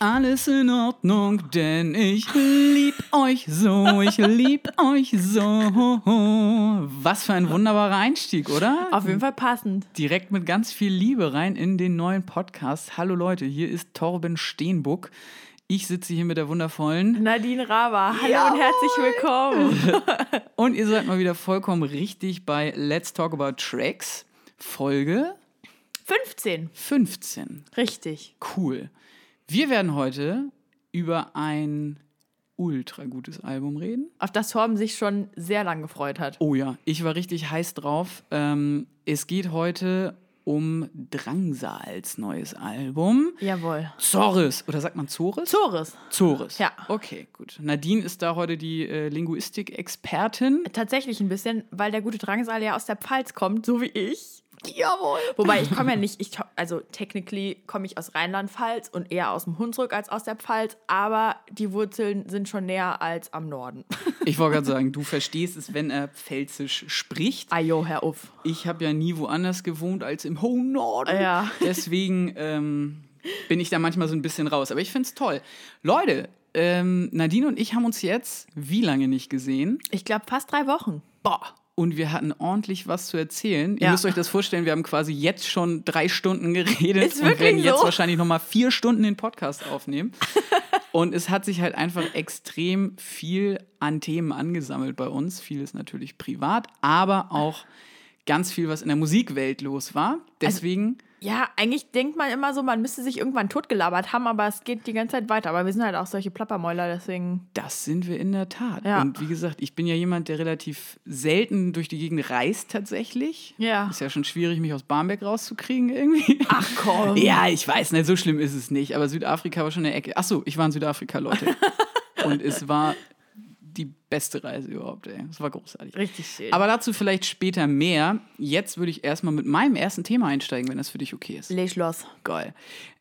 alles in Ordnung, denn ich lieb euch so, ich lieb euch so. Was für ein wunderbarer Einstieg, oder? Auf jeden Fall passend. Direkt mit ganz viel Liebe rein in den neuen Podcast. Hallo Leute, hier ist Torben Steenbuck. Ich sitze hier mit der wundervollen Nadine Raber. Hallo ja, und herzlich willkommen. Und ihr seid mal wieder vollkommen richtig bei Let's Talk About Tracks, Folge 15. 15. Richtig. Cool. Wir werden heute über ein ultra gutes Album reden. Auf das Torben sich schon sehr lang gefreut hat. Oh ja, ich war richtig heiß drauf. Es geht heute um Drangsals neues Album. Jawohl. Zores. Oder sagt man Zores? Zores. Zores. Ja. Okay, gut. Nadine ist da heute die Linguistik-Expertin. Tatsächlich ein bisschen, weil der gute Drangsal ja aus der Pfalz kommt, so wie ich. Jawohl. Wobei, ich komme ja nicht, also technically komme ich aus Rheinland-Pfalz und eher aus dem Hunsrück als aus der Pfalz, aber die Wurzeln sind schon näher als am Norden. Ich wollte gerade sagen, du verstehst es, wenn er Pfälzisch spricht. Ah jo, Herr Uff. Ich habe ja nie woanders gewohnt als im hohen Norden. Ja. Deswegen bin ich da manchmal so ein bisschen raus, aber ich finde es toll. Leute, Nadine und ich haben uns jetzt wie lange nicht gesehen? Ich glaube fast 3 Wochen. Boah. Und wir hatten ordentlich was zu erzählen. Ja. Ihr müsst euch das vorstellen, wir haben quasi jetzt schon 3 Stunden geredet. Ist wirklich und werden jetzt so wahrscheinlich nochmal 4 Stunden den Podcast aufnehmen. Und es hat sich halt einfach extrem viel an Themen angesammelt bei uns. Vieles natürlich privat, aber auch ganz viel, was in der Musikwelt los war. Deswegen... Also, ja, eigentlich denkt man immer so, man müsste sich irgendwann totgelabert haben, aber es geht die ganze Zeit weiter. Aber wir sind halt auch solche Plappermäuler, deswegen... Das sind wir in der Tat. Ja. Und wie gesagt, ich bin ja jemand, der relativ selten durch die Gegend reist tatsächlich. Ja. Ist ja schon schwierig, mich aus Barmbek rauszukriegen irgendwie. Ach komm. Ja, ich weiß nicht, so schlimm ist es nicht. Aber Südafrika war schon eine Ecke. Ach so, ich war in Südafrika, Leute. Und es war die beste Reise überhaupt, ey. Das war großartig. Richtig schön. Aber dazu vielleicht später mehr. Jetzt würde ich erstmal mit meinem ersten Thema einsteigen, wenn das für dich okay ist. Leg los. Geil.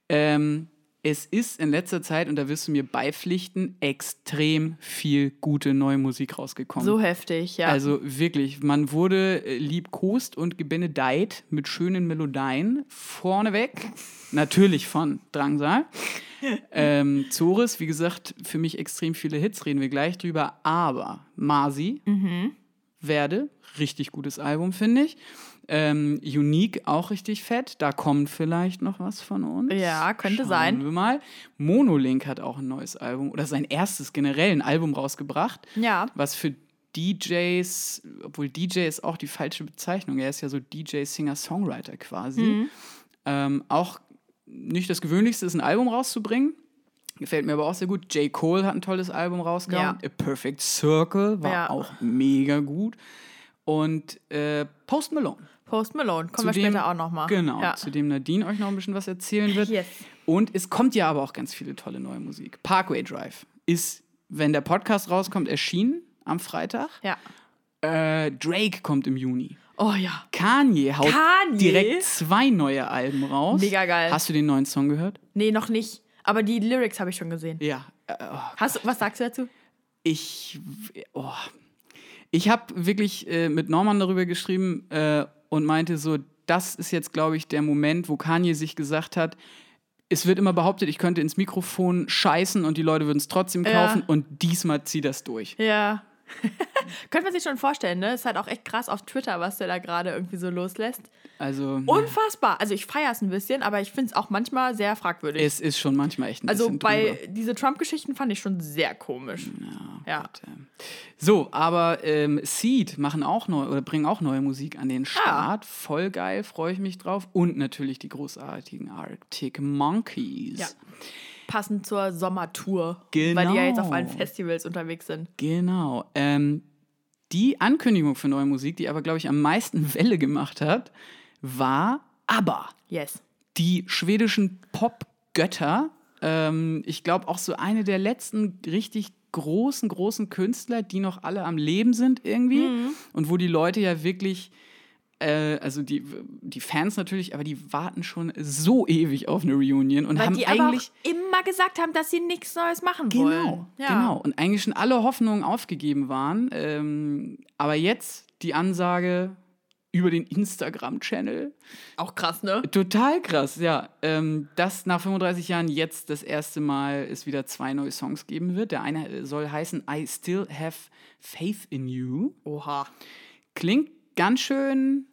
Es ist in letzter Zeit, und da wirst du mir beipflichten, extrem viel gute neue Musik rausgekommen. So heftig, ja. Also wirklich, man wurde liebkost und gebenedeit mit schönen Melodien. Vorneweg, natürlich von Drangsal. Zores, wie gesagt, für mich extrem viele Hits, reden wir gleich drüber. Aber Masi, Werde, richtig gutes Album, finde ich. Unique, auch richtig fett. Da kommt vielleicht noch was von uns. Ja, könnte sein. Schauen wir mal. Monolink hat auch ein neues Album oder sein erstes generell ein Album rausgebracht. Ja. Was für DJs, obwohl DJ ist auch die falsche Bezeichnung. Er ist ja so DJ, Singer, Songwriter quasi. Auch nicht das Gewöhnlichste ist, ein Album rauszubringen. Gefällt mir aber auch sehr gut. J. Cole hat ein tolles Album rausgehauen. Ja. A Perfect Circle war auch mega gut. Und Post Malone. Post Malone, kommen wir später auch nochmal. Genau, ja. Zu dem Nadine euch noch ein bisschen was erzählen wird. Yes. Und es kommt ja aber auch ganz viele tolle neue Musik. Parkway Drive ist, wenn der Podcast rauskommt, erschienen am Freitag. Ja. Drake kommt im Juni. Oh ja. Kanye haut direkt 2 neue Alben raus. Mega geil. Hast du den neuen Song gehört? Nee, noch nicht. Aber die Lyrics habe ich schon gesehen. Ja. Was sagst du dazu? Ich habe wirklich mit Norman darüber geschrieben und meinte so, das ist jetzt, glaube ich, der Moment, wo Kanye sich gesagt hat, es wird immer behauptet, ich könnte ins Mikrofon scheißen und die Leute würden es trotzdem kaufen und diesmal zieh das durch. Ja. Könnte man sich schon vorstellen, ne? Ist halt auch echt krass auf Twitter, was der da gerade irgendwie so loslässt. Also unfassbar. Also ich feiere es ein bisschen, aber ich finde es auch manchmal sehr fragwürdig. Es ist schon manchmal echt ein bisschen drüber. Also diese Trump-Geschichten fand ich schon sehr komisch. Ja. Gott, so, aber Seed machen auch neu oder bringen auch neue Musik an den Start. Ja. Voll geil, freue ich mich drauf. Und natürlich die großartigen Arctic Monkeys. Ja. Passend zur Sommertour, genau. Weil die ja jetzt auf allen Festivals unterwegs sind. Genau. Die Ankündigung für neue Musik, die aber, glaube ich, am meisten Welle gemacht hat, war ABBA. Yes. Die schwedischen Popgötter. Ich glaube, auch so eine der letzten richtig großen Künstler, die noch alle am Leben sind irgendwie. Und wo die Leute ja wirklich... Also die Fans natürlich, aber die warten schon so ewig auf eine Reunion und weil haben die aber eigentlich auch immer gesagt haben, dass sie nichts Neues machen wollen. Genau. Und eigentlich schon alle Hoffnungen aufgegeben waren. Aber jetzt die Ansage, über den Instagram-Channel. Auch krass, ne? Total krass, ja. Dass nach 35 Jahren jetzt das erste Mal es wieder 2 neue Songs geben wird. Der eine soll heißen I Still Have Faith in You. Oha. Klingt ganz schön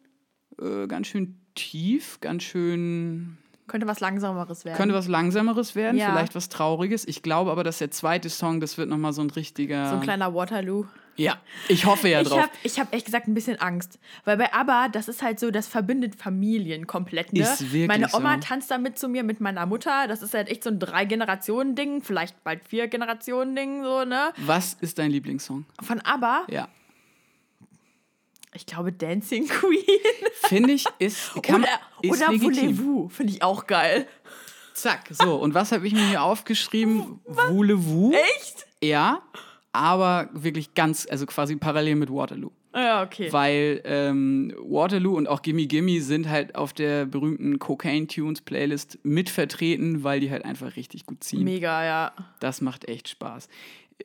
tief, ganz schön... Könnte was Langsameres werden. Ja. Vielleicht was Trauriges. Ich glaube aber, dass der zweite Song, das wird nochmal so ein richtiger... So ein kleiner Waterloo. Ja, ich hoffe ja drauf. Ich hab ehrlich gesagt ein bisschen Angst. Weil bei ABBA, das ist halt so, das verbindet Familien komplett. Ne? Ist wirklich meine Oma tanzt da mit zu mir, mit meiner Mutter. Das ist halt echt so ein 3-Generationen-Ding. Vielleicht bald 4-Generationen-Ding. So, ne? Was ist dein Lieblingssong? Von ABBA? Ja. Ich glaube, Dancing Queen. Finde ich, ist legitim. Oder Voulez-Vous, finde ich auch geil. Zack, so. Und was habe ich mir hier aufgeschrieben? Voulez-Vous. Echt? Ja, aber wirklich also quasi parallel mit Waterloo. Ja, okay. Weil Waterloo und auch Gimme Gimme sind halt auf der berühmten Cocaine-Tunes-Playlist mit vertreten, weil die halt einfach richtig gut ziehen. Mega, ja. Das macht echt Spaß.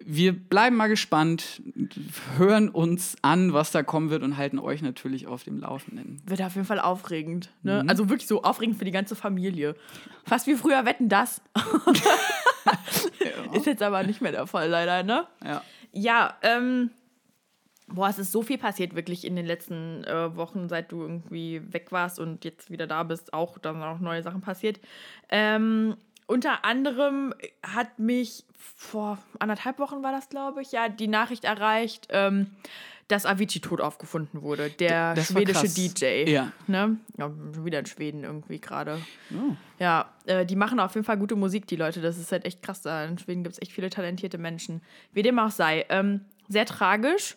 Wir bleiben mal gespannt, hören uns an, was da kommen wird und halten euch natürlich auf dem Laufenden. Wird auf jeden Fall aufregend. Ne? Mhm. Also wirklich so aufregend für die ganze Familie. Fast wie früher Wetten, das. Ja. Ist jetzt aber nicht mehr der Fall, leider, ne? Ja. Ja, es ist so viel passiert wirklich in den letzten Wochen, seit du irgendwie weg warst und jetzt wieder da bist. Da sind auch neue Sachen passiert. Unter anderem hat mich vor anderthalb Wochen war das, glaube ich, ja, die Nachricht erreicht, dass Avicii tot aufgefunden wurde. Der schwedische DJ. Ja. Ne? Ja, wieder in Schweden irgendwie gerade. Oh. Ja, die machen auf jeden Fall gute Musik, die Leute. Das ist halt echt krass. In Schweden gibt es echt viele talentierte Menschen. Wie dem auch sei. Sehr tragisch.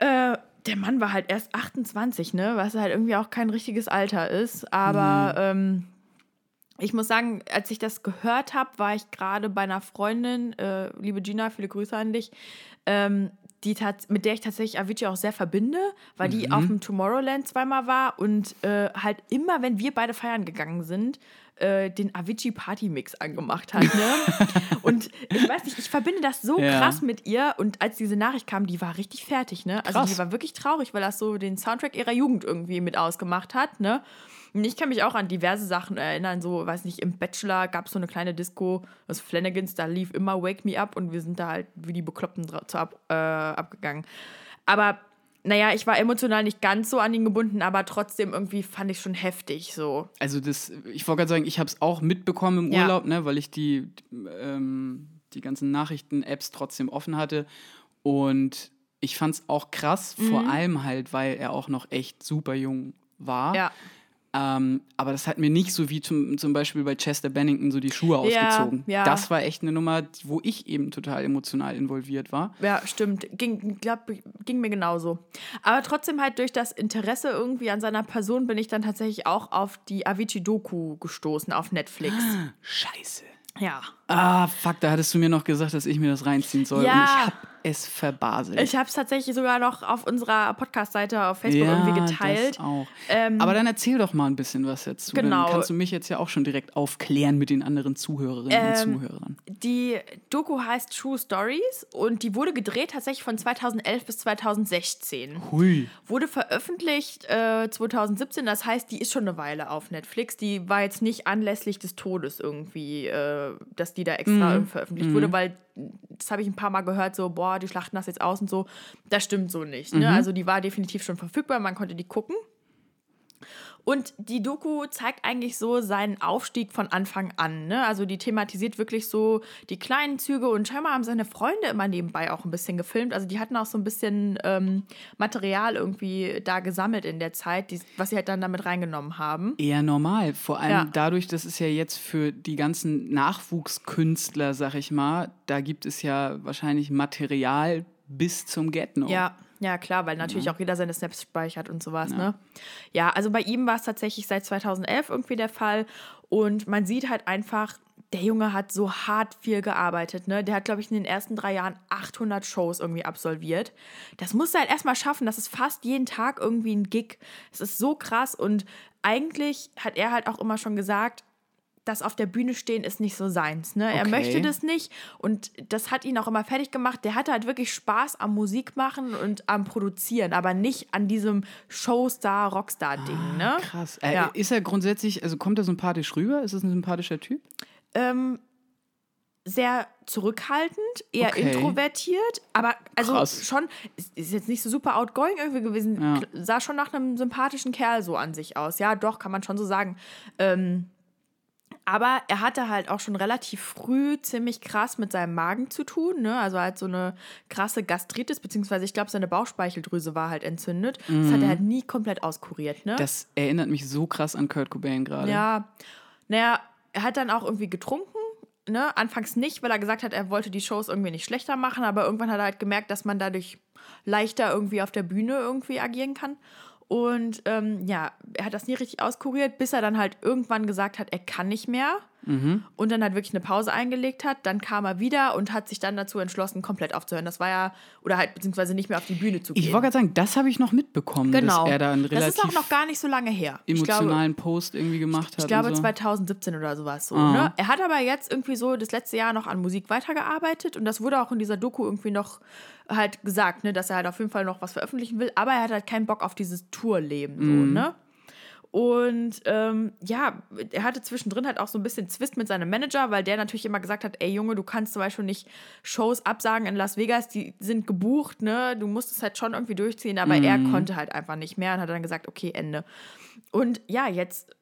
Der Mann war halt erst 28, ne? Was halt irgendwie auch kein richtiges Alter ist. Aber... ich muss sagen, als ich das gehört habe, war ich gerade bei einer Freundin, liebe Gina, viele Grüße an dich, mit der ich tatsächlich Avicii auch sehr verbinde, weil die auf dem Tomorrowland zweimal war und halt immer, wenn wir beide feiern gegangen sind, den Avicii-Party-Mix angemacht hat. Ne? Und ich weiß nicht, ich verbinde das so krass mit ihr. Und als diese Nachricht kam, die war richtig fertig. Ne? Also die war wirklich traurig, weil das so den Soundtrack ihrer Jugend irgendwie mit ausgemacht hat. Ne? Und ich kann mich auch an diverse Sachen erinnern, so, weiß nicht, im Bachelor gab es so eine kleine Disco, das Flanagans, da lief immer Wake Me Up und wir sind da halt wie die Bekloppten abgegangen. Aber, naja, ich war emotional nicht ganz so an ihn gebunden, aber trotzdem irgendwie fand ich schon heftig, so. Also ich wollte gerade sagen, ich habe es auch mitbekommen im Urlaub, ne, weil ich die ganzen Nachrichten-Apps trotzdem offen hatte und ich fand es auch krass, vor allem halt, weil er auch noch echt super jung war. Ja. Aber das hat mir nicht so wie zum Beispiel bei Chester Bennington so die Schuhe ausgezogen. Ja. Das war echt eine Nummer, wo ich eben total emotional involviert war. Ja, stimmt. Ging mir genauso. Aber trotzdem halt durch das Interesse irgendwie an seiner Person bin ich dann tatsächlich auch auf die Avicii-Doku gestoßen, auf Netflix. Scheiße. Ja. Ah, fuck, da hattest du mir noch gesagt, dass ich mir das reinziehen soll. Ja. Und ich habe es verbaselt. Ich habe es tatsächlich sogar noch auf unserer Podcast-Seite auf Facebook irgendwie geteilt. Das auch. Aber dann erzähl doch mal ein bisschen was dazu. Genau. Dann kannst du mich jetzt ja auch schon direkt aufklären mit den anderen Zuhörerinnen und Zuhörern. Die Doku heißt True Stories und die wurde gedreht tatsächlich von 2011 bis 2016. Hui. Wurde veröffentlicht 2017, das heißt, die ist schon eine Weile auf Netflix. Die war jetzt nicht anlässlich des Todes irgendwie, dass die da extra veröffentlicht wurde, weil das habe ich ein paar Mal gehört, so, boah, die schlachten das jetzt aus und so. Das stimmt so nicht. Ne? Also die war definitiv schon verfügbar, man konnte die gucken. Und die Doku zeigt eigentlich so seinen Aufstieg von Anfang an. Ne? Also die thematisiert wirklich so die kleinen Züge und scheinbar haben seine Freunde immer nebenbei auch ein bisschen gefilmt. Also die hatten auch so ein bisschen Material irgendwie da gesammelt in der Zeit, was sie halt dann damit reingenommen haben. Eher normal. Vor allem dadurch, das ist ja jetzt für die ganzen Nachwuchskünstler, sag ich mal, da gibt es ja wahrscheinlich Material bis zum Get-No. Ja, klar, weil natürlich auch jeder seine Snaps speichert und sowas, ne? Ja, also bei ihm war es tatsächlich seit 2011 irgendwie der Fall. Und man sieht halt einfach, der Junge hat so hart viel gearbeitet, ne? Der hat, glaube ich, in den ersten 3 Jahren 800 Shows irgendwie absolviert. Das musst du halt erstmal schaffen. Das ist fast jeden Tag irgendwie ein Gig. Es ist so krass. Und eigentlich hat er halt auch immer schon gesagt, das auf der Bühne stehen ist nicht so seins, ne? Okay. Er möchte das nicht und das hat ihn auch immer fertig gemacht. Der hatte halt wirklich Spaß am Musikmachen und am Produzieren, aber nicht an diesem Showstar-Rockstar-Ding, ne? Krass. Ja. Ist er grundsätzlich, also kommt er sympathisch rüber? Ist das ein sympathischer Typ? Sehr zurückhaltend, eher introvertiert, aber also krass. Schon, ist jetzt nicht so super outgoing irgendwie gewesen, sah schon nach einem sympathischen Kerl so an sich aus. Ja, doch, kann man schon so sagen. Aber er hatte halt auch schon relativ früh ziemlich krass mit seinem Magen zu tun, ne? Also halt so eine krasse Gastritis, beziehungsweise ich glaube, seine Bauchspeicheldrüse war halt entzündet. Mhm. Das hat er halt nie komplett auskuriert, ne? Das erinnert mich so krass an Kurt Cobain gerade. Ja, naja, er hat dann auch irgendwie getrunken, ne? Anfangs nicht, weil er gesagt hat, er wollte die Shows irgendwie nicht schlechter machen, aber irgendwann hat er halt gemerkt, dass man dadurch leichter irgendwie auf der Bühne irgendwie agieren kann. Und er hat das nie richtig auskuriert, bis er dann halt irgendwann gesagt hat, er kann nicht mehr. Mhm. Und dann halt wirklich eine Pause eingelegt hat. Dann kam er wieder und hat sich dann dazu entschlossen, komplett aufzuhören. Das war ja, oder halt beziehungsweise nicht mehr auf die Bühne zu gehen. Ich wollte gerade sagen, das habe ich noch mitbekommen, genau. Dass er da einen relativ... Das ist auch noch gar nicht so lange her. ...emotionalen Post irgendwie gemacht hat. Ich glaube und so. 2017 oder sowas. So, ne? Er hat aber jetzt irgendwie so das letzte Jahr noch an Musik weitergearbeitet. Und das wurde auch in dieser Doku irgendwie noch... halt gesagt, ne, dass er halt auf jeden Fall noch was veröffentlichen will, aber er hat halt keinen Bock auf dieses Tourleben, so, ne? Und er hatte zwischendrin halt auch so ein bisschen Zwist mit seinem Manager, weil der natürlich immer gesagt hat, ey Junge, du kannst zum Beispiel nicht Shows absagen in Las Vegas, die sind gebucht, ne? Du musst es halt schon irgendwie durchziehen, aber er konnte halt einfach nicht mehr und hat dann gesagt, okay, Ende. Und ja, jetzt,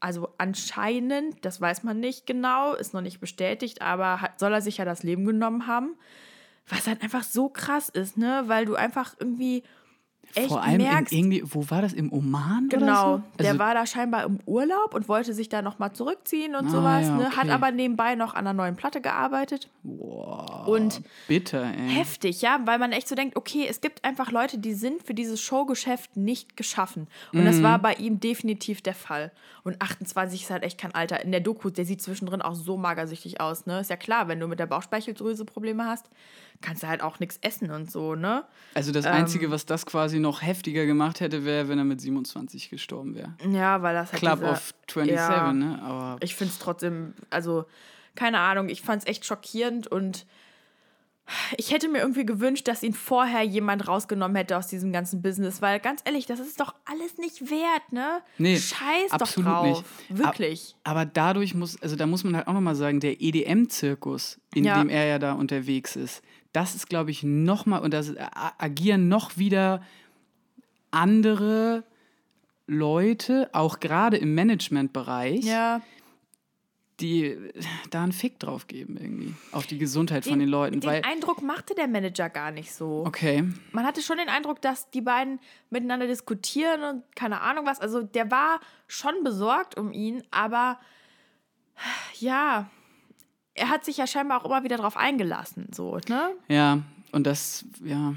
also anscheinend, das weiß man nicht genau, ist noch nicht bestätigt, aber soll er sich ja das Leben genommen haben. Was halt einfach so krass ist, ne? Weil du einfach irgendwie echt vor allem merkst... wo war das? Im Oman oder so? Genau, der war da scheinbar im Urlaub und wollte sich da nochmal zurückziehen und sowas, ja, okay. Ne? Hat aber nebenbei noch an einer neuen Platte gearbeitet. Wow, und bitter, ey. Heftig, ja? Weil man echt so denkt, okay, es gibt einfach Leute, die sind für dieses Showgeschäft nicht geschaffen. Und das war bei ihm definitiv der Fall. Und 28 ist halt echt kein Alter. In der Doku, der sieht zwischendrin auch so magersüchtig aus, ne? Ist ja klar, wenn du mit der Bauchspeicheldrüse Probleme hast, kannst du halt auch nichts essen und so, ne? Also das Einzige, was das quasi noch heftiger gemacht hätte, wäre, wenn er mit 27 gestorben wäre. Ja, weil das halt Club of 27, ja, ne? Aber ich find's trotzdem, also keine Ahnung, ich fand's echt schockierend und ich hätte mir irgendwie gewünscht, dass ihn vorher jemand rausgenommen hätte aus diesem ganzen Business, weil ganz ehrlich, das ist doch alles nicht wert, ne? Nee, scheiß doch drauf. Nicht. Wirklich. Aber dadurch muss man halt auch nochmal sagen, der EDM-Zirkus, in dem er ja da unterwegs ist, das ist, glaube ich, nochmal, und das agieren noch wieder andere Leute, auch gerade im Managementbereich, die da einen Fick drauf geben irgendwie, auf die Gesundheit von den Leuten. Den Eindruck machte der Manager gar nicht so. Okay. Man hatte schon den Eindruck, dass die beiden miteinander diskutieren und keine Ahnung was. Also der war schon besorgt um ihn, aber ja, er hat sich ja scheinbar auch immer wieder drauf eingelassen, so, ne? Ja, und das, ja...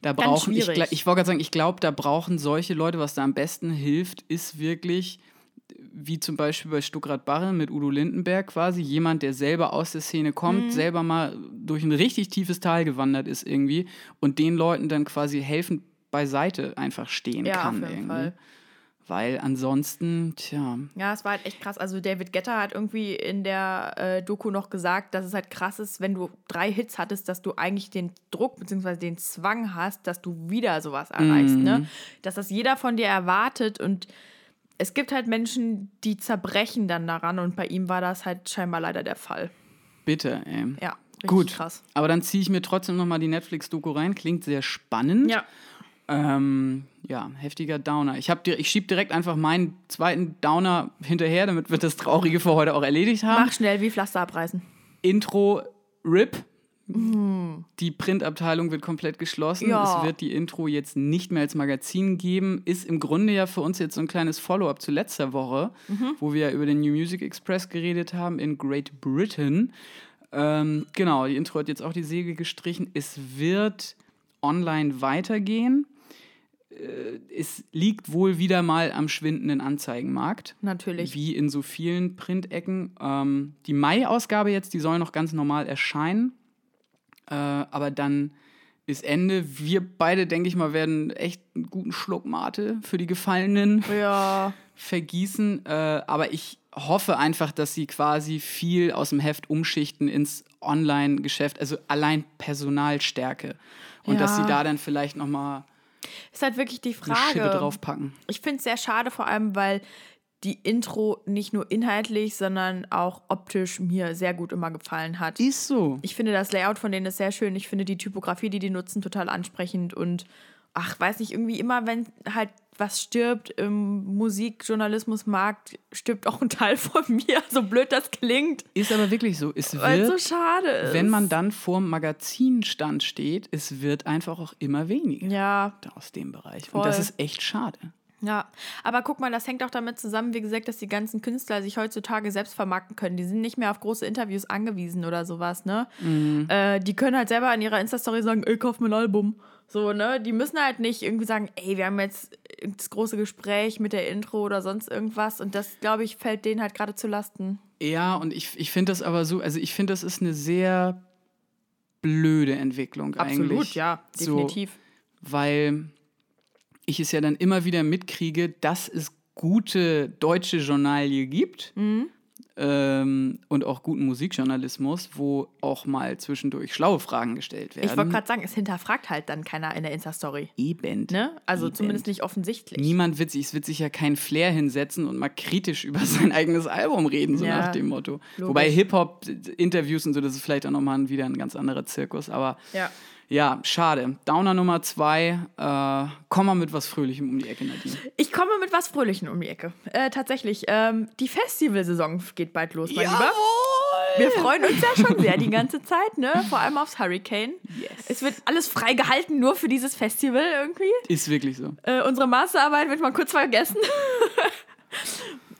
Da brauchen, ich wollte gerade sagen, ich glaube, da brauchen solche Leute, was da am besten hilft, ist wirklich, wie zum Beispiel bei Stuckrad-Barre mit Udo Lindenberg quasi, jemand, der selber aus der Szene kommt, selber mal durch ein richtig tiefes Tal gewandert ist irgendwie und den Leuten dann quasi helfend beiseite einfach stehen kann. Auf jeden Fall. Weil ansonsten, tja. Ja, es war halt echt krass. Also David Guetta hat irgendwie in der Doku noch gesagt, dass es halt krass ist, wenn du 3 Hits hattest, dass du eigentlich den Druck bzw. den Zwang hast, dass du wieder sowas erreichst. Ne? Dass das jeder von dir erwartet. Und es gibt halt Menschen, die zerbrechen dann daran. Und bei ihm war das halt scheinbar leider der Fall. Bitte, ey. Ja, richtig gut, krass. Aber dann ziehe ich mir trotzdem nochmal die Netflix-Doku rein. Klingt sehr spannend. Ja. Heftiger Downer. Ich schiebe direkt einfach meinen zweiten Downer hinterher, damit wir das Traurige für heute auch erledigt haben. Mach schnell, wie Pflaster abreißen. Intro, RIP. Mhm. Die Printabteilung wird komplett geschlossen. Ja. Es wird die Intro jetzt nicht mehr als Magazin geben. Ist im Grunde ja für uns jetzt so ein kleines Follow-up zu letzter Woche, wo wir über den New Music Express geredet haben in Great Britain. Genau, die Intro hat jetzt auch die Segel gestrichen. Es wird online weitergehen. Es liegt wohl wieder mal am schwindenden Anzeigenmarkt. Natürlich. Wie in so vielen Printecken. Die Mai-Ausgabe jetzt, die soll noch ganz normal erscheinen. Aber dann ist Ende. Wir beide, denke ich mal, werden echt einen guten Schluck Mate für die Gefallenen vergießen. Aber ich hoffe einfach, dass sie quasi viel aus dem Heft umschichten ins Online-Geschäft, also allein Personalstärke. Und dass sie da dann vielleicht nochmal ist halt wirklich die Frage, eine Schippe draufpacken. Ich finde es sehr schade, vor allem, weil die Intro nicht nur inhaltlich, sondern auch optisch mir sehr gut immer gefallen hat. Ist so. Ich finde das Layout von denen ist sehr schön. Ich finde die Typografie, die nutzen, total ansprechend. Und ach, weiß nicht, irgendwie immer, wenn halt was stirbt im Musikjournalismusmarkt, stirbt auch ein Teil von mir, so blöd das klingt. Ist aber wirklich so. Es wird, weil so schade ist. Wenn man dann vorm Magazinstand steht, es wird einfach auch immer weniger aus dem Bereich. Voll. Und das ist echt schade. Ja, aber guck mal, das hängt auch damit zusammen, wie gesagt, dass die ganzen Künstler sich heutzutage selbst vermarkten können. Die sind nicht mehr auf große Interviews angewiesen oder sowas, ne? Mhm. Die können halt selber in ihrer Insta-Story sagen, ey, kauf mir ein Album. So, ne? Die müssen halt nicht irgendwie sagen, ey, wir haben jetzt das große Gespräch mit der Intro oder sonst irgendwas. Und das, glaube ich, fällt denen halt gerade zu Lasten. Ja, und ich finde das aber so, also ich finde, das ist eine sehr blöde Entwicklung. Absolut, eigentlich. Absolut, ja, definitiv. So, weil ich es ja dann immer wieder mitkriege, dass es gute deutsche Journalie gibt, und auch guten Musikjournalismus, wo auch mal zwischendurch schlaue Fragen gestellt werden. Ich wollte gerade sagen, es hinterfragt halt dann keiner in der Insta-Story. Eben. Ne? Also eben. Zumindest nicht offensichtlich. Es wird sich ja kein Flair hinsetzen und mal kritisch über sein eigenes Album reden, so nach dem Motto. Logisch. Wobei Hip-Hop-Interviews und so, das ist vielleicht auch nochmal wieder ein ganz anderer Zirkus, aber ja, schade. Downer Nummer 2. Komm mal mit was Fröhlichem um die Ecke, Nadine. Ich komme mit was Fröhlichem um die Ecke. Tatsächlich, die Festivalsaison geht bald los, mein Lieber. Wir freuen uns ja schon sehr die ganze Zeit, ne? Vor allem aufs Hurricane. Yes. Es wird alles freigehalten, nur für dieses Festival irgendwie. Ist wirklich so. Unsere Masterarbeit wird mal kurz vergessen.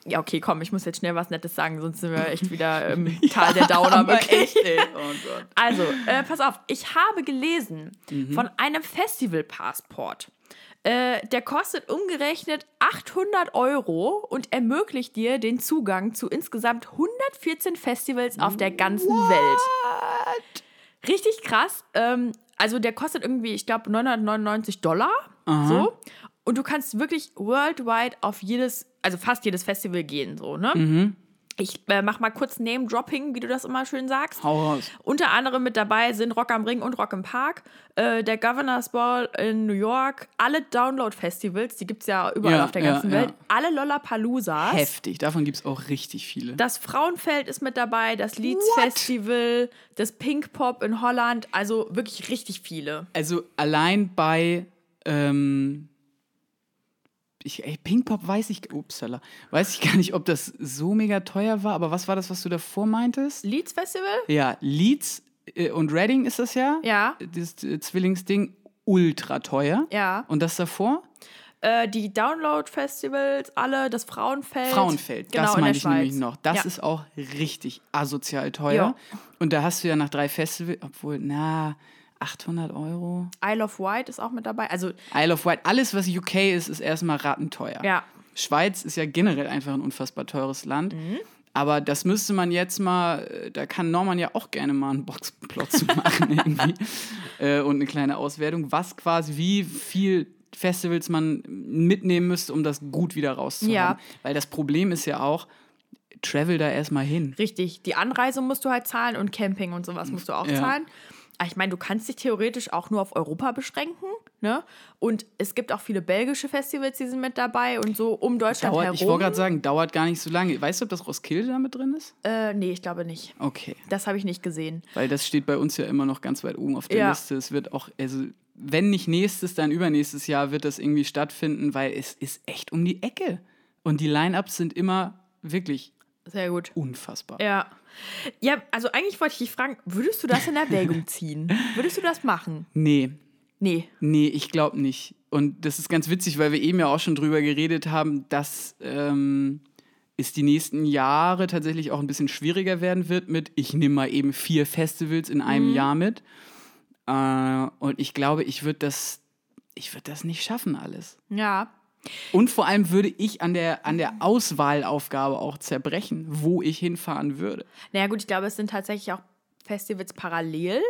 Ja, okay, komm, ich muss jetzt schnell was Nettes sagen, sonst sind wir echt wieder im Tal der Downer. Wirklich. Oh Gott. Also, pass auf, ich habe gelesen von einem Festivalpassport. Der kostet umgerechnet 800 € und ermöglicht dir den Zugang zu insgesamt 114 Festivals auf der ganzen Welt. Richtig krass. Also der kostet irgendwie, ich glaube, $999. So. Und du kannst wirklich worldwide auf jedes, also fast jedes Festival gehen, so, ne? Mhm. Ich mach mal kurz Name-Dropping, wie du das immer schön sagst. Hau raus. Unter anderem mit dabei sind Rock am Ring und Rock im Park, der Governor's Ball in New York, alle Download-Festivals, die gibt's ja überall auf der ganzen Welt, alle Lollapaloozas. Heftig, davon gibt's auch richtig viele. Das Frauenfeld ist mit dabei, das Leeds-Festival, das Pinkpop in Holland, also wirklich richtig viele. Also allein bei Pinkpop weiß ich gar nicht, ob das so mega teuer war, aber was war das, was du davor meintest? Leeds Festival? Ja, Leeds und Reading ist das ja. Ja. Das Zwillingsding, ultra teuer. Ja. Und das davor? Die Download-Festivals, alle, das Frauenfeld. Genau, das meine ich nämlich noch. Das ist auch richtig asozial teuer. Jo. Und da hast du ja nach 3 Festivals, obwohl, 800 €. Isle of Wight ist auch mit dabei. Also Isle of Wight, alles, was UK ist, ist erstmal rattenteuer. Ja. Schweiz ist ja generell einfach ein unfassbar teures Land. Mhm. Aber das müsste man jetzt mal, da kann Norman ja auch gerne mal einen Boxplot zu machen irgendwie. Und eine kleine Auswertung, was quasi, wie viel Festivals man mitnehmen müsste, um das gut wieder rauszuhaben. Ja. Weil das Problem ist ja auch, travel da erstmal hin. Richtig, die Anreise musst du halt zahlen und Camping und sowas musst du auch zahlen. Ich meine, du kannst dich theoretisch auch nur auf Europa beschränken, ne? Und es gibt auch viele belgische Festivals, die sind mit dabei und so um Deutschland herum. Ich wollte gerade sagen, dauert gar nicht so lange. Weißt du, ob das Roskilde da mit drin ist? Nee, ich glaube nicht. Okay. Das habe ich nicht gesehen. Weil das steht bei uns ja immer noch ganz weit oben auf der Liste. Es wird auch, also wenn nicht nächstes, dann übernächstes Jahr wird das irgendwie stattfinden, weil es ist echt um die Ecke. Und die Line-Ups sind immer wirklich sehr gut. Unfassbar. Ja. Ja, also eigentlich wollte ich dich fragen, würdest du das in Erwägung ziehen? Würdest du das machen? Nee, ich glaube nicht. Und das ist ganz witzig, weil wir eben ja auch schon drüber geredet haben, dass es die nächsten Jahre tatsächlich auch ein bisschen schwieriger werden wird mit, ich nehme mal eben 4 Festivals in einem Jahr mit. Und ich glaube, ich würde das nicht schaffen alles. Ja. Und vor allem würde ich an der Auswahlaufgabe auch zerbrechen, wo ich hinfahren würde. Naja gut, ich glaube, es sind tatsächlich auch Festivals parallel.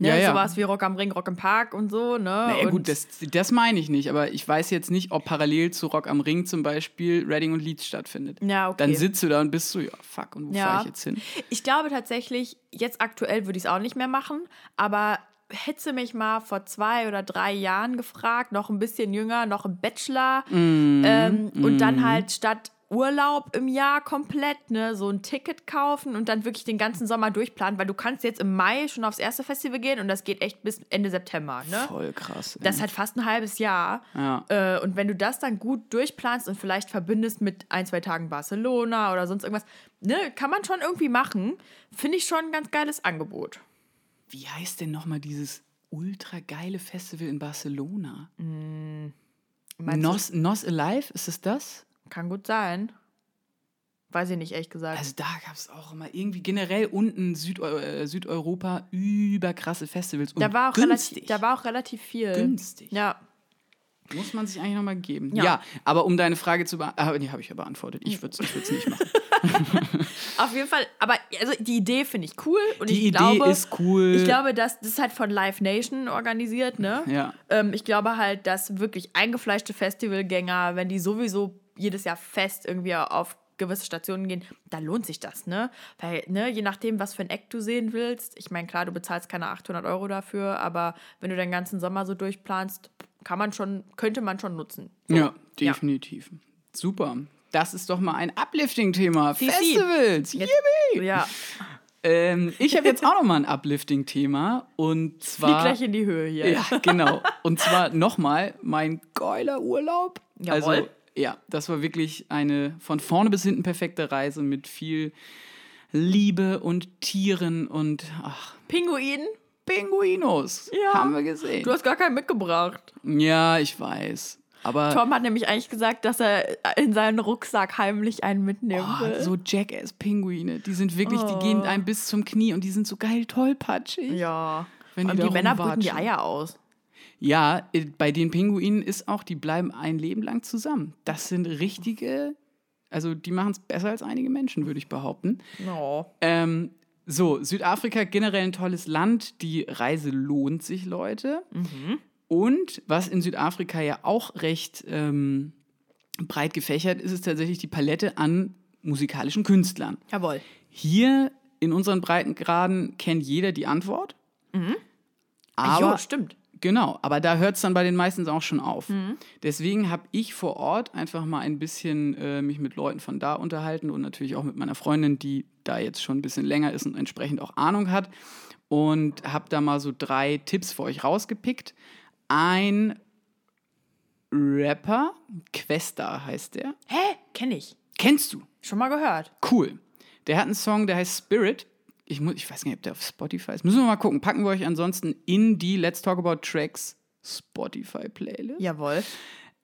Ne? Ja, ja. Sowas wie Rock am Ring, Rock im Park und so. Ne? Naja, und gut, das meine ich nicht. Aber ich weiß jetzt nicht, ob parallel zu Rock am Ring zum Beispiel Reading und Leeds stattfindet. Ja, okay. Dann sitzt du da und bist so, ja, fuck, und wo fahre ich jetzt hin? Ich glaube tatsächlich, jetzt aktuell würde ich es auch nicht mehr machen. Aber hätte mich mal vor 2 oder 3 Jahren gefragt, noch ein bisschen jünger, noch im Bachelor. Und dann halt statt Urlaub im Jahr komplett, ne, so ein Ticket kaufen und dann wirklich den ganzen Sommer durchplanen, weil du kannst jetzt im Mai schon aufs erste Festival gehen und das geht echt bis Ende September, ne? Voll krass. Ey. Das ist halt fast ein halbes Jahr. Ja. Und wenn du das dann gut durchplanst und vielleicht verbindest mit 1-2 Tagen Barcelona oder sonst irgendwas, ne, kann man schon irgendwie machen. Finde ich schon ein ganz geiles Angebot. Wie heißt denn nochmal dieses ultra geile Festival in Barcelona? Nos Alive, ist es das? Kann gut sein. Weiß ich nicht, ehrlich gesagt. Also da gab es auch immer irgendwie generell unten Südeuropa über krasse Festivals. Und da war auch relativ viel. Günstig. Ja. Muss man sich eigentlich nochmal geben. Ja, aber um deine Frage zu beantworten. Nee, habe ich ja beantwortet. Ich würde es nicht machen. Auf jeden Fall. Aber also die Idee finde ich cool. Und die Idee ist cool. Ich glaube, das ist halt von Live Nation organisiert, ne? Ja. Ich glaube halt, dass wirklich eingefleischte Festivalgänger, wenn die sowieso jedes Jahr fest irgendwie auf gewisse Stationen gehen, da lohnt sich das, ne? Weil, ne, je nachdem, was für ein Act du sehen willst, ich meine, klar, du bezahlst keine 800 € dafür, aber wenn du den ganzen Sommer so durchplanst, könnte man schon nutzen. So. Ja, definitiv. Ja. Super. Das ist doch mal ein Uplifting-Thema. Festivals! Yippie! Ja. Ich habe jetzt auch nochmal ein Uplifting-Thema und zwar... Flieg gleich in die Höhe hier. Ja, genau. Und zwar nochmal mein geiler Urlaub. Jawohl. Also, ja, das war wirklich eine von vorne bis hinten perfekte Reise mit viel Liebe und Tieren und Pinguinen. Pinguinos, ja, haben wir gesehen. Du hast gar keinen mitgebracht. Ja, ich weiß. Aber Tom hat nämlich eigentlich gesagt, dass er in seinen Rucksack heimlich einen mitnehmen will. So Jackass-Pinguine, die sind wirklich, die gehen einem bis zum Knie und die sind so geil tollpatschig. Ja, und die Männer brüten die Eier aus. Ja, bei den Pinguinen ist auch, die bleiben ein Leben lang zusammen. Das sind richtige, also die machen es besser als einige Menschen, würde ich behaupten. No. So, Südafrika, generell ein tolles Land. Die Reise lohnt sich, Leute. Mhm. Und was in Südafrika ja auch recht breit gefächert ist, ist tatsächlich die Palette an musikalischen Künstlern. Jawohl. Hier in unseren Breitengraden kennt jeder die Antwort. Mhm. Aber, jo, stimmt. Genau, aber da hört es dann bei den meisten auch schon auf. Mhm. Deswegen habe ich vor Ort einfach mal ein bisschen mich mit Leuten von da unterhalten und natürlich auch mit meiner Freundin, die da jetzt schon ein bisschen länger ist und entsprechend auch Ahnung hat. Und habe da mal so 3 Tipps für euch rausgepickt. Ein Rapper, Questa heißt der. Hä? Kenn ich. Kennst du? Schon mal gehört. Cool. Der hat einen Song, der heißt Spirit. Ich weiß nicht, ob der auf Spotify ist. Müssen wir mal gucken. Packen wir euch ansonsten in die Let's Talk About Tracks Spotify-Playlist. Jawohl.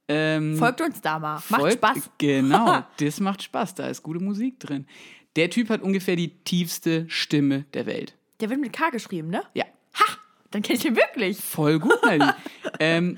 Folgt uns da mal. Macht Spaß. Genau, das macht Spaß. Da ist gute Musik drin. Der Typ hat ungefähr die tiefste Stimme der Welt. Der wird mit K geschrieben, ne? Ja. Ha! Dann kenne ich den wirklich. Voll gut, Nadine.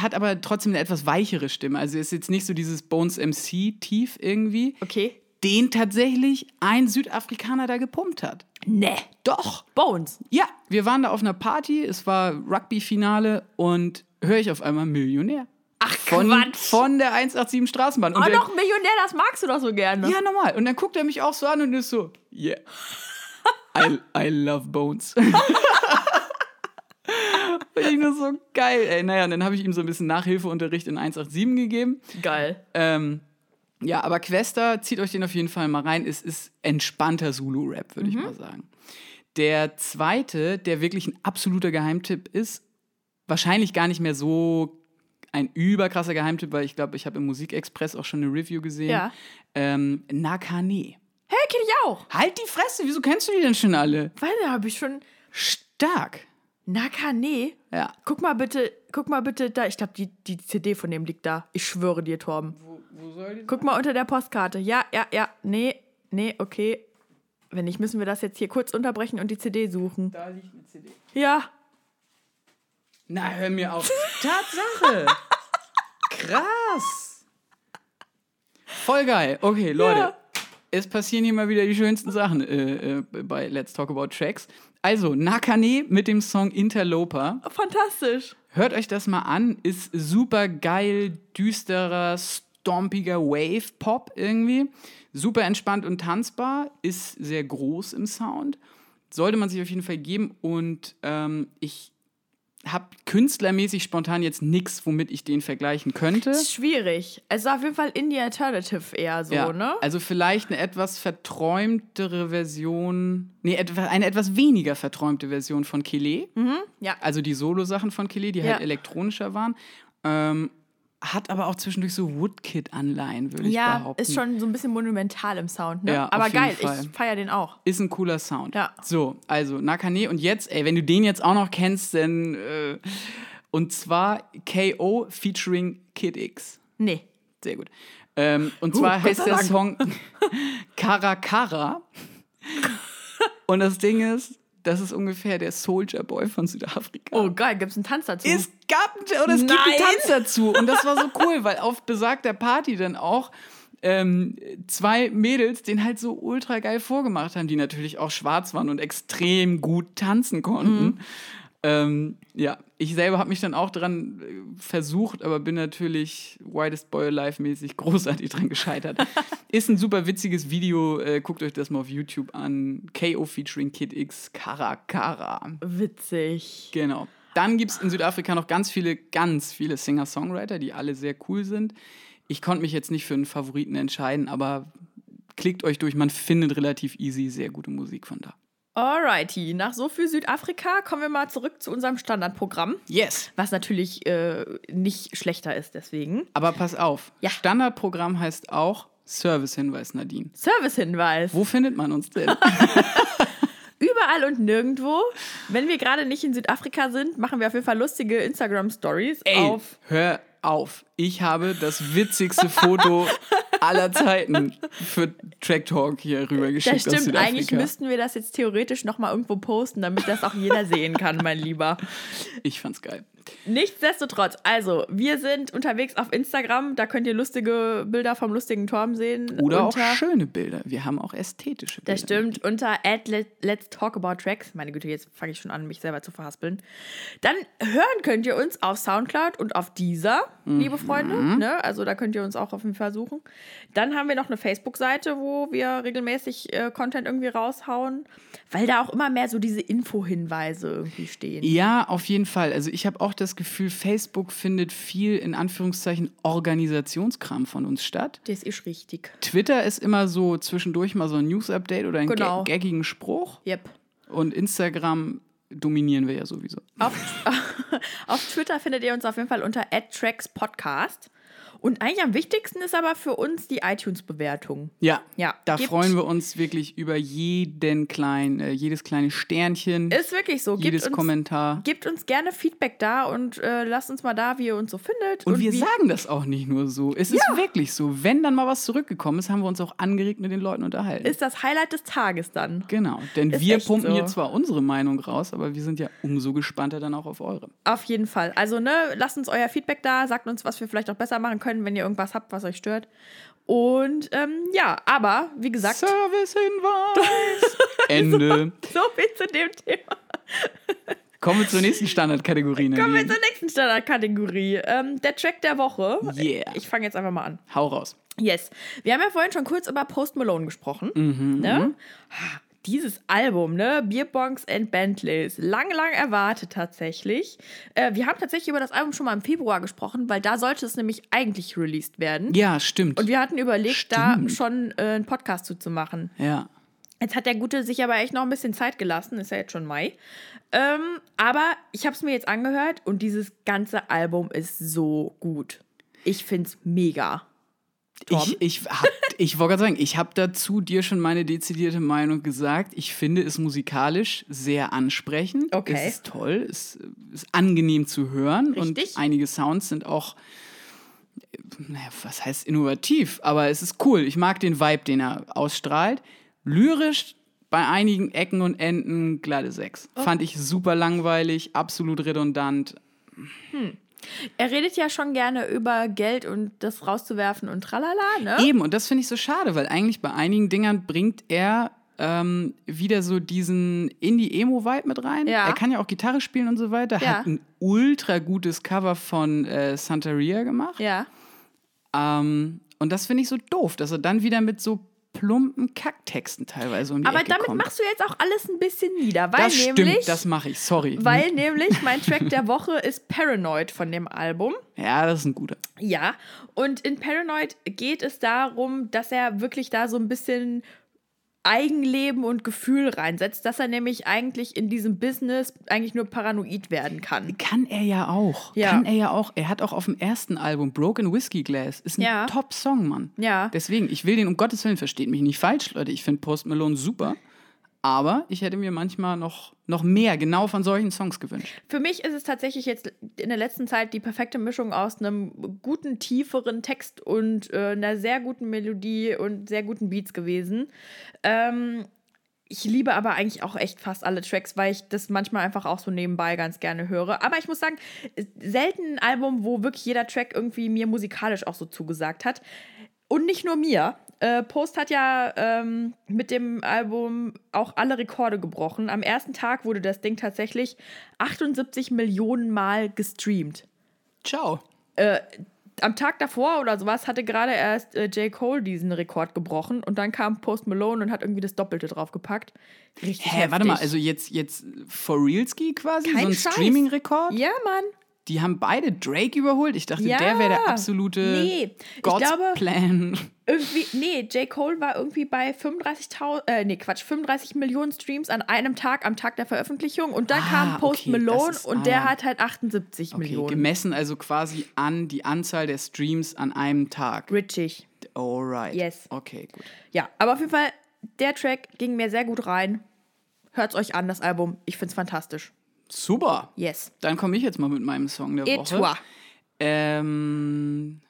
Hat aber trotzdem eine etwas weichere Stimme. Also ist jetzt nicht so dieses Bones MC-Tief irgendwie. Okay. Den tatsächlich ein Südafrikaner da gepumpt hat. Nee. Doch. Bones. Ja, wir waren da auf einer Party, es war Rugby-Finale und höre ich auf einmal Millionär. Ach, Quatsch. Von der 187 Straßenbahn. Und noch Millionär, das magst du doch so gerne. Ja, normal. Und dann guckt er mich auch so an und ist so, yeah, I love Bones. Finde ich nur so geil, ey. Naja, und dann habe ich ihm so ein bisschen Nachhilfeunterricht in 187 gegeben. Geil. Ja, aber Questa, zieht euch den auf jeden Fall mal rein. Es ist entspannter Zulu-Rap, würde ich mal sagen. Der zweite, der wirklich ein absoluter Geheimtipp ist, wahrscheinlich gar nicht mehr so ein überkrasser Geheimtipp, weil ich glaube, ich habe im Musikexpress auch schon eine Review gesehen. Ja. Nakane. Hä, kenn ich auch. Halt die Fresse, wieso kennst du die denn schon alle? Weil da habe ich schon... Stark. Nakane? Ja. Guck mal bitte da. Ich glaube, die CD von dem liegt da. Ich schwöre dir, Torben. Wo soll die? Guck mal unter der Postkarte. Ja. Nee, okay. Wenn nicht, müssen wir das jetzt hier kurz unterbrechen und die CD suchen. Da liegt eine CD. Ja. Na, hör mir auf. Tatsache. Krass. Voll geil. Okay, Leute. Ja. Es passieren hier mal wieder die schönsten Sachen bei Let's Talk About Tracks. Also, Nakane mit dem Song Interloper. Fantastisch. Hört euch das mal an. Ist super geil, düsterer, stompiger Wave-Pop irgendwie. Super entspannt und tanzbar. Ist sehr groß im Sound. Sollte man sich auf jeden Fall geben. Und ich habe künstlermäßig spontan jetzt nichts, womit ich den vergleichen könnte. Das ist schwierig. Es ist auf jeden Fall Indie-Alternative eher so, ja, ne? Also vielleicht eine etwas verträumtere Version... Nee, eine etwas weniger verträumte Version von Kelly. Mhm, ja. Also die Solo-Sachen von Kelly, die halt elektronischer waren. Hat aber auch zwischendurch so Woodkid-Anleihen, würde ich behaupten. Ja, ist schon so ein bisschen monumental im Sound, ne? Ja, aber geil, ich feiere den auch. Ist ein cooler Sound. Ja. So, also Nakane. Und jetzt, ey, wenn du den jetzt auch noch kennst, dann... und zwar K.O. featuring Kid X. Nee. Sehr gut. Und zwar heißt der Song Karakara. Und das Ding ist... Das ist ungefähr der Soldier Boy von Südafrika. Oh geil, gibt es einen Tanz dazu? Es gibt einen Tanz dazu. Und das war so cool, weil auf besagter Party dann auch zwei Mädels den halt so ultra geil vorgemacht haben, die natürlich auch schwarz waren und extrem gut tanzen konnten. Mhm. Ja, ich selber habe mich dann auch dran versucht, aber bin natürlich Whitest Boy Alive mäßig großartig dran gescheitert. Ist ein super witziges Video, guckt euch das mal auf YouTube an. K.O. featuring Kid X, Karakara. Witzig. Genau. Dann gibt es in Südafrika noch ganz viele Singer-Songwriter, die alle sehr cool sind. Ich konnte mich jetzt nicht für einen Favoriten entscheiden, aber klickt euch durch, man findet relativ easy sehr gute Musik von da. Alrighty, nach so viel Südafrika kommen wir mal zurück zu unserem Standardprogramm. Yes. Was natürlich nicht schlechter ist deswegen. Aber pass auf, ja. Standardprogramm heißt auch Servicehinweis, Nadine. Servicehinweis. Wo findet man uns denn? Überall und nirgendwo. Wenn wir gerade nicht in Südafrika sind, machen wir auf jeden Fall lustige Instagram-Stories. Ey, auf... hör auf. Ich habe das witzigste Foto... aller Zeiten für Track Talk hier rübergeschickt aus Südafrika. Das stimmt, eigentlich müssten wir das jetzt theoretisch nochmal irgendwo posten, damit das auch jeder sehen kann, mein Lieber. Ich fand's geil. Nichtsdestotrotz, also, wir sind unterwegs auf Instagram, da könnt ihr lustige Bilder vom lustigen Torben sehen. Oder auch schöne Bilder, wir haben auch ästhetische Bilder. Das stimmt, unter Let's Talk About Tracks, meine Güte, jetzt fange ich schon an, mich selber zu verhaspeln. Dann hören könnt ihr uns auf Soundcloud und auf Deezer, liebe Freunde, ne? Also da könnt ihr uns auch auf jeden Fall suchen. Dann haben wir noch eine Facebook-Seite, wo wir regelmäßig Content irgendwie raushauen, weil da auch immer mehr so diese Info-Hinweise irgendwie stehen. Ja, auf jeden Fall, also ich habe auch das Gefühl, Facebook findet viel in Anführungszeichen Organisationskram von uns statt. Das ist richtig. Twitter ist immer so zwischendurch mal so ein News-Update oder einen gaggigen Spruch. Yep. Und Instagram dominieren wir ja sowieso. Auf Twitter findet ihr uns auf jeden Fall unter @trackspodcast. Und eigentlich am wichtigsten ist aber für uns die iTunes-Bewertung. Ja, da freuen wir uns wirklich über jedes kleine Sternchen. Ist wirklich so. Jedes Kommentar. Gebt uns gerne Feedback da und lasst uns mal da, wie ihr uns so findet. Und wir sagen das auch nicht nur so. Es ist wirklich so. Wenn dann mal was zurückgekommen ist, haben wir uns auch angeregt mit den Leuten unterhalten. Ist das Highlight des Tages dann. Genau, denn wir pumpen hier zwar unsere Meinung raus, aber wir sind ja umso gespannter dann auch auf eure. Auf jeden Fall. Also lasst uns euer Feedback da, sagt uns, was wir vielleicht auch besser machen können, wenn ihr irgendwas habt, was euch stört. Und aber wie gesagt... Servicehinweis! Ende. So viel zu dem Thema. Kommen wir zur nächsten Standardkategorie. Der Track der Woche. Yeah. Ich fange jetzt einfach mal an. Hau raus. Yes. Wir haben ja vorhin schon kurz über Post Malone gesprochen. Mhm. Ne? Dieses Album, ne? Beerbongs and Bentleys. Lang erwartet tatsächlich. Wir haben tatsächlich über das Album schon mal im Februar gesprochen, weil da sollte es nämlich eigentlich released werden. Ja, stimmt. Und wir hatten überlegt, da schon einen Podcast zu machen. Ja. Jetzt hat der Gute sich aber echt noch ein bisschen Zeit gelassen. Ist ja jetzt schon Mai. Aber ich habe es mir jetzt angehört und dieses ganze Album ist so gut. Ich find's mega. Ich wollte gerade sagen, ich habe dazu dir schon meine dezidierte Meinung gesagt. Ich finde es musikalisch sehr ansprechend. Okay. Es ist toll, es ist angenehm zu hören. Richtig. Und einige Sounds sind auch, naja, was heißt innovativ, aber es ist cool. Ich mag den Vibe, den er ausstrahlt. Lyrisch bei einigen Ecken und Enden glatte 6. Oh. Fand ich super langweilig, absolut redundant. Er redet ja schon gerne über Geld und das rauszuwerfen und tralala, ne? Eben, und das finde ich so schade, weil eigentlich bei einigen Dingern bringt er wieder so diesen Indie-Emo-Vibe mit rein. Ja. Er kann ja auch Gitarre spielen und so weiter. Ja. Hat ein ultra gutes Cover von Santeria gemacht. Ja. Und das finde ich so doof, dass er dann wieder mit so plumpen Kacktexten teilweise um die Ecke kommt. Aber damit machst du jetzt auch alles ein bisschen nieder. Weil das nämlich, stimmt, das mache ich, sorry. Weil nämlich mein Track der Woche ist Paranoid von dem Album. Ja, das ist ein guter. Ja, und in Paranoid geht es darum, dass er wirklich da so ein bisschen Eigenleben und Gefühl reinsetzt, dass er nämlich eigentlich in diesem Business eigentlich nur paranoid werden kann. Kann er ja auch. Ja. Kann er ja auch. Er hat auch auf dem ersten Album Broken Whiskey Glass. Ist ein Top-Song, Mann. Ja. Deswegen, ich will den um Gottes Willen, versteht mich nicht falsch, Leute. Ich finde Post Malone super. Aber ich hätte mir manchmal noch mehr genau von solchen Songs gewünscht. Für mich ist es tatsächlich jetzt in der letzten Zeit die perfekte Mischung aus einem guten, tieferen Text und einer sehr guten Melodie und sehr guten Beats gewesen. Ich liebe aber eigentlich auch echt fast alle Tracks, weil ich das manchmal einfach auch so nebenbei ganz gerne höre. Aber ich muss sagen, selten ein Album, wo wirklich jeder Track irgendwie mir musikalisch auch so zugesagt hat. Und nicht nur mir. Post hat ja mit dem Album auch alle Rekorde gebrochen. Am ersten Tag wurde das Ding tatsächlich 78 Millionen Mal gestreamt. Ciao. Am Tag davor oder sowas hatte gerade erst J. Cole diesen Rekord gebrochen und dann kam Post Malone und hat irgendwie das Doppelte draufgepackt. Richtig heftig. Warte mal, also jetzt for realski quasi? Kein so ein Scheiß. Streaming-Rekord? Ja, Mann. Die haben beide Drake überholt. Ich dachte, der wäre der absolute God's Plan. J. Cole war irgendwie bei 35 Millionen Streams an einem Tag, am Tag der Veröffentlichung. Und dann kam Post Malone und der hat halt 78 Millionen. Gemessen also quasi an die Anzahl der Streams an einem Tag. Richtig. Alright. Yes. Okay, gut. Ja, aber auf jeden Fall, der Track ging mir sehr gut rein. Hört's euch an, das Album. Ich find's fantastisch. Super. Yes. Dann komme ich jetzt mal mit meinem Song der Woche. Eine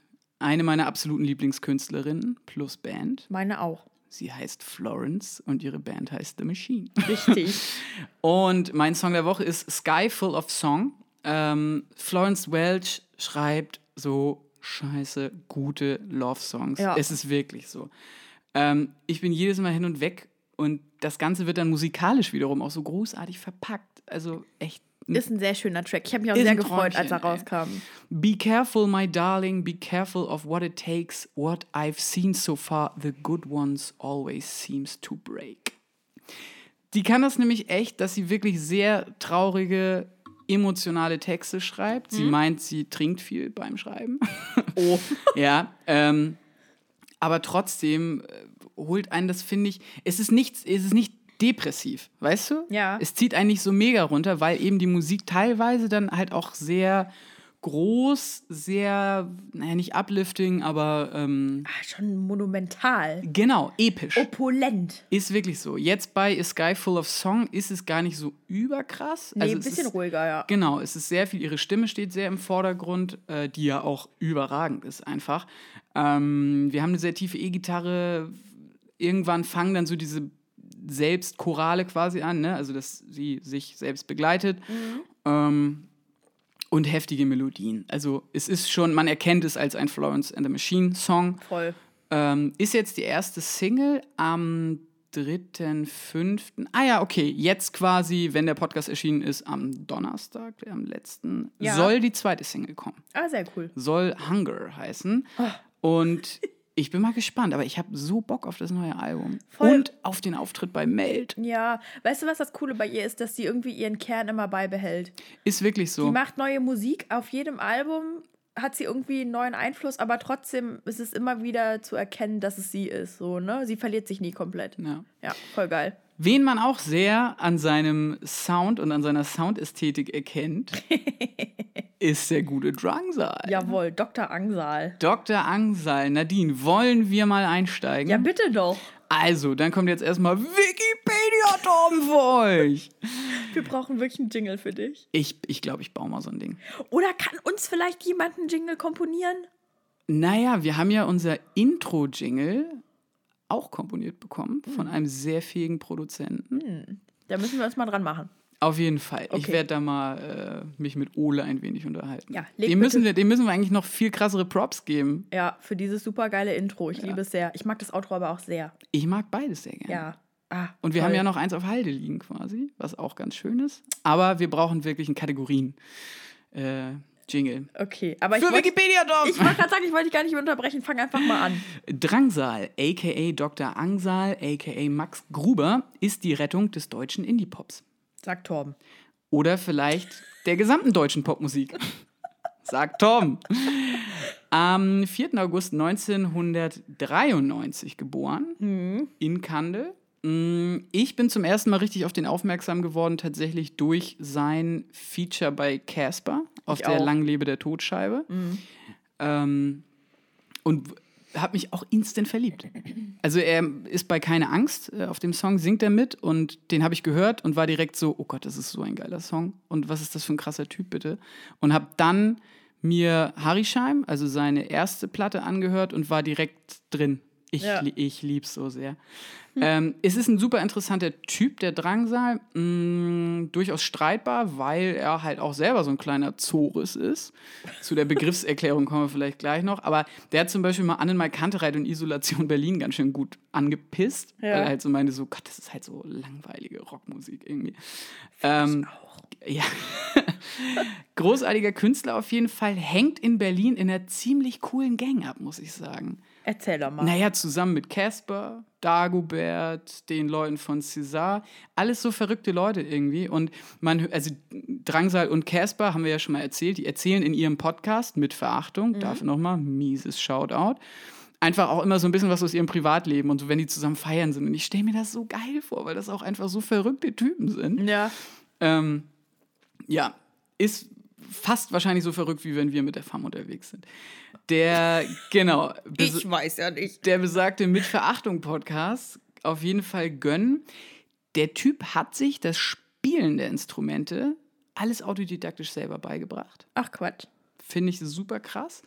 meiner absoluten Lieblingskünstlerinnen plus Band. Meine auch. Sie heißt Florence und ihre Band heißt The Machine. Richtig. Und mein Song der Woche ist Sky Full of Song. Florence Welch schreibt so scheiße gute Love-Songs. Ja. Es ist wirklich so. Ich bin jedes Mal hin und weg. Und das Ganze wird dann musikalisch wiederum auch so großartig verpackt. Also echt. Ist ein sehr schöner Track. Ich habe mich auch sehr gefreut, als er rauskam. Be careful, my darling, be careful of what it takes, what I've seen so far, the good ones always seems to break. Die kann das nämlich echt, dass sie wirklich sehr traurige, emotionale Texte schreibt. Sie meint, sie trinkt viel beim Schreiben. Oh. Ja, aber trotzdem holt einen, das finde ich, es ist nicht depressiv, weißt du? Ja. Es zieht einen nicht so mega runter, weil eben die Musik teilweise dann halt auch sehr groß, sehr, naja, nicht uplifting, aber schon monumental. Genau, episch. Opulent. Ist wirklich so. Jetzt bei A Sky Full of Song ist es gar nicht so überkrass. Nee, also ein bisschen ruhiger, ja. Genau, es ist sehr viel, ihre Stimme steht sehr im Vordergrund, die ja auch überragend ist einfach. Wir haben eine sehr tiefe E-Gitarre. Irgendwann fangen dann so diese Selbstchorale quasi an, ne? Also dass sie sich selbst begleitet. Und heftige Melodien. Also es ist schon, man erkennt es als ein Florence and the Machine Song. Voll. Ist jetzt die erste Single am 3.5. Jetzt quasi, wenn der Podcast erschienen ist, am Donnerstag, am letzten, soll die zweite Single kommen. Ah, sehr cool. Soll Hunger heißen. Oh. Und ich bin mal gespannt, aber ich habe so Bock auf das neue Album. Voll. Und auf den Auftritt bei Meld. Ja, weißt du, was das Coole bei ihr ist? Dass sie irgendwie ihren Kern immer beibehält. Ist wirklich so. Sie macht neue Musik. Auf jedem Album hat sie irgendwie einen neuen Einfluss, aber trotzdem ist es immer wieder zu erkennen, dass es sie ist. So, ne? Sie verliert sich nie komplett. Ja, voll geil. Wen man auch sehr an seinem Sound und an seiner Soundästhetik erkennt, ist der gute Drangsal. Jawohl, Dr. Angsal. Dr. Angsal. Nadine, wollen wir mal einsteigen? Ja, bitte doch. Also, dann kommt jetzt erstmal Wikipedia-Torben für euch. Wir brauchen wirklich einen Jingle für dich. Ich glaube, ich baue mal so ein Ding. Oder kann uns vielleicht jemand einen Jingle komponieren? Naja, wir haben ja unser Intro-Jingle auch komponiert bekommen von einem sehr fähigen Produzenten. Da müssen wir uns mal dran machen. Auf jeden Fall. Okay. Ich werde da mal mich mit Ole ein wenig unterhalten. Ja, dem müssen wir eigentlich noch viel krassere Props geben. Ja, für dieses super geile Intro. Ich liebe es sehr. Ich mag das Outro aber auch sehr. Ich mag beides sehr gerne. Ja, Und wir haben ja noch eins auf Halde liegen quasi, was auch ganz schön ist. Aber wir brauchen wirklich einen Kategorien-Jingle. Okay, aber für Wikipedia-Doc! Ich wollte gerade sagen, ich wollte dich gar nicht unterbrechen, fang einfach mal an. Drangsal, a.k.a. Dr. Angsal, a.k.a. Max Gruber, ist die Rettung des deutschen Indie-Pops. Sagt Torben. Oder vielleicht der gesamten deutschen Popmusik. Sagt Torben. Am 4. August 1993 geboren, in Kandel. Ich bin zum ersten Mal richtig auf den aufmerksam geworden, tatsächlich durch sein Feature bei Casper auf der Lang lebe der Todscheibe. Mhm. Und habe mich auch instant verliebt. Also er ist bei Keine Angst, auf dem Song singt er mit und den habe ich gehört und war direkt so, oh Gott, das ist so ein geiler Song und was ist das für ein krasser Typ bitte? Und habe dann mir Herxheim, also seine erste Platte angehört und war direkt drin. Ich lieb's so sehr. Es ist ein super interessanter Typ, der Drangsal. Durchaus streitbar, weil er halt auch selber so ein kleiner Zores ist. Zu der Begriffserklärung kommen wir vielleicht gleich noch. Aber der hat zum Beispiel mal Annenmal Kantereit und Isolation Berlin ganz schön gut angepisst. Ja. Weil er halt so meinte, so Gott, das ist halt so langweilige Rockmusik irgendwie. Ja, großartiger Künstler auf jeden Fall. Hängt in Berlin in einer ziemlich coolen Gang ab, muss ich sagen. Erzähl doch mal. Naja, zusammen mit Casper, Dagobert, den Leuten von César. Alles so verrückte Leute irgendwie. Und Drangsal und Casper, haben wir ja schon mal erzählt, die erzählen in ihrem Podcast mit Verachtung, dafür nochmal, mieses Shoutout, einfach auch immer so ein bisschen was aus ihrem Privatleben und so, wenn die zusammen feiern sind. Und ich stelle mir das so geil vor, weil das auch einfach so verrückte Typen sind. Ja. Ja, ist fast wahrscheinlich so verrückt, wie wenn wir mit der FAM unterwegs sind. Ich weiß ja nicht. Der besagte Mit-Verachtung-Podcast auf jeden Fall gönnen. Der Typ hat sich das Spielen der Instrumente alles autodidaktisch selber beigebracht. Ach Quatsch. Finde ich super krass.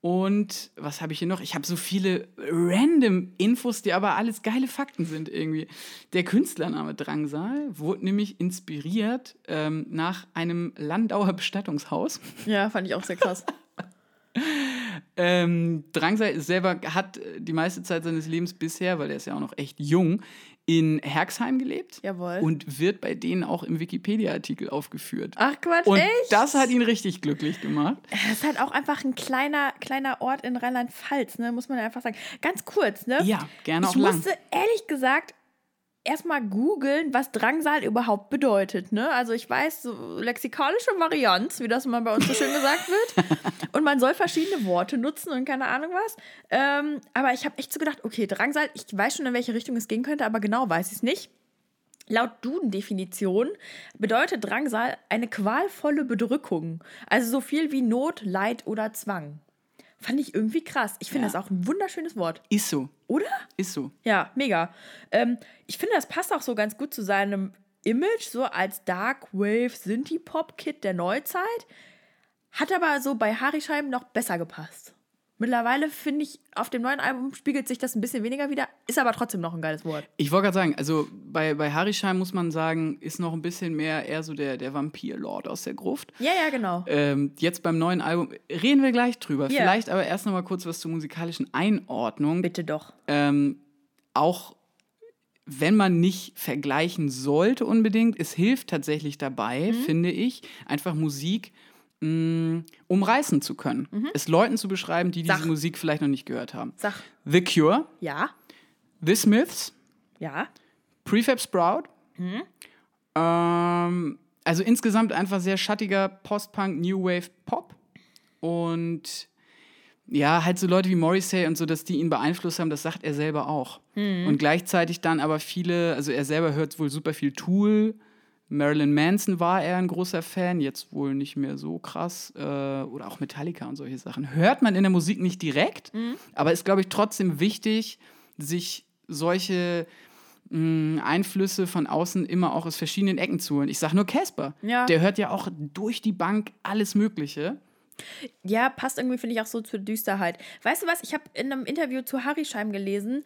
Und was habe ich hier noch? Ich habe so viele random Infos, die aber alles geile Fakten sind irgendwie. Der Künstlername Drangsal wurde nämlich inspiriert nach einem Landauer Bestattungshaus. Ja, fand ich auch sehr krass. Drangsal selber hat die meiste Zeit seines Lebens bisher, weil er ist ja auch noch echt jung, in Herxheim gelebt. Jawohl. Und wird bei denen auch im Wikipedia-Artikel aufgeführt. Ach Quatsch, und echt? Und das hat ihn richtig glücklich gemacht. Das ist halt auch einfach ein kleiner Ort in Rheinland-Pfalz, ne? Muss man einfach sagen. Ganz kurz, ne? Ja, gerne auch lang. Ich musste ehrlich gesagt erstmal googeln, was Drangsal überhaupt bedeutet, ne? Also ich weiß, so lexikalische Varianz, wie das mal bei uns so schön gesagt wird. Und man soll verschiedene Worte nutzen und keine Ahnung was. Aber ich habe echt so gedacht, okay, Drangsal, ich weiß schon, in welche Richtung es gehen könnte, aber genau weiß ich es nicht. Laut Duden-Definition bedeutet Drangsal eine qualvolle Bedrückung. Also so viel wie Not, Leid oder Zwang. Fand ich irgendwie krass. Ich finde das auch ein wunderschönes Wort. Ist so. Oder? Ist so. Ja, mega. Ich finde, das passt auch so ganz gut zu seinem Image, so als Dark Wave Synthie-Pop-Kid der Neuzeit. Hat aber so bei Herxheim noch besser gepasst. Mittlerweile finde ich, auf dem neuen Album spiegelt sich das ein bisschen weniger wieder, ist aber trotzdem noch ein geiles Wort. Ich wollte gerade sagen, also bei Herxheim muss man sagen, ist noch ein bisschen mehr eher so der Vampir-Lord aus der Gruft. Ja, ja, genau. Jetzt beim neuen Album, reden wir gleich drüber. Yeah. Vielleicht aber erst noch mal kurz was zur musikalischen Einordnung. Bitte doch. Auch wenn man nicht vergleichen sollte unbedingt, es hilft tatsächlich dabei, finde ich, einfach Musik umreißen zu können. Es Leuten zu beschreiben, die diese Musik vielleicht noch nicht gehört haben. The Cure. Ja. The Smiths. Ja. Prefab Sprout. Mhm. Also insgesamt einfach sehr schattiger Post-Punk, New Wave Pop. Und ja, halt so Leute wie Morrissey und so, dass die ihn beeinflusst haben, das sagt er selber auch. Und gleichzeitig dann aber viele, also er selber hört wohl super viel Tool. Marilyn Manson war er ein großer Fan, jetzt wohl nicht mehr so krass. Oder auch Metallica und solche Sachen. Hört man in der Musik nicht direkt, aber ist, glaube ich, trotzdem wichtig, sich solche Einflüsse von außen immer auch aus verschiedenen Ecken zu holen. Ich sag nur Casper. Ja. Der hört ja auch durch die Bank alles Mögliche. Ja, passt irgendwie, finde ich, auch so zur Düsterheit. Weißt du was? Ich habe in einem Interview zu Herxheim gelesen,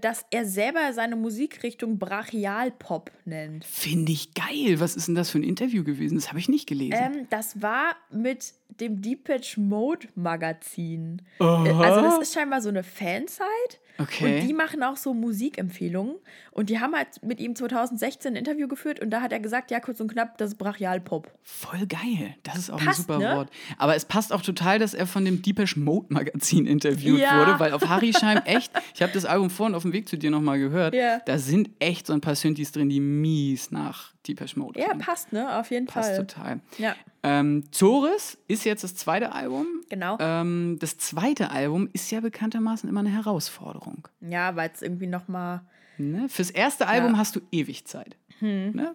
dass er selber seine Musikrichtung Brachialpop nennt. Finde ich geil. Was ist denn das für ein Interview gewesen? Das habe ich nicht gelesen. Das war mit dem Depeche Mode Magazin. Also das ist scheinbar so eine Fanzeit. Okay. Und die machen auch so Musikempfehlungen. Und die haben halt mit ihm 2016 ein Interview geführt. Und da hat er gesagt, ja, kurz und knapp, das ist Brachialpop. Voll geil. Das ist auch passt, ein super, ne? Wort. Aber es passt auch total, dass er von dem Depeche Mode Magazin interviewt wurde. Weil auf Herxheim echt, ich habe das Album vorhin auf dem Weg zu dir nochmal gehört, da sind echt so ein paar Synthes drin, die mies nach Depeche Mode klingen. Ja, passt, ne? Auf jeden Fall. Passt total. Ja. Zores ist jetzt das zweite Album. Genau. Das zweite Album ist ja bekanntermaßen immer eine Herausforderung. Ja, weil es irgendwie nochmal... Ne? Fürs erste Album hast du ewig Zeit. Ne?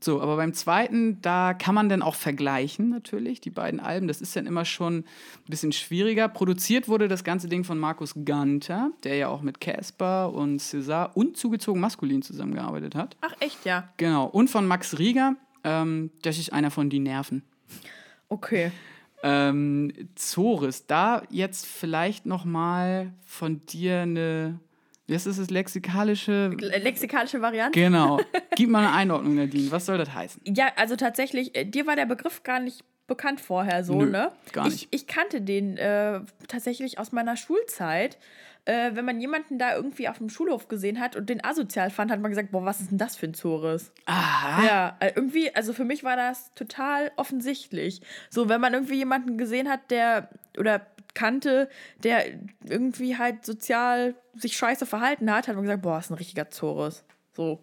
So, aber beim zweiten, da kann man dann auch vergleichen natürlich, die beiden Alben. Das ist dann immer schon ein bisschen schwieriger. Produziert wurde das ganze Ding von Markus Ganter, der ja auch mit Casper und César und Zugezogen Maskulin zusammengearbeitet hat. Ach echt, ja. Genau, und von Max Rieger. Das ist einer von Die Nerven. Okay. Zores, da jetzt vielleicht nochmal von dir eine... Das ist das lexikalische Variante. Genau. Gib mal eine Einordnung, Nadine. Was soll das heißen? Ja, also tatsächlich, dir war der Begriff gar nicht bekannt vorher so, ne? Gar nicht. Ich kannte den tatsächlich aus meiner Schulzeit. Wenn man jemanden da irgendwie auf dem Schulhof gesehen hat und den asozial fand, hat man gesagt, boah, was ist denn das für ein Zores? Aha. Ja, irgendwie, also für mich war das total offensichtlich. So, wenn man irgendwie jemanden gesehen hat, der oder kannte, der irgendwie halt sozial sich scheiße verhalten hat, hat man gesagt, boah, ist ein richtiger Zores. So.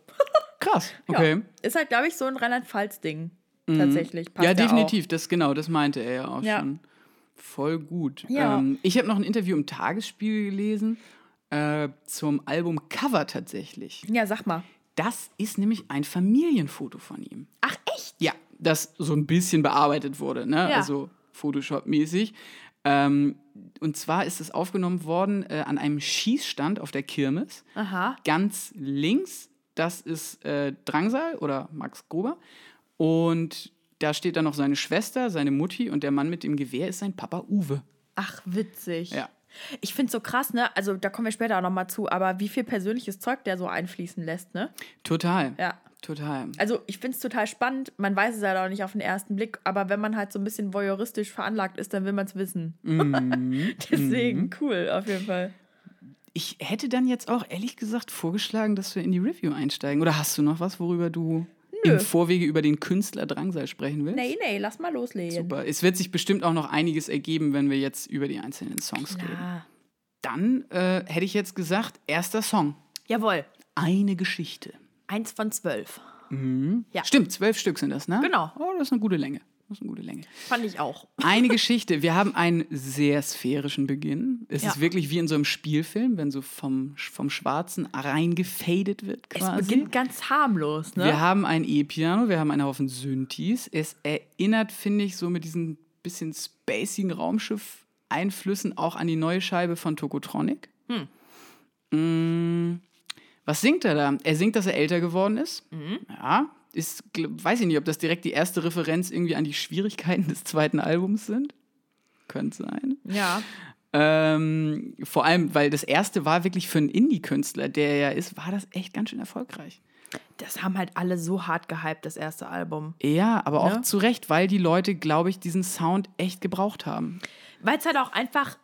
Krass, okay. Ja, ist halt, glaube ich, so ein Rheinland-Pfalz-Ding. Tatsächlich. Passt ja, definitiv. Das, genau, das meinte er ja auch schon. Voll gut. Ja. Ich habe noch ein Interview im Tagesspiegel gelesen zum Albumcover tatsächlich. Ja, sag mal. Das ist nämlich ein Familienfoto von ihm. Ach, echt? Ja, das so ein bisschen bearbeitet wurde, ne? Ja. Also Photoshop-mäßig. Und zwar ist es aufgenommen worden an einem Schießstand auf der Kirmes. Aha. Ganz links, das ist Drangsal oder Max Gruber. Und da steht dann noch seine Schwester, seine Mutti und der Mann mit dem Gewehr ist sein Papa Uwe. Ach, witzig. Ja. Ich finde es so krass, ne? Also da kommen wir später auch nochmal zu, aber wie viel persönliches Zeug der so einfließen lässt, ne? Total. Ja. Total. Also ich finde es total spannend. Man weiß es ja halt auch nicht auf den ersten Blick, aber wenn man halt so ein bisschen voyeuristisch veranlagt ist, dann will man es wissen. Deswegen cool, auf jeden Fall. Ich hätte dann jetzt auch ehrlich gesagt vorgeschlagen, dass wir in die Review einsteigen. Oder hast du noch was, worüber du... Im Vorwege über den Künstler Drangsal sprechen willst? Nee, lass mal loslegen. Super. Es wird sich bestimmt auch noch einiges ergeben, wenn wir jetzt über die einzelnen Songs reden. Dann hätte ich jetzt gesagt, erster Song. Jawohl. Eine Geschichte. 1 von 12. Mhm. Ja. Stimmt, 12 Stück sind das, ne? Genau. Oh, das ist eine gute Länge. Fand ich auch. Eine Geschichte. Wir haben einen sehr sphärischen Beginn. Es ist wirklich wie in so einem Spielfilm, wenn so vom Schwarzen rein gefadet wird quasi. Es beginnt ganz harmlos, ne? Wir haben ein E-Piano, wir haben einen Haufen Synthes. Es erinnert, finde ich, so mit diesen bisschen spacigen Raumschiff-Einflüssen auch an die neue Scheibe von Tokotronic. Was singt er da? Er singt, dass er älter geworden ist. Ja. Ist, weiß ich nicht, ob das direkt die erste Referenz irgendwie an die Schwierigkeiten des zweiten Albums sind. Könnte sein. Ja. Vor allem, weil das erste war wirklich für einen Indie-Künstler, der ja ist, war das echt ganz schön erfolgreich. Das haben halt alle so hart gehypt, das erste Album. Ja, aber auch zu Recht, weil die Leute, glaube ich, diesen Sound echt gebraucht haben. Weil es halt auch einfach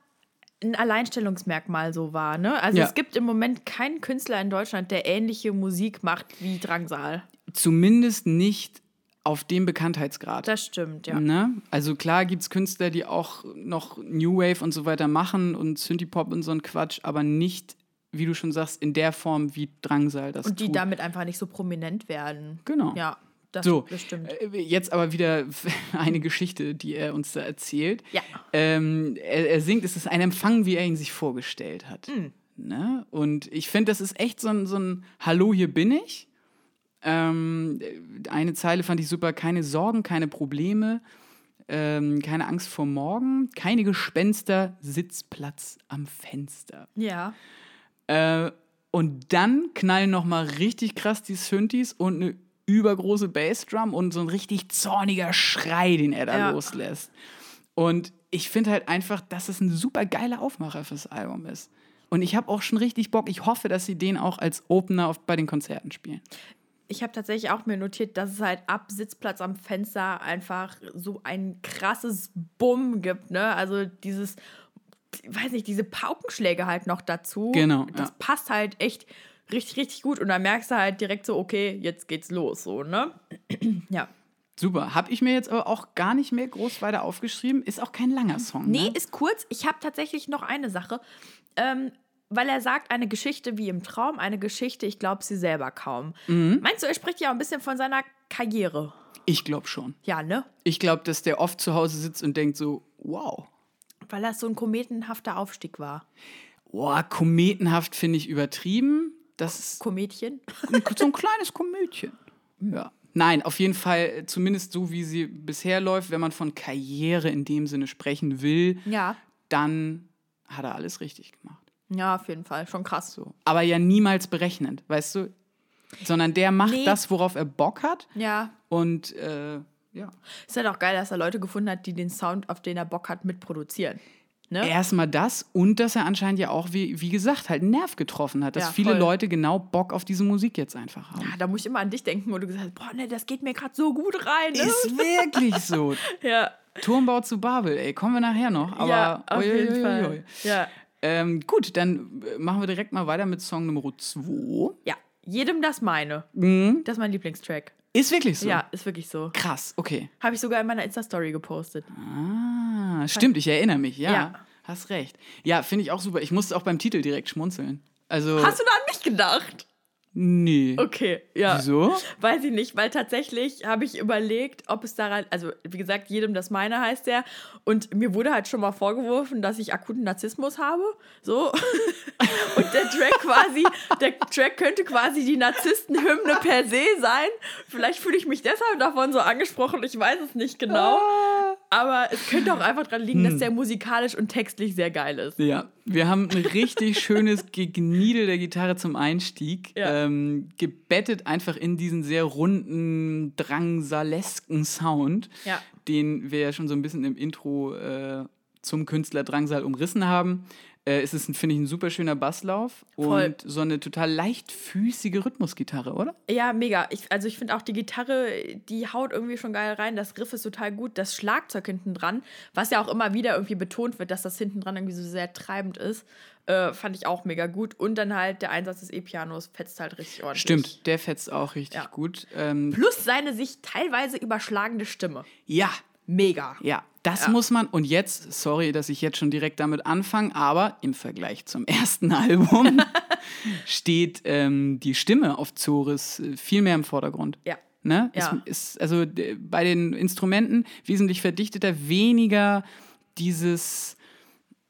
ein Alleinstellungsmerkmal so war, ne? Also es gibt im Moment keinen Künstler in Deutschland, der ähnliche Musik macht wie Drangsal. Zumindest nicht auf dem Bekanntheitsgrad. Das stimmt, ja. Ne? Also klar gibt es Künstler, die auch noch New Wave und so weiter machen und Synthie-Pop und so ein Quatsch, aber nicht, wie du schon sagst, in der Form, wie Drangsal das tut. Und die damit einfach nicht so prominent werden. Genau. Ja, das stimmt. Jetzt aber wieder eine Geschichte, die er uns da erzählt. Ja. Er singt, es ist ein Empfang, wie er ihn sich vorgestellt hat. Ne? Und ich finde, das ist echt so ein Hallo, hier bin ich. Eine Zeile fand ich super. Keine Sorgen, keine Probleme, keine Angst vor morgen, keine Gespenster, Sitzplatz am Fenster. Ja. Und dann knallen nochmal richtig krass die Synthes und eine übergroße Bassdrum und so ein richtig zorniger Schrei, den er da loslässt. Und ich finde halt einfach, dass es ein super geiler Aufmacher fürs Album ist. Und ich habe auch schon richtig Bock. Ich hoffe, dass sie den auch als Opener bei den Konzerten spielen. Ich habe tatsächlich auch mir notiert, dass es halt ab Sitzplatz am Fenster einfach so ein krasses Bumm gibt, ne? Also dieses, weiß nicht, diese Paukenschläge halt noch dazu. Genau. Das passt halt echt richtig, richtig gut. Und dann merkst du halt direkt so, okay, jetzt geht's los, so, ne? Ja. Super. Habe ich mir jetzt aber auch gar nicht mehr groß weiter aufgeschrieben. Ist auch kein langer Song. Nee, ne? Ist kurz. Ich habe tatsächlich noch eine Sache. Weil er sagt, eine Geschichte wie im Traum, eine Geschichte, ich glaube sie selber kaum. Mhm. Meinst du, er spricht ja auch ein bisschen von seiner Karriere? Ich glaube schon. Ja, ne? Ich glaube, dass der oft zu Hause sitzt und denkt so, wow. Weil das so ein kometenhafter Aufstieg war. Boah, kometenhaft finde ich übertrieben. Das Komödchen? So ein kleines Komödchen. Ja. Nein, auf jeden Fall, zumindest so, wie sie bisher läuft, wenn man von Karriere in dem Sinne sprechen will, ja, dann hat er alles richtig gemacht. Ja, auf jeden Fall. Schon krass so. Aber ja niemals berechnend, weißt du? Sondern der macht das, worauf er Bock hat. Ja. Und ja. Ist halt auch geil, dass er Leute gefunden hat, die den Sound, auf den er Bock hat, mitproduzieren. Ne? Erstmal das und dass er anscheinend ja auch, wie gesagt, halt einen Nerv getroffen hat, dass viele Leute genau Bock auf diese Musik jetzt einfach haben. Ja, da muss ich immer an dich denken, wo du gesagt hast, boah, ne, das geht mir gerade so gut rein. Ne? Ist wirklich so. Ja. Turmbau zu Babel, ey, kommen wir nachher noch. Aber ja, auf jeden Fall. Ja. Gut, dann machen wir direkt mal weiter mit Song Nummer 2. Ja, jedem das meine. Mhm. Das ist mein Lieblingstrack. Ist wirklich so? Ja, ist wirklich so. Krass, okay. Habe ich sogar in meiner Insta-Story gepostet. Ah, stimmt, ich erinnere mich, ja. Hast recht. Ja, finde ich auch super. Ich musste auch beim Titel direkt schmunzeln. Also, hast du da an mich gedacht? Nee. Okay, ja. Wieso? Weiß ich nicht, weil tatsächlich habe ich überlegt, ob es daran, also wie gesagt, jedem das meine heißt der. Und mir wurde halt schon mal vorgeworfen, dass ich akuten Narzissmus habe. So. Und der Track könnte quasi die Narzisstenhymne per se sein. Vielleicht fühle ich mich deshalb davon so angesprochen, ich weiß es nicht genau. Aber es könnte auch einfach daran liegen, dass der musikalisch und textlich sehr geil ist. Ja, wir haben ein richtig schönes Gegniedel der Gitarre zum Einstieg. Ja. Gebettet einfach in diesen sehr runden, drangsalesken Sound, den wir ja schon so ein bisschen im Intro zum Künstler Drangsal umrissen haben. Es ist, finde ich, ein super schöner Basslauf und so eine total leichtfüßige Rhythmusgitarre, oder? Ja, mega. Ich finde auch die Gitarre, die haut irgendwie schon geil rein. Das Riff ist total gut. Das Schlagzeug hinten dran, was ja auch immer wieder irgendwie betont wird, dass das hinten dran irgendwie so sehr treibend ist, fand ich auch mega gut. Und dann halt der Einsatz des E-Pianos fetzt halt richtig ordentlich. Stimmt, der fetzt auch richtig gut. Plus seine sich teilweise überschlagende Stimme. Ja. Mega. Ja, das muss man, und jetzt, sorry, dass ich jetzt schon direkt damit anfange, aber im Vergleich zum ersten Album steht die Stimme auf Zores viel mehr im Vordergrund. Ja. Ne? Ja. Ist also bei den Instrumenten wesentlich verdichteter, weniger dieses,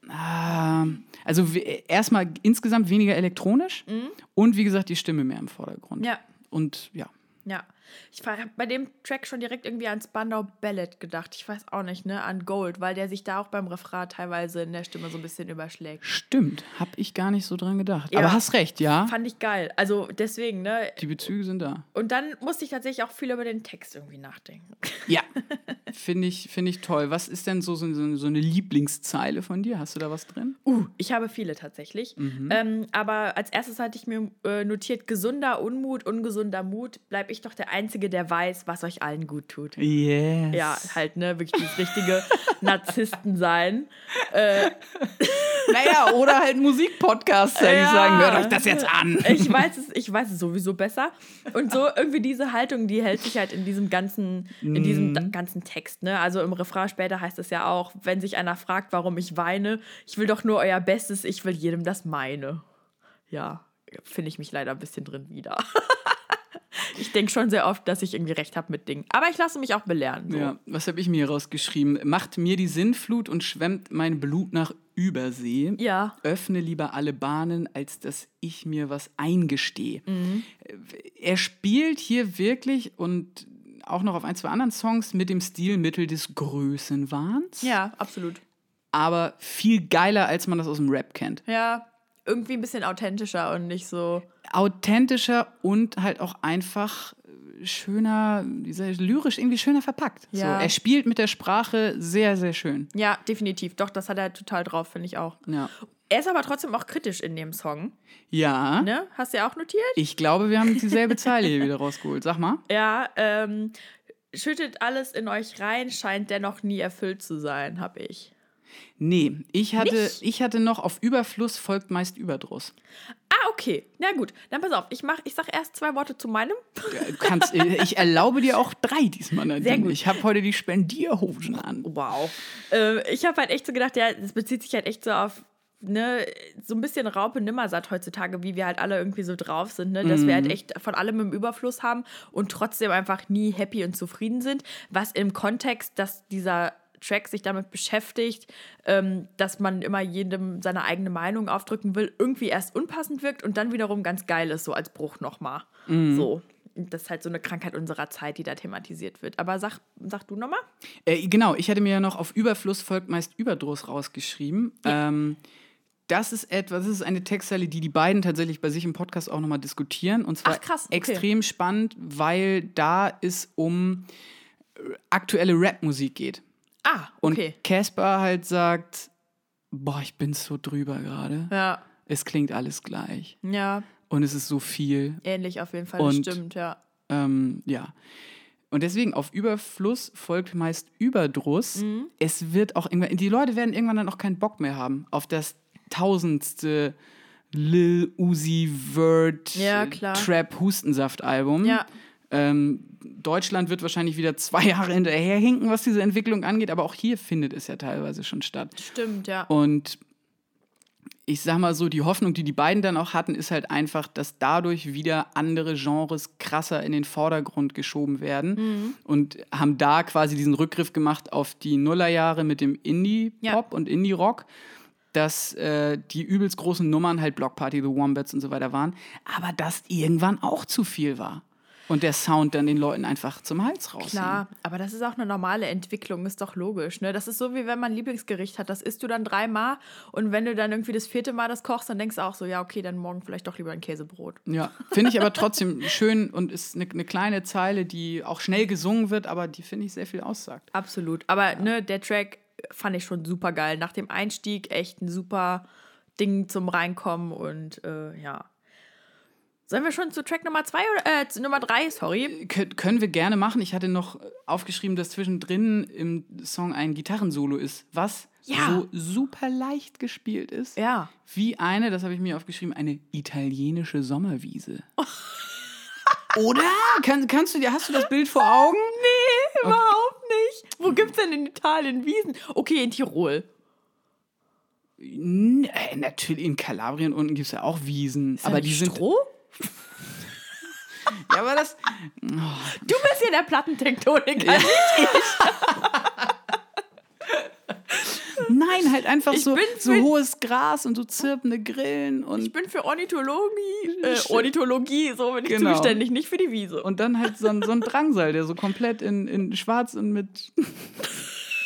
also erstmal insgesamt weniger elektronisch und wie gesagt, die Stimme mehr im Vordergrund. Ja. Und ja. Ja, ich habe bei dem Track schon direkt irgendwie an Spandau Ballet gedacht. Ich weiß auch nicht, ne? An Gold, weil der sich da auch beim Refrain teilweise in der Stimme so ein bisschen überschlägt. Stimmt, habe ich gar nicht so dran gedacht. Ja. Aber hast recht, ja. Fand ich geil. Also deswegen, ne? Die Bezüge sind da. Und dann musste ich tatsächlich auch viel über den Text irgendwie nachdenken. Ja, finde ich toll. Was ist denn so eine Lieblingszeile von dir? Hast du da was drin? Ich habe viele tatsächlich. Mhm. Aber als erstes hatte ich mir notiert, gesunder Unmut, ungesunder Mut, bleib ich doch der Einzige, der weiß, was euch allen gut tut. Yes. Ja, halt, ne, wirklich das richtige Narzissten-Sein. Naja, oder halt Musikpodcaster, die sagen, hört euch das jetzt an. Ich weiß es sowieso besser. Und so irgendwie diese Haltung, die hält sich halt in diesem ganzen Text, ne? Also im Refrain später heißt es ja auch, wenn sich einer fragt, warum ich weine, ich will doch nur euer Bestes, ich will jedem das meine. Ja, finde ich mich leider ein bisschen drin wieder. Ich denke schon sehr oft, dass ich irgendwie recht habe mit Dingen. Aber ich lasse mich auch belehren. So. Ja, was habe ich mir rausgeschrieben? Macht mir die Sinnflut und schwemmt mein Blut nach Übersee. Ja. Öffne lieber alle Bahnen, als dass ich mir was eingestehe. Mhm. Er spielt hier wirklich und auch noch auf ein, zwei anderen Songs mit dem Stilmittel des Größenwahns. Ja, absolut. Aber viel geiler, als man das aus dem Rap kennt. Ja, irgendwie ein bisschen authentischer und nicht so... Authentischer und halt auch einfach schöner, lyrisch irgendwie schöner verpackt. Ja. So, er spielt mit der Sprache sehr, sehr schön. Ja, definitiv. Doch, das hat er total drauf, finde ich auch. Ja. Er ist aber trotzdem auch kritisch in dem Song. Ja. Ne? Hast du ja auch notiert? Ich glaube, wir haben dieselbe Zeile hier wieder rausgeholt. Sag mal. Ja, schüttet alles in euch rein, scheint dennoch nie erfüllt zu sein, habe ich. Nee, ich hatte noch auf Überfluss folgt meist Überdruss. Ah, okay. Na gut, dann pass auf. Ich sag erst 2 Worte zu meinem. Ich erlaube dir auch 3 diesmal, Nadine. Sehr gut. Ich habe heute die Spendierhosen an. Wow. Ich habe halt echt so gedacht, ja, das bezieht sich halt echt so auf, ne, so ein bisschen Raupe Nimmersatt heutzutage, wie wir halt alle irgendwie so drauf sind, ne, dass wir halt echt von allem im Überfluss haben und trotzdem einfach nie happy und zufrieden sind, was im Kontext, dass dieser Track sich damit beschäftigt, dass man immer jedem seine eigene Meinung aufdrücken will, irgendwie erst unpassend wirkt und dann wiederum ganz geil ist, so als Bruch nochmal. Mm. So. Das ist halt so eine Krankheit unserer Zeit, die da thematisiert wird. Aber sag du nochmal? Genau, ich hatte mir ja noch auf Überfluss folgt meist Überdruss rausgeschrieben. Ja. Das ist eine Textzeile, die beiden tatsächlich bei sich im Podcast auch nochmal diskutieren. Und zwar extrem spannend, weil da es um aktuelle Rap-Musik geht. Ah, okay. Und Casper halt sagt, boah, ich bin so drüber gerade. Ja. Es klingt alles gleich. Ja. Und es ist so viel. Ähnlich auf jeden Fall, und, stimmt, ja. Ja. Und deswegen, auf Überfluss folgt meist Überdruss. Mhm. Es wird auch irgendwann, die Leute werden irgendwann dann auch keinen Bock mehr haben auf das 1000. Lil Uzi Vert Trap Hustensaft Album. Ja. Deutschland wird wahrscheinlich wieder 2 Jahre hinterherhinken, was diese Entwicklung angeht, aber auch hier findet es ja teilweise schon statt. Stimmt, ja. Und ich sag mal so, die Hoffnung, die beiden dann auch hatten, ist halt einfach, dass dadurch wieder andere Genres krasser in den Vordergrund geschoben werden, und haben da quasi diesen Rückgriff gemacht auf die Nullerjahre mit dem Indie-Pop und Indie-Rock, dass die übelst großen Nummern halt Blockparty, The Wombats und so weiter waren, aber dass irgendwann auch zu viel war. Und der Sound dann den Leuten einfach zum Hals raus. Klar, aber das ist auch eine normale Entwicklung, ist doch logisch. Ne? Das ist so, wie wenn man ein Lieblingsgericht hat, das isst du dann 3 Mal und wenn du dann irgendwie das 4. Mal das kochst, dann denkst du auch so, ja okay, dann morgen vielleicht doch lieber ein Käsebrot. Ja, finde ich aber trotzdem schön und ist eine kleine Zeile, die auch schnell gesungen wird, aber die, finde ich, sehr viel aussagt. Absolut, aber ne, der Track fand ich schon super geil. Nach dem Einstieg echt ein super Ding zum Reinkommen und ja. Sollen wir schon zu Track Nummer 2 oder Nummer 3, sorry? Können wir gerne machen. Ich hatte noch aufgeschrieben, dass zwischendrin im Song ein Gitarrensolo ist, was so super leicht gespielt ist. Ja. Wie eine, das habe ich mir aufgeschrieben, eine italienische Sommerwiese. Oh. Oder? Hast du das Bild vor Augen? Nee, überhaupt nicht. Wo gibt's denn in Italien Wiesen? Okay, in Tirol. Natürlich, in Kalabrien unten gibt es ja auch Wiesen. Ist aber die Stroh? Ja, aber das... Oh. Du bist hier der Plattentektoniker, nicht ich. Nein, halt einfach so hohes Gras und so zirpende Grillen. Und ich bin für Ornithologie, so bin ich zuständig, nicht für die Wiese. Und dann halt so ein Drangsal, der so komplett in schwarz und mit...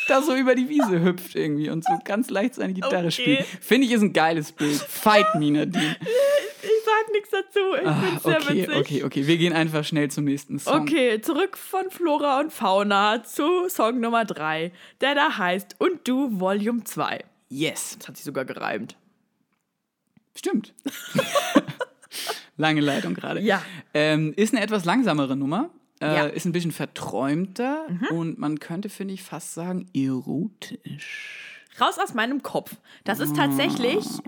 da so über die Wiese hüpft irgendwie und so ganz leicht seine Gitarre spielt. Finde ich, ist ein geiles Bild. Fight me, Nadine. Ich sag nichts dazu. Ich find's sehr witzig. Okay. Wir gehen einfach schnell zum nächsten Song. Okay, zurück von Flora und Fauna zu Song Nummer 3, der da heißt Und du Volume 2. Yes. Das hat sich sogar gereimt. Stimmt. Lange Leitung gerade. Ja. Ist eine etwas langsamere Nummer. Ja. Ist ein bisschen verträumter und man könnte, finde ich, fast sagen, erotisch. Raus aus meinem Kopf. Das ist tatsächlich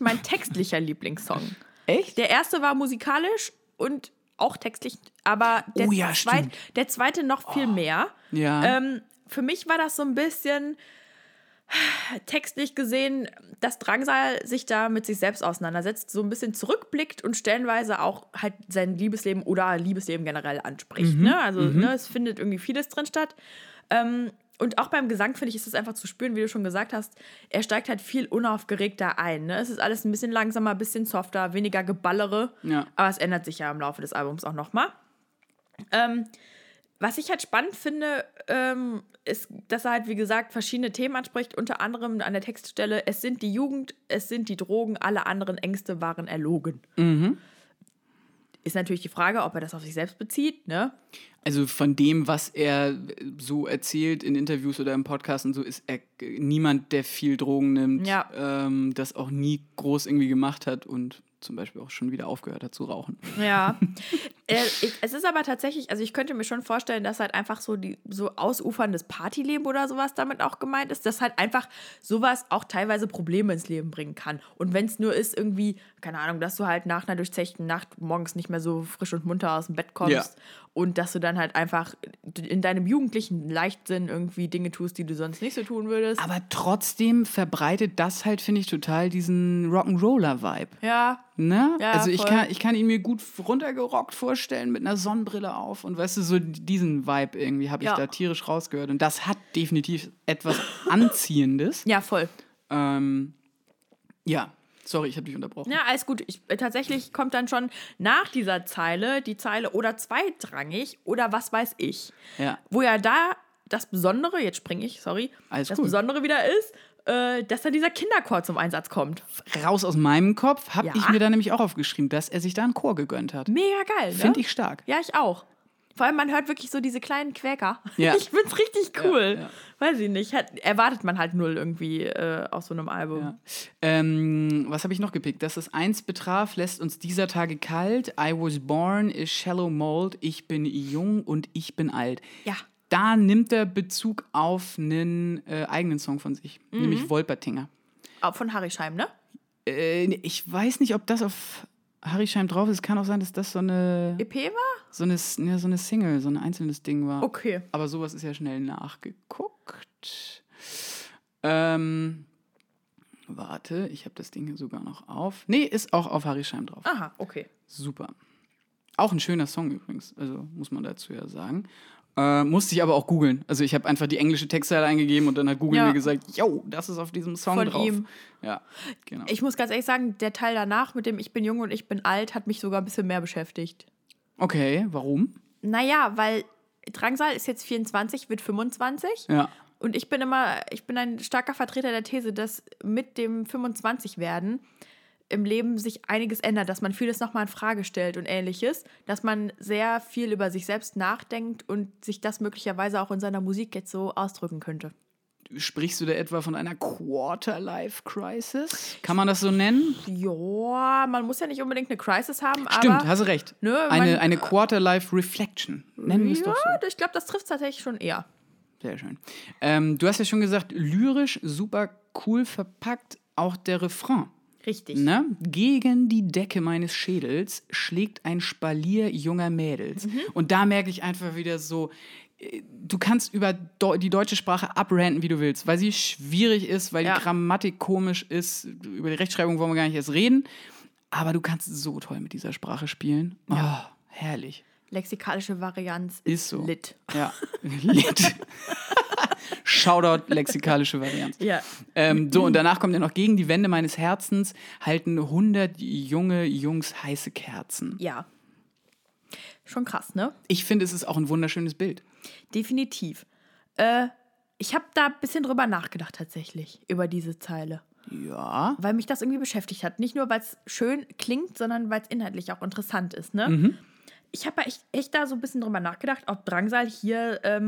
mein textlicher Lieblingssong. Echt? Der erste war musikalisch und auch textlich, aber der zweite noch viel mehr. Ja. Für mich war das so ein bisschen... textlich gesehen, dass Drangsal sich da mit sich selbst auseinandersetzt, so ein bisschen zurückblickt und stellenweise auch halt sein Liebesleben oder Liebesleben generell anspricht. Mhm. Ne? Also es findet irgendwie vieles drin statt. Und auch beim Gesang, finde ich, ist es einfach zu spüren, wie du schon gesagt hast, er steigt halt viel unaufgeregter ein. Ne? Es ist alles ein bisschen langsamer, ein bisschen softer, weniger Geballere. Ja. Aber es ändert sich ja im Laufe des Albums auch nochmal. Was ich halt spannend finde, ist, dass er halt, wie gesagt, verschiedene Themen anspricht, unter anderem an der Textstelle, es sind die Jugend, es sind die Drogen, alle anderen Ängste waren erlogen. Mhm. Ist natürlich die Frage, ob er das auf sich selbst bezieht, ne? Also von dem, was er so erzählt in Interviews oder im Podcast und so, ist er niemand, der viel Drogen nimmt, ja. Das auch nie groß irgendwie gemacht hat und zum Beispiel auch schon wieder aufgehört hat zu rauchen. Ja, es ist aber tatsächlich, also ich könnte mir schon vorstellen, dass halt einfach so ausuferndes Partyleben oder sowas damit auch gemeint ist, dass halt einfach sowas auch teilweise Probleme ins Leben bringen kann. Und wenn es nur ist irgendwie, keine Ahnung, dass du halt nach einer durchzechten Nacht morgens nicht mehr so frisch und munter aus dem Bett kommst, ja. Und dass du dann halt einfach in deinem jugendlichen Leichtsinn irgendwie Dinge tust, die du sonst nicht so tun würdest. Aber trotzdem verbreitet das halt, finde ich, total diesen Rock'n'Roller-Vibe. Ja. Ne? Ja, also ich kann ihn mir gut runtergerockt vorstellen mit einer Sonnenbrille auf und weißt du, so diesen Vibe irgendwie habe ich da tierisch rausgehört und das hat definitiv etwas Anziehendes. Ja, voll. Ja. Sorry, ich habe dich unterbrochen. Ja, alles gut. Tatsächlich kommt dann schon nach dieser Zeile die Zeile oder zweitrangig oder was weiß ich. Ja. Wo ja da das Besondere, jetzt springe ich, sorry, alles das gut. Besondere wieder ist, dass dann dieser Kinderchor zum Einsatz kommt. Raus aus meinem Kopf habe ich mir da nämlich auch aufgeschrieben, dass er sich da einen Chor gegönnt hat. Mega geil, ne? Finde ich stark. Ja, ich auch. Vor allem, man hört wirklich so diese kleinen Quäker. Ja. Ich find's richtig cool. Ja, ja. Weiß ich nicht. Erwartet man halt null irgendwie aus so einem Album. Ja. Was habe ich noch gepickt? Dass es eins betraf, lässt uns dieser Tage kalt. I was born is shallow mold. Ich bin jung und ich bin alt. Ja. Da nimmt er Bezug auf einen eigenen Song von sich, nämlich Wolpertinger. Auch von Herxheim, ne? Ich weiß nicht, ob das auf Herxheim drauf ist. Es kann auch sein, dass das so eine EP war? So eine Single, so ein einzelnes Ding war. Okay. Aber sowas ist ja schnell nachgeguckt. Warte, ich habe das Ding hier sogar noch auf. Nee, ist auch auf Herxheim drauf. Aha, okay. Super. Auch ein schöner Song übrigens, also muss man dazu ja sagen. Musste ich aber auch googeln. Also ich habe einfach die englische Textzeile eingegeben und dann hat Google mir gesagt, yo, das ist auf diesem Song von drauf. Ihm. Ja, genau. Ich muss ganz ehrlich sagen, der Teil danach mit dem Ich bin jung und ich bin alt hat mich sogar ein bisschen mehr beschäftigt. Okay, warum? Naja, weil Drangsal ist jetzt 24, wird 25. Ja. Und ich bin ein starker Vertreter der These, dass mit dem 25-Werden im Leben sich einiges ändert, dass man vieles nochmal in Frage stellt und Ähnliches, dass man sehr viel über sich selbst nachdenkt und sich das möglicherweise auch in seiner Musik jetzt so ausdrücken könnte. Sprichst du da etwa von einer Quarter-Life-Crisis? Kann man das so nennen? Ja, man muss ja nicht unbedingt eine Crisis haben, aber... Stimmt, hast du recht. Ne, eine Quarter-Life-Reflection, nennen wir es doch so. Ja, ich glaube, das trifft tatsächlich schon eher. Sehr schön. Du hast ja schon gesagt, lyrisch super cool verpackt, auch der Refrain. Richtig. Ne? Gegen die Decke meines Schädels schlägt ein Spalier junger Mädels. Mhm. Und da merke ich einfach wieder so, du kannst über die deutsche Sprache abranten, wie du willst, weil sie schwierig ist, weil die Grammatik komisch ist. Über die Rechtschreibung wollen wir gar nicht erst reden. Aber du kannst so toll mit dieser Sprache spielen. Ja. Oh, herrlich. Lexikalische Varianz ist so. Lit. Ja, lit. Shoutout, lexikalische Variante. Ja. So, und danach kommt ja noch gegen die Wände meines Herzens halten 100 junge Jungs heiße Kerzen. Ja. Schon krass, ne? Ich finde, es ist auch ein wunderschönes Bild. Definitiv. Ich habe da ein bisschen drüber nachgedacht tatsächlich, über diese Zeile. Ja. Weil mich das irgendwie beschäftigt hat. Nicht nur, weil es schön klingt, sondern weil es inhaltlich auch interessant ist, ne? Mhm. Ich habe echt da so ein bisschen drüber nachgedacht, ob Drangsal hier...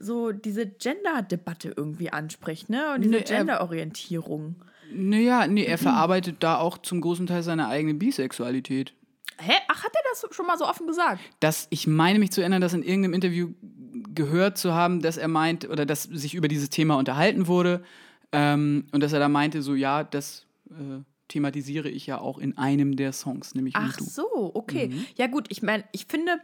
so diese Gender-Debatte irgendwie anspricht, ne? Und diese Gender-Orientierung. Naja, nee, er verarbeitet da auch zum großen Teil seine eigene Bisexualität. Hä? Ach, hat er das schon mal so offen gesagt? Ich meine mich zu erinnern, dass in irgendeinem Interview gehört zu haben, dass er meint, oder dass sich über dieses Thema unterhalten wurde und dass er da meinte, so ja, das... thematisiere ich ja auch in einem der Songs, nämlich Ach Du. So, okay. Mhm. Ja gut, ich meine, ich finde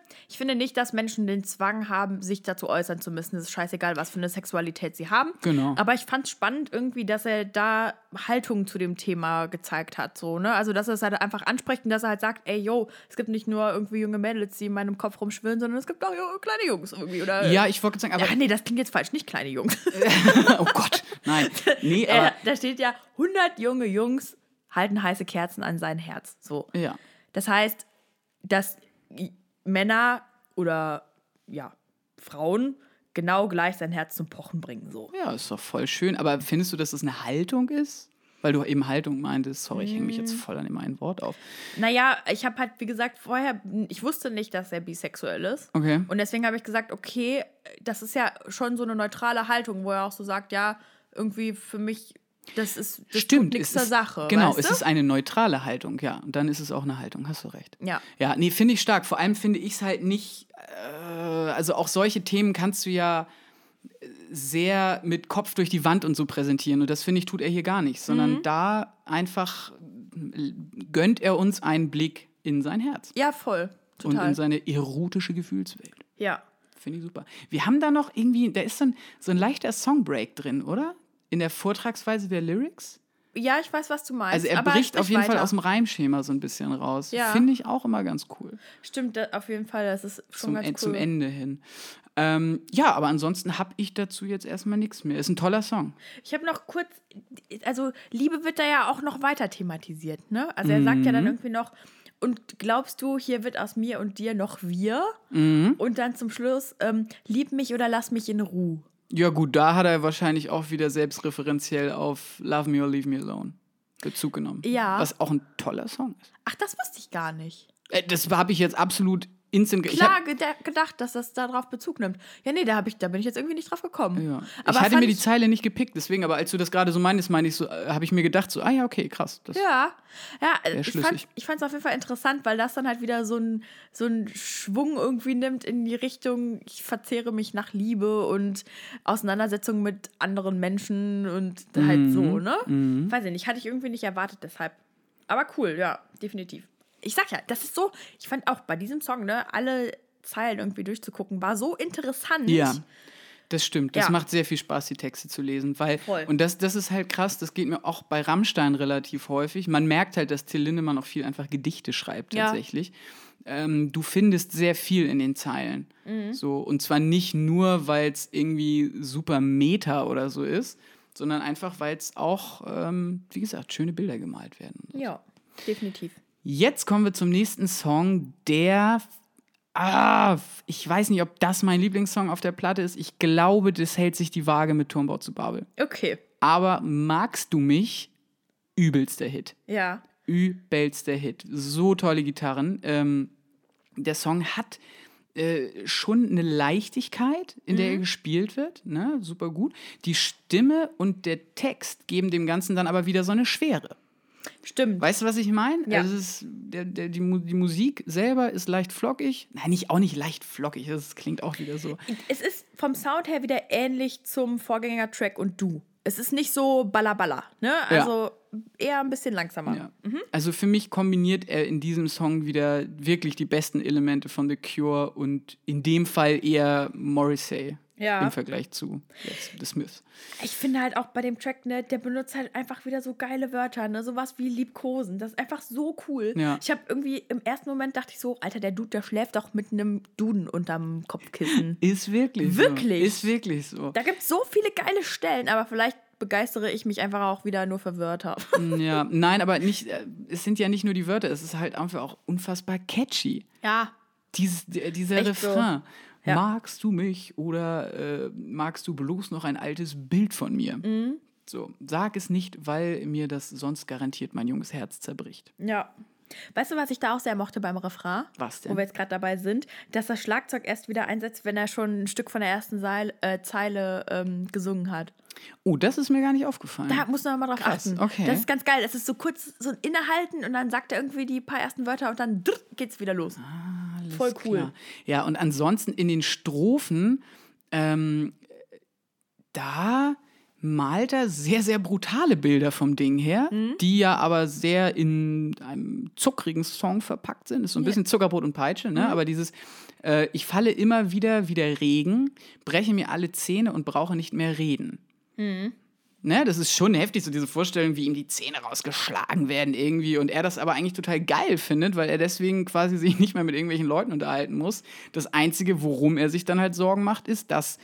nicht, dass Menschen den Zwang haben, sich dazu äußern zu müssen. Es ist scheißegal, was für eine Sexualität sie haben. Genau. Aber ich fand es spannend irgendwie, dass er da Haltung zu dem Thema gezeigt hat. So, ne? Also, dass er es halt einfach anspricht und dass er halt sagt, ey, yo, es gibt nicht nur irgendwie junge Mädels, die in meinem Kopf rumschwirren, sondern es gibt auch kleine Jungs irgendwie. Oder, ja, ich wollte sagen, aber... Ja, nee, das klingt jetzt falsch, nicht kleine Jungs. Oh Gott, nein. Nee, aber da steht ja 100 junge Jungs halten heiße Kerzen an sein Herz. So. Ja. Das heißt, dass Männer oder ja, Frauen genau gleich sein Herz zum Pochen bringen. So. Ja, ist doch voll schön. Aber findest du, dass das eine Haltung ist? Weil du eben Haltung meintest, sorry, ich hänge mich jetzt voll an dem einen Wort auf. Naja, ich habe halt, wie gesagt, vorher, ich wusste nicht, dass er bisexuell ist. Okay. Und deswegen habe ich gesagt, okay, das ist ja schon so eine neutrale Haltung, wo er auch so sagt, ja, irgendwie für mich, das stimmt, tut nichts zur Sache. Genau, weißt du? Es ist eine neutrale Haltung, ja. Und dann ist es auch eine Haltung, hast du recht. Ja. Ja, nee, finde ich stark. Vor allem finde ich es halt nicht, also auch solche Themen kannst du ja sehr mit Kopf durch die Wand und so präsentieren. Und das, finde ich, tut er hier gar nicht. Sondern da einfach gönnt er uns einen Blick in sein Herz. Ja, voll. Total. Und in seine erotische Gefühlswelt. Ja. Finde ich super. Wir haben da noch irgendwie, da ist so ein leichter Songbreak drin, oder? In der Vortragsweise der Lyrics. Ja, ich weiß, was du meinst. Also er bricht auf jeden Fall aus dem Reimschema so ein bisschen raus. Ja. Finde ich auch immer ganz cool. Stimmt, auf jeden Fall. Das ist schon ganz cool. Zum Ende hin. Ja, aber ansonsten habe ich dazu jetzt erstmal nichts mehr. Ist ein toller Song. Ich habe noch kurz, also Liebe wird da ja auch noch weiter thematisiert, ne? Also er sagt ja dann irgendwie noch, und glaubst du, hier wird aus mir und dir noch wir? Und dann zum Schluss, lieb mich oder lass mich in Ruhe. Ja gut, da hat er wahrscheinlich auch wieder selbstreferenziell auf Love Me or Leave Me Alone Bezug genommen. Ja. Was auch ein toller Song ist. Ach, das wusste ich gar nicht. Das habe ich jetzt absolut instant gedacht, dass das da drauf Bezug nimmt. Ja, nee, da bin ich jetzt irgendwie nicht drauf gekommen. Ja. Aber ich hatte mir die Zeile nicht gepickt, deswegen, aber als du das gerade so meinst, habe ich mir gedacht, so, ah ja, okay, krass. Das ich fand es auf jeden Fall interessant, weil das dann halt wieder so einen Schwung irgendwie nimmt in die Richtung, ich verzehre mich nach Liebe und Auseinandersetzung mit anderen Menschen und halt so, ne? Mhm. Weiß ich nicht, hatte ich irgendwie nicht erwartet, deshalb. Aber cool, ja, definitiv. Ich sag ja, das ist so, ich fand auch bei diesem Song, ne, alle Zeilen irgendwie durchzugucken, war so interessant. Ja, das stimmt. Das macht sehr viel Spaß, die Texte zu lesen. Weil, und das ist halt krass, das geht mir auch bei Rammstein relativ häufig. Man merkt halt, dass Till Lindemann auch viel einfach Gedichte schreibt tatsächlich. Du findest sehr viel in den Zeilen. So, und zwar nicht nur, weil es irgendwie super Meta oder so ist, sondern einfach, weil es auch, wie gesagt, schöne Bilder gemalt werden. Ja, definitiv. Jetzt kommen wir zum nächsten Song, der, ich weiß nicht, ob das mein Lieblingssong auf der Platte ist. Ich glaube, das hält sich die Waage mit Turmbau zu Babel. Okay. Aber Magst du mich? Übelster Hit. Ja. Übelster Hit. So tolle Gitarren. Der Song hat schon eine Leichtigkeit, in der er gespielt wird. Ne? Super gut. Die Stimme und der Text geben dem Ganzen dann aber wieder so eine Schwere. Stimmt. Weißt du, was ich meine? Ja. Also es ist, die Musik selber ist leicht flockig. Nein, auch nicht leicht flockig. Das klingt auch wieder so. Es ist vom Sound her wieder ähnlich zum Vorgängertrack und Du. Es ist nicht so balla-balla, ne? Also eher ein bisschen langsamer. Ja. Mhm. Also für mich kombiniert er in diesem Song wieder wirklich die besten Elemente von The Cure und in dem Fall eher Morrissey. Ja. Im Vergleich zu The Smiths. Ich finde halt auch bei dem Track, ne, der benutzt halt einfach wieder so geile Wörter, ne, sowas wie Liebkosen. Das ist einfach so cool. Ja. Ich habe irgendwie im ersten Moment dachte ich so, Alter, der Dude, der schläft doch mit einem Duden unterm Kopfkissen. Ist wirklich so. Wirklich. Ist wirklich so. Da gibt es so viele geile Stellen, aber vielleicht begeistere ich mich einfach auch wieder nur für Wörter. Ja, nein, aber es sind ja nicht nur die Wörter, es ist halt einfach auch unfassbar catchy. Ja. Dieser echt Refrain. So. Ja. Magst du mich oder magst du bloß noch ein altes Bild von mir? Mhm. So, sag es nicht, weil mir das sonst garantiert mein junges Herz zerbricht. Ja. Weißt du, was ich da auch sehr mochte beim Refrain? Was denn? Wo wir jetzt gerade dabei sind, dass das Schlagzeug erst wieder einsetzt, wenn er schon ein Stück von der ersten Zeile gesungen hat. Oh, das ist mir gar nicht aufgefallen. Da muss man mal drauf achten. Okay. Das ist ganz geil. Es ist so kurz so ein Innehalten und dann sagt er irgendwie die paar ersten Wörter und dann geht's wieder los. Ah, alles voll cool. Klar. Ja, und ansonsten in den Strophen, da malt er sehr, sehr brutale Bilder vom Ding her, die ja aber sehr in einem zuckrigen Song verpackt sind. Ist so ein bisschen Zuckerbrot und Peitsche, ne? Aber dieses ich falle immer wieder wie der Regen, breche mir alle Zähne und brauche nicht mehr reden. Mhm. Ne, das ist schon heftig, so diese Vorstellung, wie ihm die Zähne rausgeschlagen werden irgendwie und er das aber eigentlich total geil findet, weil er deswegen quasi sich nicht mehr mit irgendwelchen Leuten unterhalten muss. Das Einzige, worum er sich dann halt Sorgen macht, ist, dass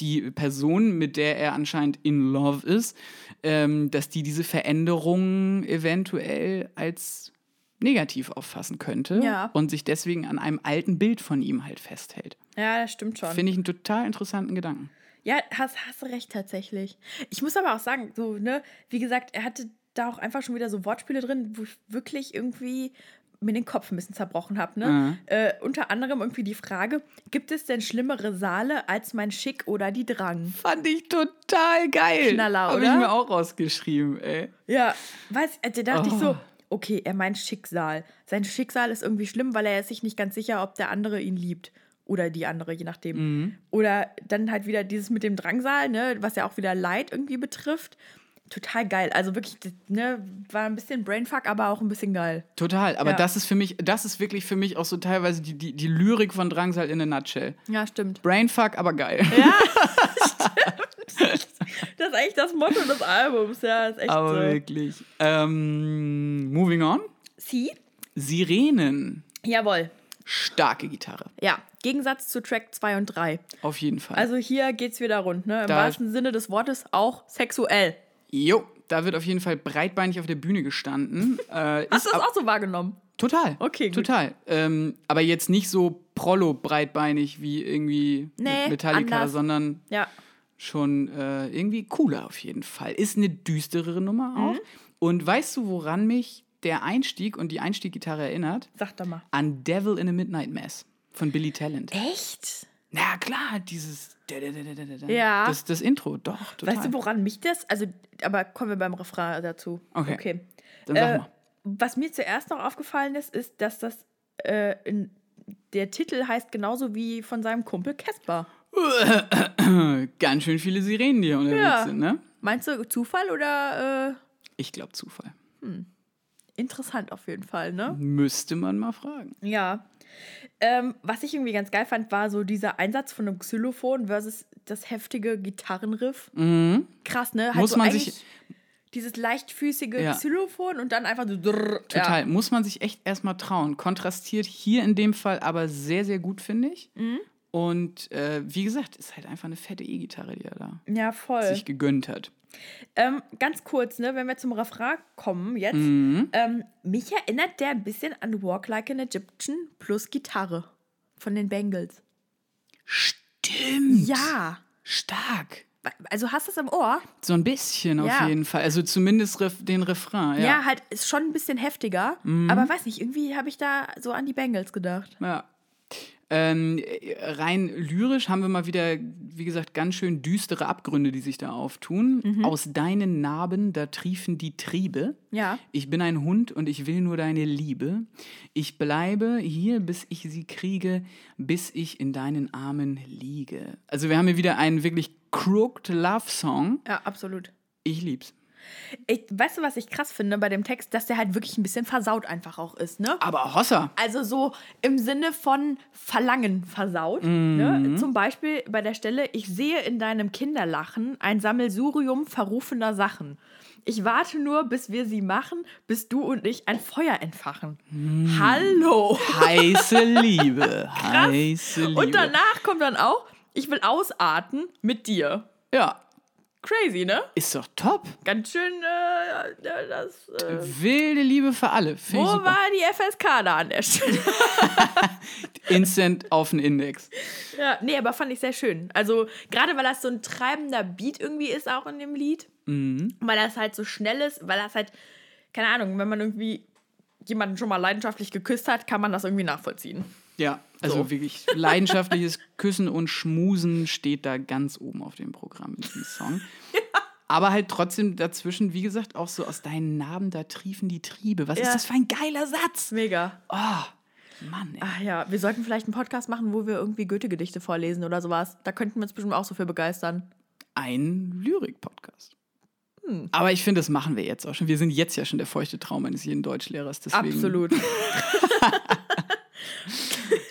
die Person, mit der er anscheinend in love ist, dass die diese Veränderungen eventuell als negativ auffassen könnte und sich deswegen an einem alten Bild von ihm halt festhält. Ja, das stimmt schon. Finde ich einen total interessanten Gedanken. Ja, hast recht tatsächlich. Ich muss aber auch sagen, so, ne, wie gesagt, er hatte da auch einfach schon wieder so Wortspiele drin, wo ich wirklich irgendwie mir den Kopf ein bisschen zerbrochen habe. Ne? Mhm. Unter anderem irgendwie die Frage, gibt es denn schlimmere Saale als mein Schick oder die Drang? Fand ich total geil. Schnaller, oder? Habe ich mir auch rausgeschrieben, ey. Ja, weißt du, da dachte ich so, okay, er meint Schicksal. Sein Schicksal ist irgendwie schlimm, weil er ist sich nicht ganz sicher, ob der andere ihn liebt. Oder die andere, je nachdem. Mhm. Oder dann halt wieder dieses mit dem Drangsal, ne, was ja auch wieder Leid irgendwie betrifft. Total geil. Also wirklich, ne, war ein bisschen Brainfuck, aber auch ein bisschen geil. Total, aber ja. Das ist für mich, das ist wirklich für mich auch so teilweise die Lyrik von Drangsal in a nutshell. Ja, stimmt. Brainfuck, aber geil. Ja, stimmt. Das ist eigentlich das Motto des Albums, ja, ist echt aber so. Aber wirklich. Moving on. Sie? Sirenen. Jawohl. Starke Gitarre. Ja, Gegensatz zu Track 2 und 3. Auf jeden Fall. Also hier geht's wieder rund, ne? Im wahrsten Sinne des Wortes auch sexuell. Jo, da wird auf jeden Fall breitbeinig auf der Bühne gestanden. Hast du das auch so wahrgenommen? Total. Okay, gut. Total. Aber jetzt nicht so prollo-breitbeinig wie irgendwie Metallica, anders. Sondern schon irgendwie cooler auf jeden Fall. Ist eine düsterere Nummer auch. Und weißt du, woran mich der Einstieg und die Einstieggitarre erinnert? Sag doch mal. An Devil in a Midnight Mass von Billy Talent. Echt? Na klar, dieses ja. Das Intro, doch, total. Weißt du, woran mich das, also, aber kommen wir beim Refrain dazu. Okay. Dann sag mal. Was mir zuerst noch aufgefallen ist, dass das der Titel heißt genauso wie von seinem Kumpel Casper. Ganz schön viele Sirenen, die hier unterwegs sind, ne? Meinst du Zufall oder? Ich glaube Zufall. Interessant auf jeden Fall, ne? Müsste man mal fragen. Ja. Was ich irgendwie ganz geil fand, war so dieser Einsatz von einem Xylophon versus das heftige Gitarrenriff. Mhm. Krass, ne? Halt muss so man sich dieses leichtfüßige Xylophon und dann einfach so drrr, total. Ja. Muss man sich echt erstmal trauen. Kontrastiert hier in dem Fall aber sehr, sehr gut, finde ich. Mhm. Und wie gesagt, ist halt einfach eine fette E-Gitarre, die er da sich gegönnt hat. Ganz kurz, ne, wenn wir zum Refrain kommen jetzt, mich erinnert der ein bisschen an Walk Like an Egyptian plus Gitarre von den Bengals. Stimmt. Ja. Stark. Also hast du es im Ohr? So ein bisschen auf jeden Fall. Also zumindest den Refrain. Ja. Ja, halt ist schon ein bisschen heftiger, aber weiß nicht, irgendwie habe ich da so an die Bengals gedacht. Ja. Rein lyrisch haben wir mal wieder, wie gesagt, ganz schön düstere Abgründe, die sich da auftun. Aus deinen Narben, da triefen die Triebe. Ja. Ich bin ein Hund und ich will nur deine Liebe. Ich bleibe hier, bis ich sie kriege, bis ich in deinen Armen liege. Also wir haben hier wieder einen wirklich crooked Love-Song. Ja, absolut. Ich lieb's. Weißt du, was ich krass finde bei dem Text? Dass der halt wirklich ein bisschen versaut einfach auch ist, ne? Aber Hossa. Also so im Sinne von Verlangen versaut. Ne? Zum Beispiel bei der Stelle, ich sehe in deinem Kinderlachen ein Sammelsurium verrufener Sachen. Ich warte nur, bis wir sie machen, bis du und ich ein Feuer entfachen. Hallo! Heiße Liebe. Krass. Heiße Liebe. Und danach kommt dann auch, ich will ausarten mit dir. Ja. Crazy, ne? Ist doch top. Ganz schön, wilde Liebe für alle. Find wo war die FSK da an der Stelle? Instant auf den Index. Ja, nee, aber fand ich sehr schön. Also, gerade weil das so ein treibender Beat irgendwie ist auch in dem Lied. Weil das halt so schnell ist, weil das halt, keine Ahnung, wenn man irgendwie jemanden schon mal leidenschaftlich geküsst hat, kann man das irgendwie nachvollziehen. Ja, also wirklich leidenschaftliches Küssen und Schmusen steht da ganz oben auf dem Programm in diesem Song. Ja. Aber halt trotzdem dazwischen, wie gesagt, auch so aus deinen Narben, da triefen die Triebe. Was ist das für ein geiler Satz? Mega. Oh, Mann. Ey. Ach ja, wir sollten vielleicht einen Podcast machen, wo wir irgendwie Goethe-Gedichte vorlesen oder sowas. Da könnten wir uns bestimmt auch so für begeistern. Ein Lyrik-Podcast. Aber ich finde, das machen wir jetzt auch schon. Wir sind jetzt ja schon der feuchte Traum eines jeden Deutschlehrers. Deswegen. Absolut.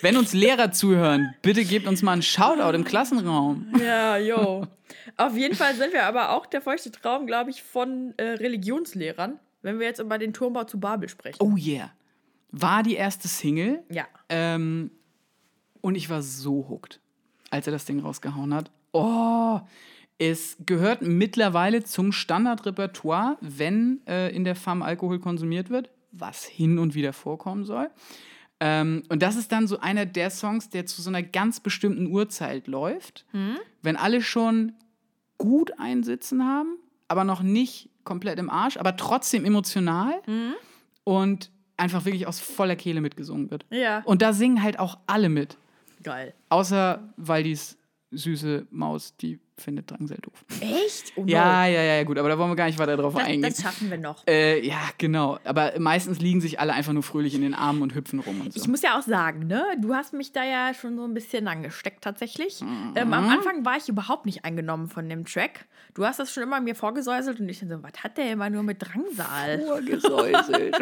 Wenn uns Lehrer zuhören, bitte gebt uns mal einen Shoutout im Klassenraum. Ja, jo. Auf jeden Fall sind wir aber auch der feuchte Traum, glaube ich, von Religionslehrern, wenn wir jetzt über den Turmbau zu Babel sprechen. Oh yeah. War die erste Single. Ja. Und ich war so hooked, als er das Ding rausgehauen hat. Oh, es gehört mittlerweile zum Standardrepertoire, wenn in der Farm Alkohol konsumiert wird, was hin und wieder vorkommen soll. Und das ist dann so einer der Songs, der zu so einer ganz bestimmten Uhrzeit läuft. Wenn alle schon gut einsitzen haben, aber noch nicht komplett im Arsch, aber trotzdem emotional und einfach wirklich aus voller Kehle mitgesungen wird. Ja. Und da singen halt auch alle mit. Geil. Außer Waldis süße Maus, die findet Drangsal doof. Echt? Oh no. Ja, gut, aber da wollen wir gar nicht weiter drauf eingehen. Das schaffen wir noch. Ja, genau. Aber meistens liegen sich alle einfach nur fröhlich in den Armen und hüpfen rum und so. Ich muss ja auch sagen, ne, du hast mich da ja schon so ein bisschen angesteckt tatsächlich. Mhm. Am Anfang war ich überhaupt nicht eingenommen von dem Track. Du hast das schon immer mir vorgesäuselt und ich dann so, was hat der immer nur mit Drangsal? Vorgesäuselt.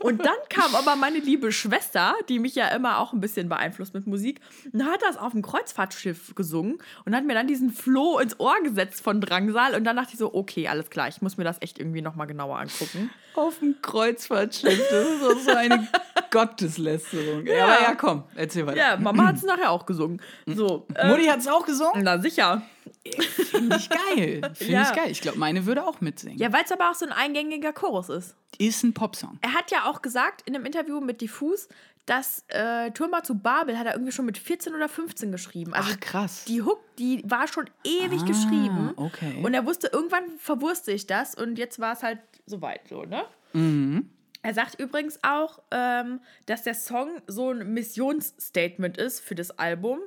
Und dann kam aber meine liebe Schwester, die mich ja immer auch ein bisschen beeinflusst mit Musik, und hat das auf dem Kreuzfahrtschiff gesungen und hat mir dann diesen Floh ins Ohr gesetzt von Drangsal und dann dachte ich so, okay, alles klar, ich muss mir das echt irgendwie nochmal genauer angucken. Auf dem Kreuzfahrtschiff, das ist auch so eine Gotteslästerung. Ja. Aber ja, komm, erzähl weiter. Ja, Mama hat es nachher auch gesungen. So, Mutti hat es auch gesungen? Na sicher. Finde ich geil. Ich glaube, meine würde auch mitsingen. Ja, weil es aber auch so ein eingängiger Chorus ist. Ist ein Popsong. Er hat ja auch gesagt in einem Interview mit Diffus, dass Turma zu Babel hat er irgendwie schon mit 14 oder 15 geschrieben. Also ach, krass. Die Hook, die war schon ewig geschrieben. Okay. Und er wusste, irgendwann verwurste ich das und jetzt war es halt soweit so, ne? Mhm. Er sagt übrigens auch, dass der Song so ein Missionsstatement ist für das Album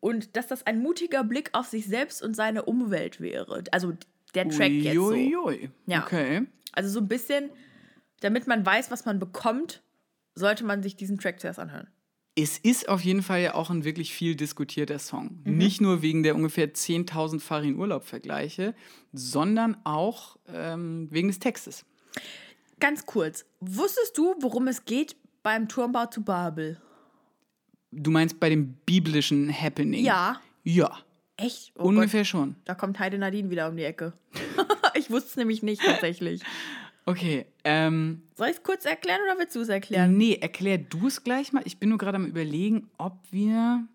und dass das ein mutiger Blick auf sich selbst und seine Umwelt wäre. Also der Track jetzt so. Ja. Okay. Also so ein bisschen, damit man weiß, was man bekommt, sollte man sich diesen Track zuerst anhören. Es ist auf jeden Fall ja auch ein wirklich viel diskutierter Song. Mhm. Nicht nur wegen der ungefähr 10.000 Farin-Urlaub-Vergleiche, sondern auch wegen des Textes. Ganz kurz, wusstest du, worum es geht beim Turmbau zu Babel? Du meinst bei dem biblischen Happening? Ja. Ja. Echt? Oh ungefähr Gott. Schon. Da kommt Heide Nadine wieder um die Ecke. Ich wusste es nämlich nicht tatsächlich. Okay. Soll ich es kurz erklären oder willst du es erklären? Nee, erklär du es gleich mal. Ich bin nur gerade am Überlegen, ob wir...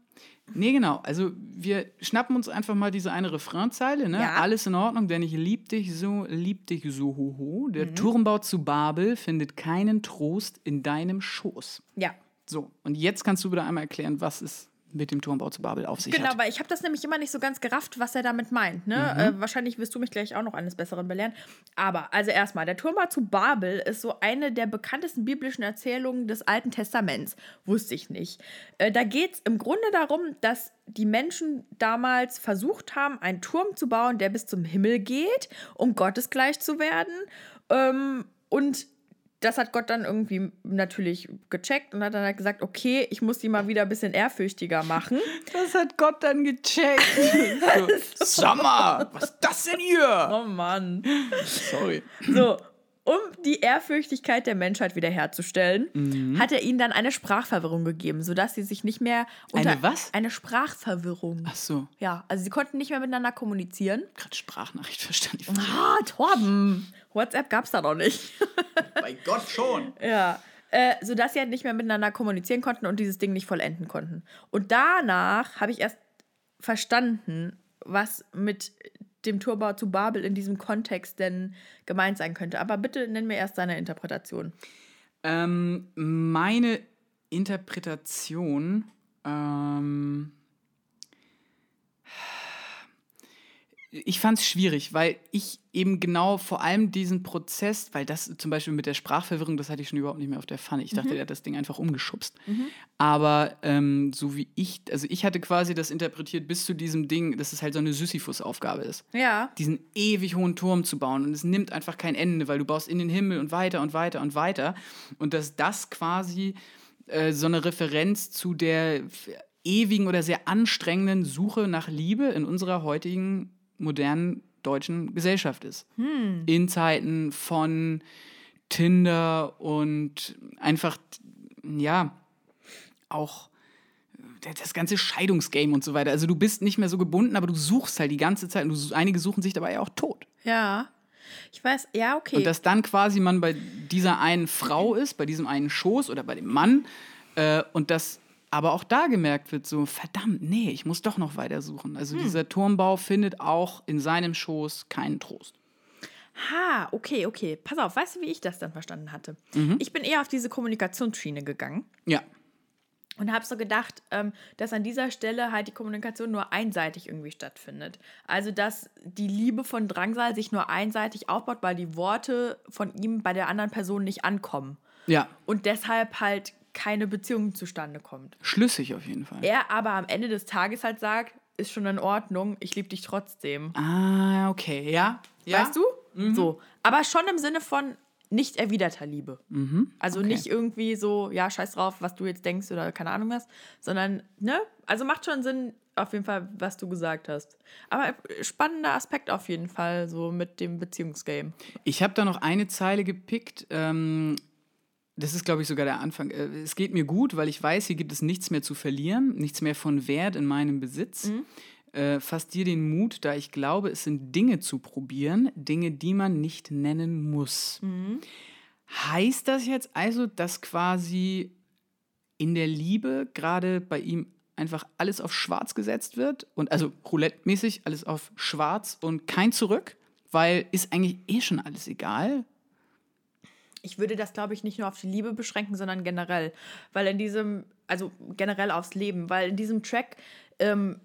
Nee, genau. Also wir schnappen uns einfach mal diese eine Refrainzeile. Ne? Ja. Alles in Ordnung, denn ich lieb dich so, hoho. Der Turmbau zu Babel findet keinen Trost in deinem Schoß. Ja. So, und jetzt kannst du wieder einmal erklären, was es mit dem Turmbau zu Babel auf sich hat. Genau, weil ich habe das nämlich immer nicht so ganz gerafft, was er damit meint. Ne? Wahrscheinlich wirst du mich gleich auch noch eines Besseren belehren. Aber, also erstmal, der Turmbau zu Babel ist so eine der bekanntesten biblischen Erzählungen des Alten Testaments. Wusste ich nicht. Da geht es im Grunde darum, dass die Menschen damals versucht haben, einen Turm zu bauen, der bis zum Himmel geht, um gottesgleich zu werden. Und das hat Gott dann irgendwie natürlich gecheckt und hat dann halt gesagt, okay, ich muss die mal wieder ein bisschen ehrfürchtiger machen. Das hat Gott dann gecheckt. So, Summer, was ist das denn hier? Oh Mann. Sorry. So, um die Ehrfürchtigkeit der Menschheit wiederherzustellen, hat er ihnen dann eine Sprachverwirrung gegeben, sodass sie sich nicht mehr... Eine was? Eine Sprachverwirrung. Ach so. Ja, also sie konnten nicht mehr miteinander kommunizieren. Ich hab gerade Sprachnachricht verstanden. Ah, Torben! WhatsApp gab's da noch nicht. Bei Gott schon. Ja, sodass sie halt nicht mehr miteinander kommunizieren konnten und dieses Ding nicht vollenden konnten. Und danach habe ich erst verstanden, was mit dem Turmbau zu Babel in diesem Kontext denn gemeint sein könnte. Aber bitte nenn mir erst deine Interpretation. Meine Interpretation... Ich fand es schwierig, weil ich eben genau vor allem diesen Prozess, weil das zum Beispiel mit der Sprachverwirrung, das hatte ich schon überhaupt nicht mehr auf der Pfanne. Ich dachte, der hat das Ding einfach umgeschubst. Aber so wie ich hatte quasi das interpretiert bis zu diesem Ding, dass es halt so eine Sisyphus-Aufgabe ist. Ja. Diesen ewig hohen Turm zu bauen und es nimmt einfach kein Ende, weil du baust in den Himmel und weiter und weiter und weiter. Und dass das quasi so eine Referenz zu der ewigen oder sehr anstrengenden Suche nach Liebe in unserer heutigen modernen deutschen Gesellschaft ist. In Zeiten von Tinder und einfach, ja, auch das ganze Scheidungsgame und so weiter. Also du bist nicht mehr so gebunden, aber du suchst halt die ganze Zeit. Und einige suchen sich dabei ja auch tot. Ja, ich weiß, ja, okay. Und dass dann quasi man bei dieser einen Frau ist, bei diesem einen Schoß oder bei dem Mann und das aber auch da gemerkt wird, so verdammt, nee, ich muss doch noch weiter suchen. Also dieser Turmbau findet auch in seinem Schoß keinen Trost. Ha, okay. Pass auf, weißt du, wie ich das dann verstanden hatte? Ich bin eher auf diese Kommunikationsschiene gegangen. Ja. Und habe so gedacht, dass an dieser Stelle halt die Kommunikation nur einseitig irgendwie stattfindet. Also, dass die Liebe von Drangsal sich nur einseitig aufbaut, weil die Worte von ihm bei der anderen Person nicht ankommen. Ja. Und deshalb halt keine Beziehung zustande kommt. Schlüssig auf jeden Fall. Er aber am Ende des Tages halt sagt, ist schon in Ordnung, ich liebe dich trotzdem. Ah, okay, ja. Weißt du? Mhm. So. Aber schon im Sinne von nicht erwiderter Liebe. Mhm. Also okay. Nicht irgendwie so, ja, scheiß drauf, was du jetzt denkst oder keine Ahnung was, sondern, ne? Also macht schon Sinn, auf jeden Fall, was du gesagt hast. Aber spannender Aspekt auf jeden Fall, so mit dem Beziehungsgame. Ich habe da noch eine Zeile gepickt, das ist, glaube ich, sogar der Anfang. Es geht mir gut, weil ich weiß, hier gibt es nichts mehr zu verlieren, nichts mehr von Wert in meinem Besitz. Mhm. Fass dir den Mut, da ich glaube, es sind Dinge zu probieren, Dinge, die man nicht nennen muss. Mhm. Heißt das jetzt also, dass quasi in der Liebe gerade bei ihm einfach alles auf schwarz gesetzt wird? Und also roulette-mäßig alles auf schwarz und kein Zurück? Weil ist eigentlich eh schon alles egal. Ich würde das, glaube ich, nicht nur auf die Liebe beschränken, sondern generell. Weil in diesem, also generell aufs Leben, weil in diesem Track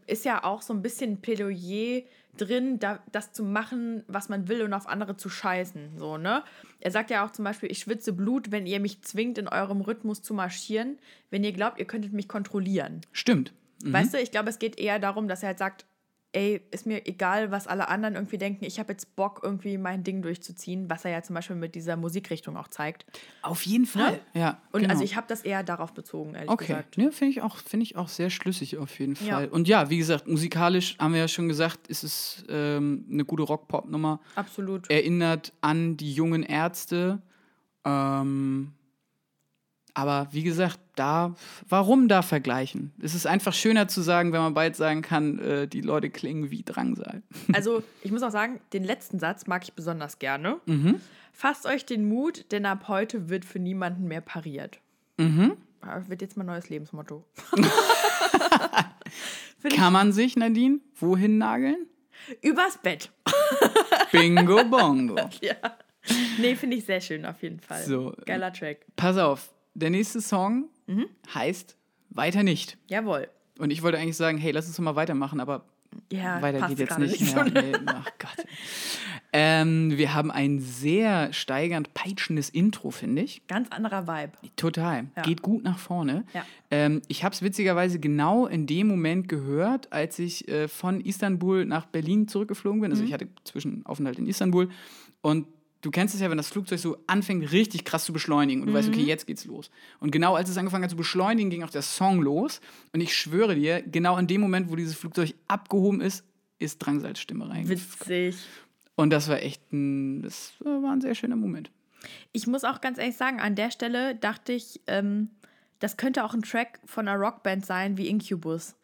ist ja auch so ein bisschen Plädoyer drin, das zu machen, was man will und auf andere zu scheißen. So, ne? Er sagt ja auch zum Beispiel, ich schwitze Blut, wenn ihr mich zwingt, in eurem Rhythmus zu marschieren, wenn ihr glaubt, ihr könntet mich kontrollieren. Stimmt. Mhm. Weißt du, ich glaube, es geht eher darum, dass er halt sagt, ey, ist mir egal, was alle anderen irgendwie denken, ich habe jetzt Bock, irgendwie mein Ding durchzuziehen, was er ja zum Beispiel mit dieser Musikrichtung auch zeigt. Auf jeden Fall, ja. Und genau. Also ich habe das eher darauf bezogen, ehrlich gesagt. Okay, ja, finde ich auch sehr schlüssig auf jeden Fall. Ja. Und ja, wie gesagt, musikalisch haben wir ja schon gesagt, ist es eine gute Rock-Pop-Nummer. Absolut. Erinnert an die jungen Ärzte. Aber wie gesagt, warum da vergleichen? Es ist einfach schöner zu sagen, wenn man bald sagen kann, die Leute klingen wie Drangsal. Also ich muss auch sagen, den letzten Satz mag ich besonders gerne. Mhm. Fasst euch den Mut, denn ab heute wird für niemanden mehr pariert. Mhm. Wird jetzt mein neues Lebensmotto. Kann man sich, Nadine, wohin nageln? Übers Bett. Bingo bongo. Ja. Nee, finde ich sehr schön auf jeden Fall. So, geiler Track. Pass auf, der nächste Song heißt Weiter nicht. Jawohl. Und ich wollte eigentlich sagen, hey, lass uns doch mal weitermachen, aber ja, weiter geht jetzt nicht mehr. Nee, ach Gott. Wir haben ein sehr steigernd peitschendes Intro, finde ich. Ganz anderer Vibe. Total. Ja. Geht gut nach vorne. Ja. Ich habe es witzigerweise genau in dem Moment gehört, als ich von Istanbul nach Berlin zurückgeflogen bin. Also ich hatte Zwischenaufenthalt in Istanbul und du kennst es ja, wenn das Flugzeug so anfängt, richtig krass zu beschleunigen. Und du weißt, okay, jetzt geht's los. Und genau als es angefangen hat zu beschleunigen, ging auch der Song los. Und ich schwöre dir, genau in dem Moment, wo dieses Flugzeug abgehoben ist, ist Drangsals Stimme reingekommen. Witzig. Und das war echt das war ein sehr schöner Moment. Ich muss auch ganz ehrlich sagen, an der Stelle dachte ich, das könnte auch ein Track von einer Rockband sein, wie Incubus.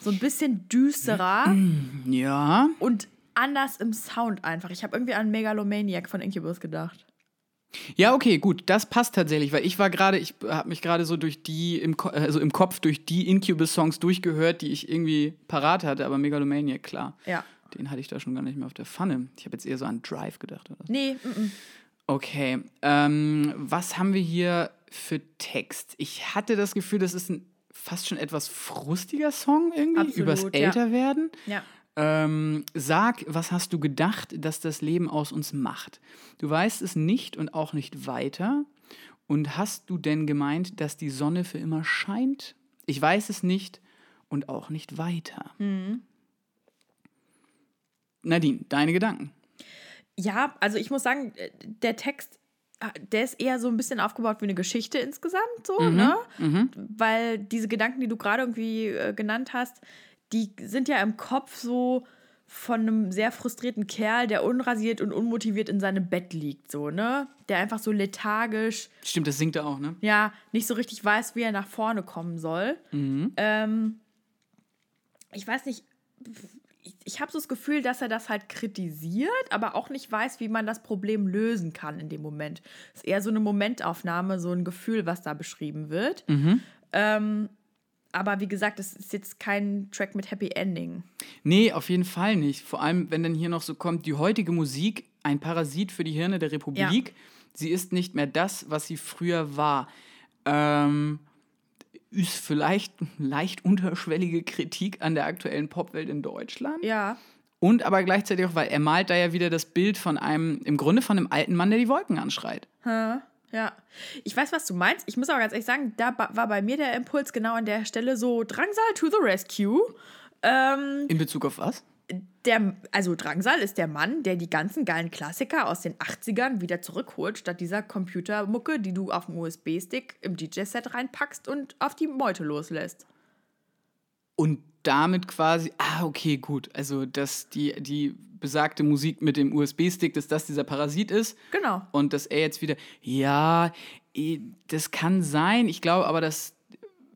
So ein bisschen düsterer. Ja. Und anders im Sound einfach. Ich habe irgendwie an Megalomaniac von Incubus gedacht. Ja, okay, gut. Das passt tatsächlich, weil ich habe mich gerade so durch die, im Kopf durch die Incubus-Songs durchgehört, die ich irgendwie parat hatte, aber Megalomaniac, klar. Ja. Den hatte ich da schon gar nicht mehr auf der Pfanne. Ich habe jetzt eher so an Drive gedacht. Oder? Nee. Okay. Was haben wir hier für Text? Ich hatte das Gefühl, das ist ein fast schon etwas frustiger Song irgendwie. Absolut, übers Älterwerden. Ja. Sag, was hast du gedacht, dass das Leben aus uns macht? Du weißt es nicht und auch nicht weiter. Und hast du denn gemeint, dass die Sonne für immer scheint? Ich weiß es nicht und auch nicht weiter. Mhm. Nadine, deine Gedanken? Ja, also ich muss sagen, der Text, der ist eher so ein bisschen aufgebaut wie eine Geschichte insgesamt, so, ne? Mhm. Weil diese Gedanken, die du gerade irgendwie genannt hast, die sind ja im Kopf so von einem sehr frustrierten Kerl, der unrasiert und unmotiviert in seinem Bett liegt, so, ne? Der einfach so lethargisch... Stimmt, das singt er auch, ne? Ja, nicht so richtig weiß, wie er nach vorne kommen soll. Mhm. Ich weiß nicht, ich habe so das Gefühl, dass er das halt kritisiert, aber auch nicht weiß, wie man das Problem lösen kann in dem Moment. Das ist eher so eine Momentaufnahme, so ein Gefühl, was da beschrieben wird. Mhm. Aber wie gesagt, das ist jetzt kein Track mit Happy Ending. Nee, auf jeden Fall nicht. Vor allem, wenn dann hier noch so kommt, die heutige Musik, ein Parasit für die Hirne der Republik. Ja. Sie ist nicht mehr das, was sie früher war. ist vielleicht leicht unterschwellige Kritik an der aktuellen Popwelt in Deutschland. Ja. Und aber gleichzeitig auch, weil er malt da ja wieder das Bild von einem, im Grunde von einem alten Mann, der die Wolken anschreit. Ha, ja. Ich weiß, was du meinst. Ich muss auch ganz ehrlich sagen, da war bei mir der Impuls genau an der Stelle so, Drangsal to the rescue. In Bezug auf was? Also Drangsal ist der Mann, der die ganzen geilen Klassiker aus den 80ern wieder zurückholt, statt dieser Computermucke, die du auf dem USB-Stick im DJ-Set reinpackst und auf die Meute loslässt. Und damit quasi, okay, gut, also dass die besagte Musik mit dem USB-Stick, dass das dieser Parasit ist. Genau. Und dass er jetzt wieder, ja, das kann sein, ich glaube aber, dass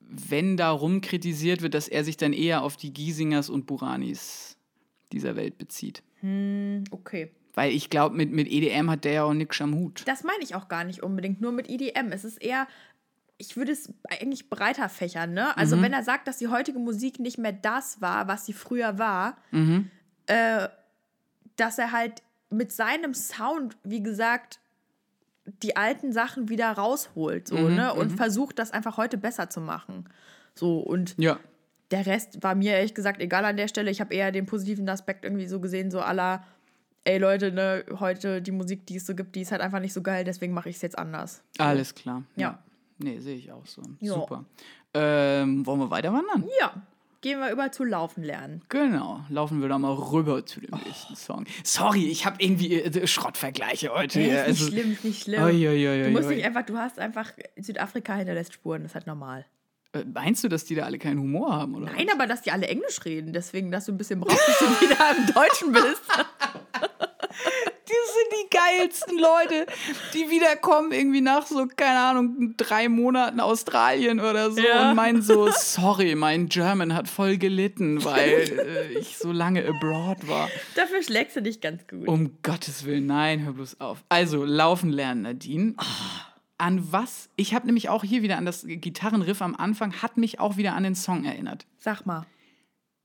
wenn darum kritisiert wird, dass er sich dann eher auf die Giesingers und Buranis dieser Welt bezieht. Okay. Weil ich glaube, mit EDM hat der ja auch nichts am Hut. Das meine ich auch gar nicht unbedingt, nur mit EDM. Es ist eher, ich würde es eigentlich breiter fächern, ne? Also wenn er sagt, dass die heutige Musik nicht mehr das war, was sie früher war, dass er halt mit seinem Sound, wie gesagt, die alten Sachen wieder rausholt, so, ne? Und versucht, das einfach heute besser zu machen. So, und der Rest war mir ehrlich gesagt egal an der Stelle. Ich habe eher den positiven Aspekt irgendwie so gesehen, so à la, ey Leute, ne, heute die Musik, die es so gibt, die ist halt einfach nicht so geil, deswegen mache ich es jetzt anders. Alles klar. Ja. Nee, sehe ich auch so. Jo. Super. Wollen wir weiter wandern? Ja. Gehen wir über zu Laufen lernen. Genau, laufen wir da mal rüber zu dem nächsten Song. Sorry, ich habe irgendwie Schrottvergleiche heute. Hey, ist nicht schlimm, ist nicht schlimm. Du hast einfach Südafrika hinterlässt Spuren, das ist halt normal. Meinst du, dass die da alle keinen Humor haben, oder? Nein, aber dass die alle Englisch reden, deswegen, dass du ein bisschen brauchst, bis du wieder im Deutschen bist. Das sind die geilsten Leute, die wiederkommen irgendwie nach so, keine Ahnung, 3 Monaten Australien oder so und meinen so, sorry, mein German hat voll gelitten, weil ich so lange abroad war. Dafür schlägst du dich ganz gut. Um Gottes Willen, nein, hör bloß auf. Also, laufen lernen, Nadine. An was? Ich habe nämlich auch hier wieder an das Gitarrenriff am Anfang, hat mich auch wieder an den Song erinnert. Sag mal.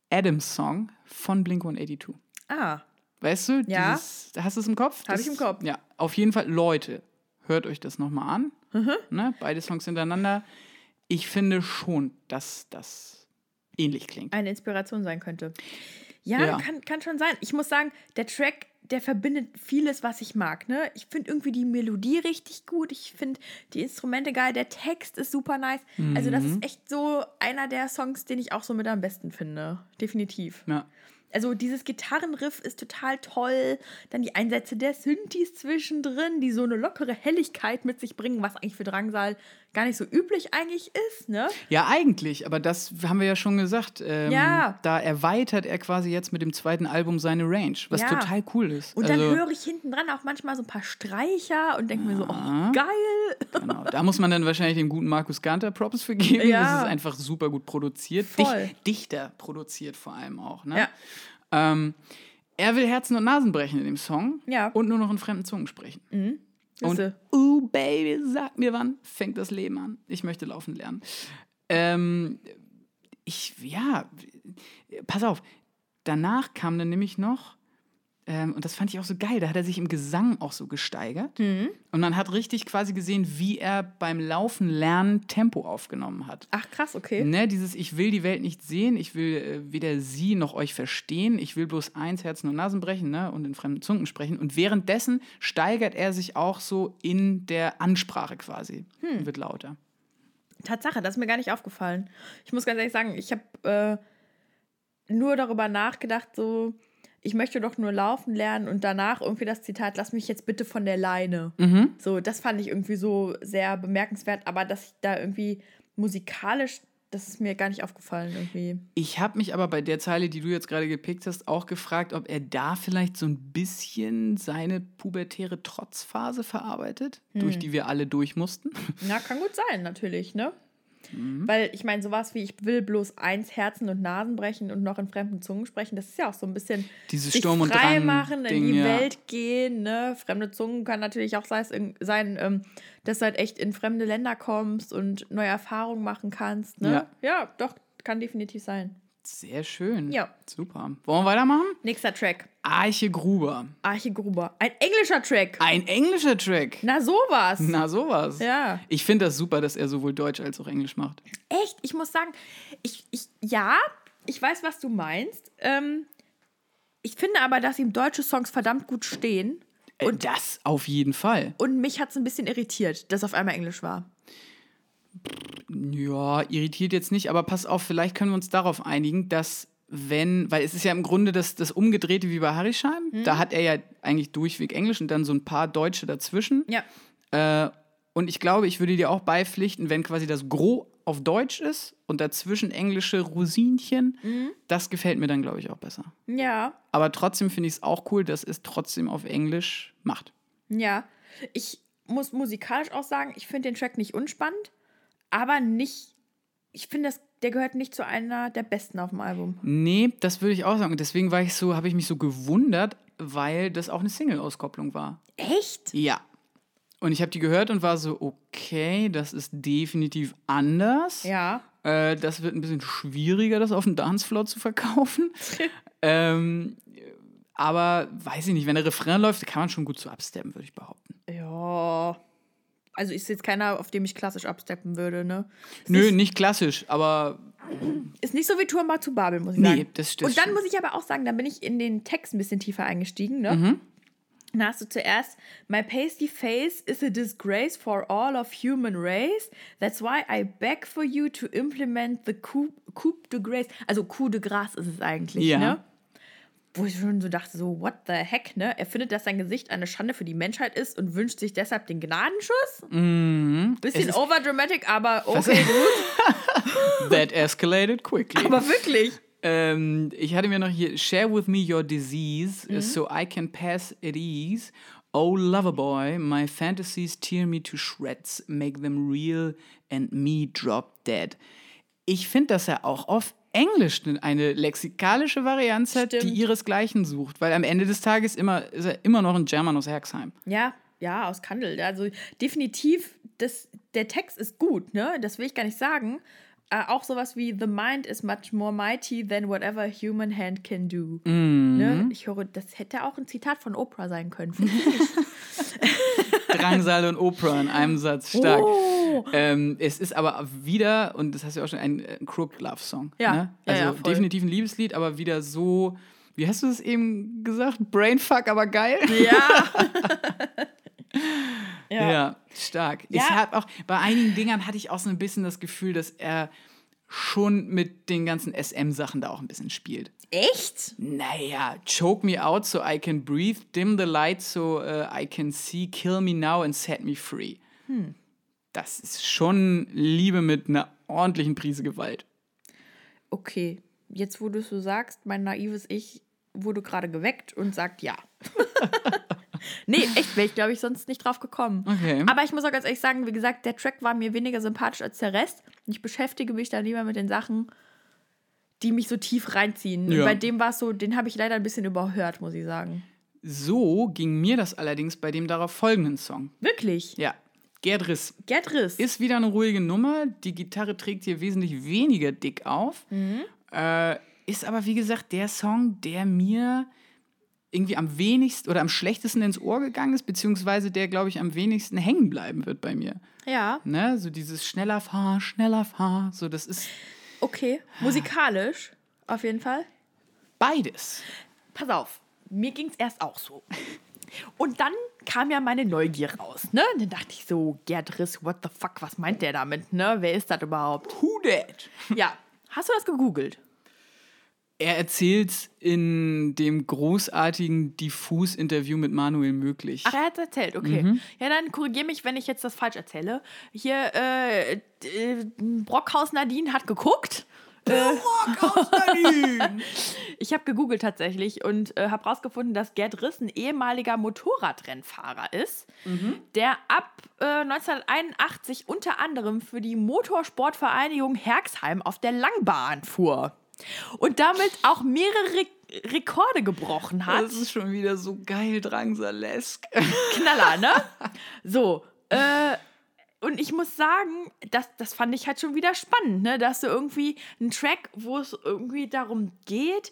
Adams Song von Blink-182. Ah, weißt du, dieses, hast du es im Kopf? Habe ich im Kopf. Ja, auf jeden Fall. Leute, hört euch das nochmal an. Ne? Beide Songs hintereinander. Ich finde schon, dass das ähnlich klingt. Eine Inspiration sein könnte. Ja. Kann schon sein. Ich muss sagen, der Track, der verbindet vieles, was ich mag. Ne? Ich finde irgendwie die Melodie richtig gut. Ich finde die Instrumente geil. Der Text ist super nice. Mhm. Also das ist echt so einer der Songs, den ich auch so mit am besten finde. Definitiv. Ja. Also dieses Gitarrenriff ist total toll. Dann die Einsätze der Synthes zwischendrin, die so eine lockere Helligkeit mit sich bringen, was eigentlich für Drangsal gar nicht so üblich eigentlich ist, ne? Ja, eigentlich. Aber das haben wir ja schon gesagt. Da erweitert er quasi jetzt mit dem zweiten Album seine Range, was total cool ist. Und dann höre ich hinten dran auch manchmal so ein paar Streicher und denke mir so, oh, geil. Genau. Da muss man dann wahrscheinlich dem guten Markus Ganter Props für geben. Ja. Das ist einfach super gut produziert. Dichter produziert vor allem auch, ne? Ja. Er will Herzen und Nasen brechen in dem Song und nur noch in fremden Zungen sprechen. Mhm. Und, Baby, sag mir wann, fängt das Leben an. Ich möchte laufen lernen. Pass auf. Danach kam dann nämlich noch, und das fand ich auch so geil, da hat er sich im Gesang auch so gesteigert. Mhm. Und man hat richtig quasi gesehen, wie er beim Laufen lernen Tempo aufgenommen hat. Ach krass, okay. Ne, dieses ich will die Welt nicht sehen, ich will weder sie noch euch verstehen, ich will bloß eins, Herzen und Nasen brechen, ne, und in fremden Zungen sprechen. Und währenddessen steigert er sich auch so in der Ansprache quasi und wird lauter. Tatsache, das ist mir gar nicht aufgefallen. Ich muss ganz ehrlich sagen, ich habe nur darüber nachgedacht, so ich möchte doch nur laufen lernen und danach irgendwie das Zitat, lass mich jetzt bitte von der Leine. Mhm. So, das fand ich irgendwie so sehr bemerkenswert, aber dass ich da irgendwie musikalisch, das ist mir gar nicht aufgefallen irgendwie. Ich habe mich aber bei der Zeile, die du jetzt gerade gepickt hast, auch gefragt, ob er da vielleicht so ein bisschen seine pubertäre Trotzphase verarbeitet, durch die wir alle durch mussten. Na, kann gut sein, natürlich, ne? Mhm. Weil ich meine, sowas wie ich will bloß eins Herzen und Nasen brechen und noch in fremden Zungen sprechen, das ist ja auch so ein bisschen dieses Sturm und Drang machen, in die Welt gehen, ne? Fremde Zungen kann natürlich auch sein, dass du halt echt in fremde Länder kommst und neue Erfahrungen machen kannst, ne? Ja, doch, kann definitiv sein. Sehr schön. Ja. Super. Wollen wir weitermachen? Nächster Track. Arche Gruber. Ein englischer Track. Na sowas. Ja. Ich finde das super, dass er sowohl Deutsch als auch Englisch macht. Echt? Ich muss sagen, ich weiß, was du meinst. Ich finde aber, dass ihm deutsche Songs verdammt gut stehen. Und das auf jeden Fall. Und mich hat es ein bisschen irritiert, dass auf einmal Englisch war. Ja, irritiert jetzt nicht, aber pass auf, vielleicht können wir uns darauf einigen, dass weil es ist ja im Grunde das Umgedrehte wie bei Herxheim, da hat er ja eigentlich durchweg Englisch und dann so ein paar Deutsche dazwischen. Ja. Und ich glaube, ich würde dir auch beipflichten, wenn quasi das Gros auf Deutsch ist und dazwischen englische Rosinchen, das gefällt mir dann, glaube ich, auch besser. Ja. Aber trotzdem finde ich es auch cool, dass es trotzdem auf Englisch macht. Ja, ich muss musikalisch auch sagen, ich finde den Track nicht unspannend. Aber nicht, ich finde, der gehört nicht zu einer der besten auf dem Album. Nee, das würde ich auch sagen. Deswegen habe ich mich so gewundert, weil das auch eine Single-Auskopplung war. Echt? Ja. Und ich habe die gehört und war so, okay, das ist definitiv anders. Ja. Das wird ein bisschen schwieriger, das auf dem Dancefloor zu verkaufen. Aber weiß ich nicht, wenn der Refrain läuft, kann man schon gut so absteppen, würde ich behaupten. Ja. Also ist jetzt keiner, auf dem ich klassisch absteppen würde, ne? Nicht klassisch, aber... Ist nicht so wie Turmbau zu Babel, muss ich sagen. Nee, das stimmt. Und dann muss ich aber auch sagen, dann bin ich in den Text ein bisschen tiefer eingestiegen, ne? Mhm. Dann hast du zuerst, my pasty face is a disgrace for all of human race. That's why I beg for you to implement the coup de grace. Also coup de grâce ist es eigentlich, ja, ne? Wo ich schon so dachte, so what the heck, ne? Er findet, dass sein Gesicht eine Schande für die Menschheit ist und wünscht sich deshalb den Gnadenschuss. Mhm. Bisschen overdramatic, aber okay, gut. That escalated quickly. Aber wirklich. Ich hatte mir noch hier, share with me your disease, so I can pass at ease. Oh, lover boy, my fantasies tear me to shreds, make them real and me drop dead. Ich finde, dass er auch oft Englisch eine lexikalische Varianz hat, die ihresgleichen sucht. Weil am Ende des Tages ist er immer noch ein German aus Herxheim. Ja, aus Kandel. Also definitiv, der Text ist gut, ne? Das will ich gar nicht sagen. Auch sowas wie the mind is much more mighty than whatever human hand can do. Mm. Ne? Ich höre, das hätte auch ein Zitat von Oprah sein können. Drangsal und Oprah in einem Satz, stark. Oh. Es ist aber wieder, und das hast du ja auch schon, ein Crook-Love-Song. Ja. Ne? Also ja, definitiv ein Liebeslied, aber wieder so, wie hast du es eben gesagt? Brainfuck, aber geil. Ja. Ja, stark. Ja. Ich habe auch, bei einigen Dingern hatte ich auch so ein bisschen das Gefühl, dass er schon mit den ganzen SM-Sachen da auch ein bisschen spielt. Echt? Naja, choke me out so I can breathe, dim the light so I can see, kill me now and set me free. Das ist schon Liebe mit einer ordentlichen Prise Gewalt. Okay, jetzt wo du es so sagst, mein naives Ich wurde gerade geweckt und sagt ja. Nee, echt, wäre ich, glaube ich, sonst nicht drauf gekommen. Okay. Aber ich muss auch ganz ehrlich sagen, wie gesagt, der Track war mir weniger sympathisch als der Rest. Und ich beschäftige mich dann lieber mit den Sachen, die mich so tief reinziehen. Ja. Und bei dem war es so, den habe ich leider ein bisschen überhört, muss ich sagen. So ging mir das allerdings bei dem darauf folgenden Song. Wirklich? Ja. Gerd Riss. Ist wieder eine ruhige Nummer. Die Gitarre trägt hier wesentlich weniger dick auf. Mhm. Ist aber, wie gesagt, der Song, der mir irgendwie am wenigsten oder am schlechtesten ins Ohr gegangen ist, beziehungsweise der, glaube ich, am wenigsten hängen bleiben wird bei mir. Ja. Ne? So dieses schneller fahr, so das ist... Okay, musikalisch auf jeden Fall. Beides. Pass auf, mir ging es erst auch so. Und dann kam ja meine Neugier raus, ne? Dann dachte ich so, Gerd Riss, what the fuck, was meint der damit, ne? Wer ist das überhaupt? Who that? Ja, hast du das gegoogelt? Er erzählt in dem großartigen Diffus-Interview mit Manuel Möglich. Ach, er hat es erzählt, okay. Mhm. Ja, dann korrigier mich, wenn ich jetzt das falsch erzähle. Hier, Brockhaus Nadine hat geguckt. Brockhaus Nadine! Ich habe gegoogelt tatsächlich und habe rausgefunden, dass Gerd Riss ein ehemaliger Motorradrennfahrer ist, der ab 1981 unter anderem für die Motorsportvereinigung Herxheim auf der Langbahn fuhr. Und damit auch mehrere Rekorde gebrochen hat. Das ist schon wieder so geil Drangsalesk. Knaller, ne? So, Und ich muss sagen, das fand ich halt schon wieder spannend, ne? Dass so irgendwie ein Track, wo es irgendwie darum geht,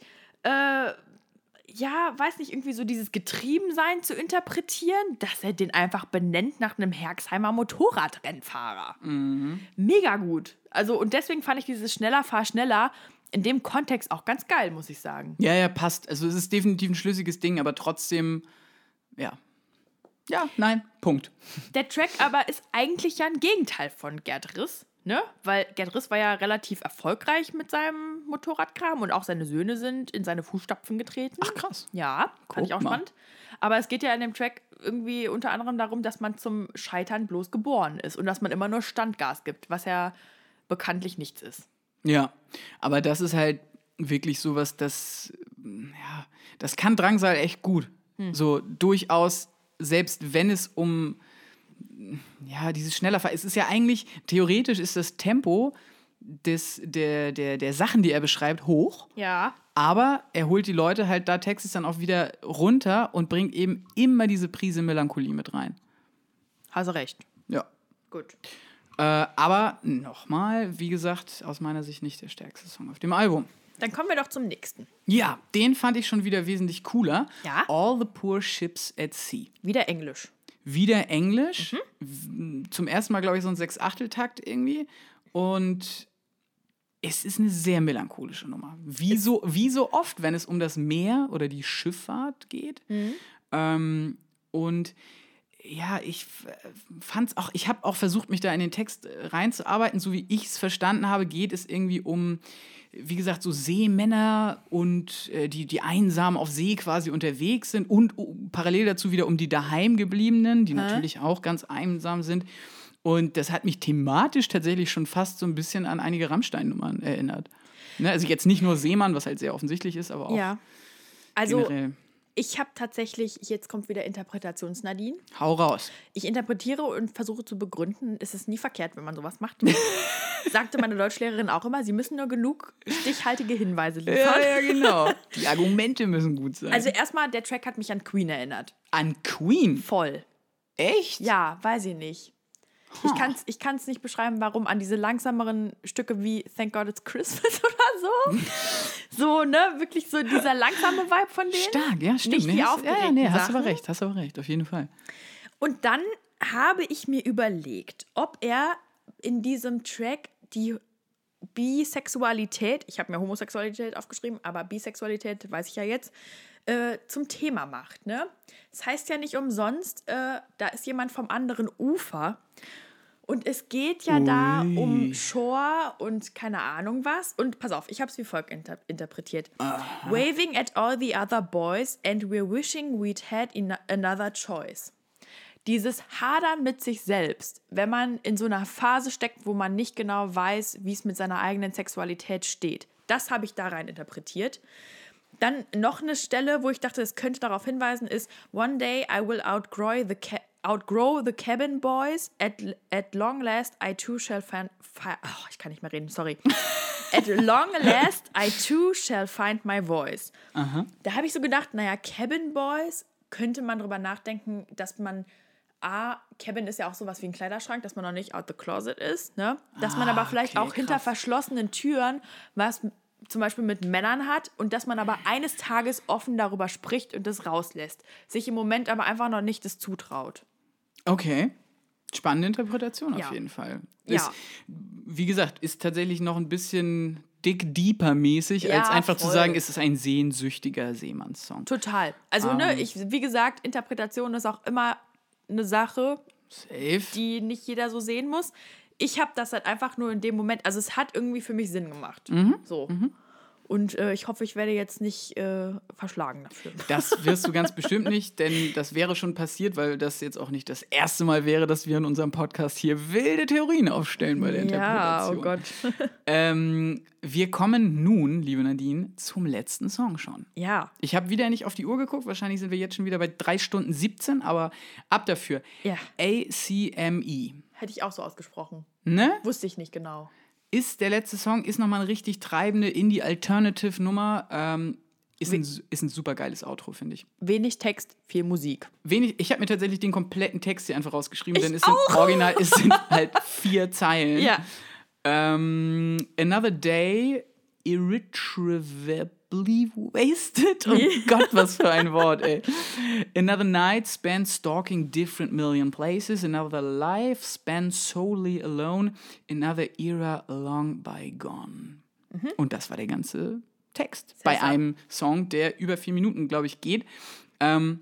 ja, weiß nicht, irgendwie so dieses Getriebensein zu interpretieren, dass er den einfach benennt nach einem Herxheimer Motorradrennfahrer. Mhm. Mega gut. Also, und deswegen fand ich dieses Schneller, fahr schneller in dem Kontext auch ganz geil, muss ich sagen. Ja, ja, passt. Also, es ist definitiv ein schlüssiges Ding, aber trotzdem, ja. Ja, nein, Punkt. Der Track aber ist eigentlich ja ein Gegenteil von Gerd Riss, ne? Weil Gerd Riss war ja relativ erfolgreich mit seinem Motorradkram und auch seine Söhne sind in seine Fußstapfen getreten. Ach krass. Ja, fand ich auch spannend. Aber es geht ja in dem Track irgendwie unter anderem darum, dass man zum Scheitern bloß geboren ist und dass man immer nur Standgas gibt, was ja bekanntlich nichts ist. Ja, aber das ist halt wirklich sowas, das, ja, das kann Drangsal echt gut. So durchaus... Selbst wenn es um, ja, dieses Schnellerfahren, es ist ja eigentlich, theoretisch ist das Tempo der Sachen, die er beschreibt, hoch. Ja. Aber er holt die Leute halt da textlich dann auch wieder runter und bringt eben immer diese Prise Melancholie mit rein. Hast du recht. Ja. Gut. Aber nochmal, wie gesagt, aus meiner Sicht nicht der stärkste Song auf dem Album. Dann kommen wir doch zum nächsten. Ja, den fand ich schon wieder wesentlich cooler. Ja? All the Poor Ships at Sea. Wieder Englisch. Wieder Englisch. Mhm. Zum ersten Mal, glaube ich, so ein 6/8-Takt irgendwie. Und es ist eine sehr melancholische Nummer. Wie so oft, wenn es um das Meer oder die Schifffahrt geht. Mhm. Und ja, ich fand's auch, ich habe auch versucht, mich da in den Text reinzuarbeiten. So wie ich es verstanden habe, geht es irgendwie um... Wie gesagt, so Seemänner und die einsam auf See quasi unterwegs sind und parallel dazu wieder um die Daheimgebliebenen, die natürlich auch ganz einsam sind. Und das hat mich thematisch tatsächlich schon fast so ein bisschen an einige Rammstein-Nummern erinnert. Ne? Also jetzt nicht nur Seemann, was halt sehr offensichtlich ist, aber auch ja. Also generell. Ich habe tatsächlich, jetzt kommt wieder Interpretations-Nadine. Hau raus. Ich interpretiere und versuche zu begründen, es ist nie verkehrt, wenn man sowas macht. Sagte meine Deutschlehrerin auch immer, sie müssen nur genug stichhaltige Hinweise liefern. Ja, ja, genau. Die Argumente müssen gut sein. Also erstmal, der Track hat mich an Queen erinnert. An Queen? Voll. Echt? Ja, weiß ich nicht. Huh. Ich kann's nicht beschreiben, warum, an diese langsameren Stücke wie Thank God It's Christmas oder so. So, ne? Wirklich so dieser langsame Vibe von denen. Stark, ja, stimmt. Nicht die aufgeregten Sachen. Hast aber recht, auf jeden Fall. Und dann habe ich mir überlegt, ob er in diesem Track die Bisexualität, ich habe mir Homosexualität aufgeschrieben, aber Bisexualität weiß ich ja jetzt, zum Thema macht. Ne? Das heißt ja nicht umsonst, da ist jemand vom anderen Ufer. Und es geht ja da um Shore und keine Ahnung was. Und pass auf, ich habe es wie folgt interpretiert. Aha. Waving at all the other boys and we're wishing we'd had another choice. Dieses Hadern mit sich selbst, wenn man in so einer Phase steckt, wo man nicht genau weiß, wie es mit seiner eigenen Sexualität steht. Das habe ich da rein interpretiert. Dann noch eine Stelle, wo ich dachte, es könnte darauf hinweisen, ist One day I will outgrow the cabin boys. At long last I too shall find... ich kann nicht mehr reden, sorry. At long last I too shall find my voice. Aha. Da habe ich so gedacht, naja, cabin boys, könnte man drüber nachdenken, dass man... cabin ist ja auch sowas wie ein Kleiderschrank, dass man noch nicht out the closet ist, ne? Dass man aber vielleicht auch hinter verschlossenen Türen was... zum Beispiel mit Männern hat und dass man aber eines Tages offen darüber spricht und das rauslässt. Sich im Moment aber einfach noch nicht das zutraut. Okay. Spannende Interpretation auf jeden Fall. Ist, wie gesagt, ist tatsächlich noch ein bisschen dick-deeper-mäßig, als einfach voll zu sagen, ist es ein sehnsüchtiger Seemannssong. Total. Also, wie gesagt, Interpretation ist auch immer eine Sache, die nicht jeder so sehen muss. Ich habe das halt einfach nur in dem Moment, also es hat irgendwie für mich Sinn gemacht. Mhm. So. Mhm. Und ich hoffe, ich werde jetzt nicht verschlagen dafür. Das wirst du ganz bestimmt nicht, denn das wäre schon passiert, weil das jetzt auch nicht das erste Mal wäre, dass wir in unserem Podcast hier wilde Theorien aufstellen bei der Interpretation. Ja, oh Gott. Wir kommen nun, liebe Nadine, zum letzten Song schon. Ja. Ich habe wieder nicht auf die Uhr geguckt, wahrscheinlich sind wir jetzt schon wieder bei 3 Stunden 17, aber ab dafür. Ja. ACME. Hätte ich auch so ausgesprochen. Ne? Wusste ich nicht genau. Ist der letzte Song, ist nochmal eine richtig treibende Indie-Alternative-Nummer. Ist ein super geiles Outro, finde ich. Wenig Text, viel Musik. Ich habe mir tatsächlich den kompletten Text hier einfach rausgeschrieben, denn es sind original, es sind halt 4 Zeilen. Ja. Another day, irretrievably wasted. Oh Gott, was für ein Wort, ey. Another night spent stalking different million places. Another life spent solely alone. Another era long bygone. Mhm. Und das war der ganze Text bei einem Song, der über 4 Minuten, glaube ich, geht. Hat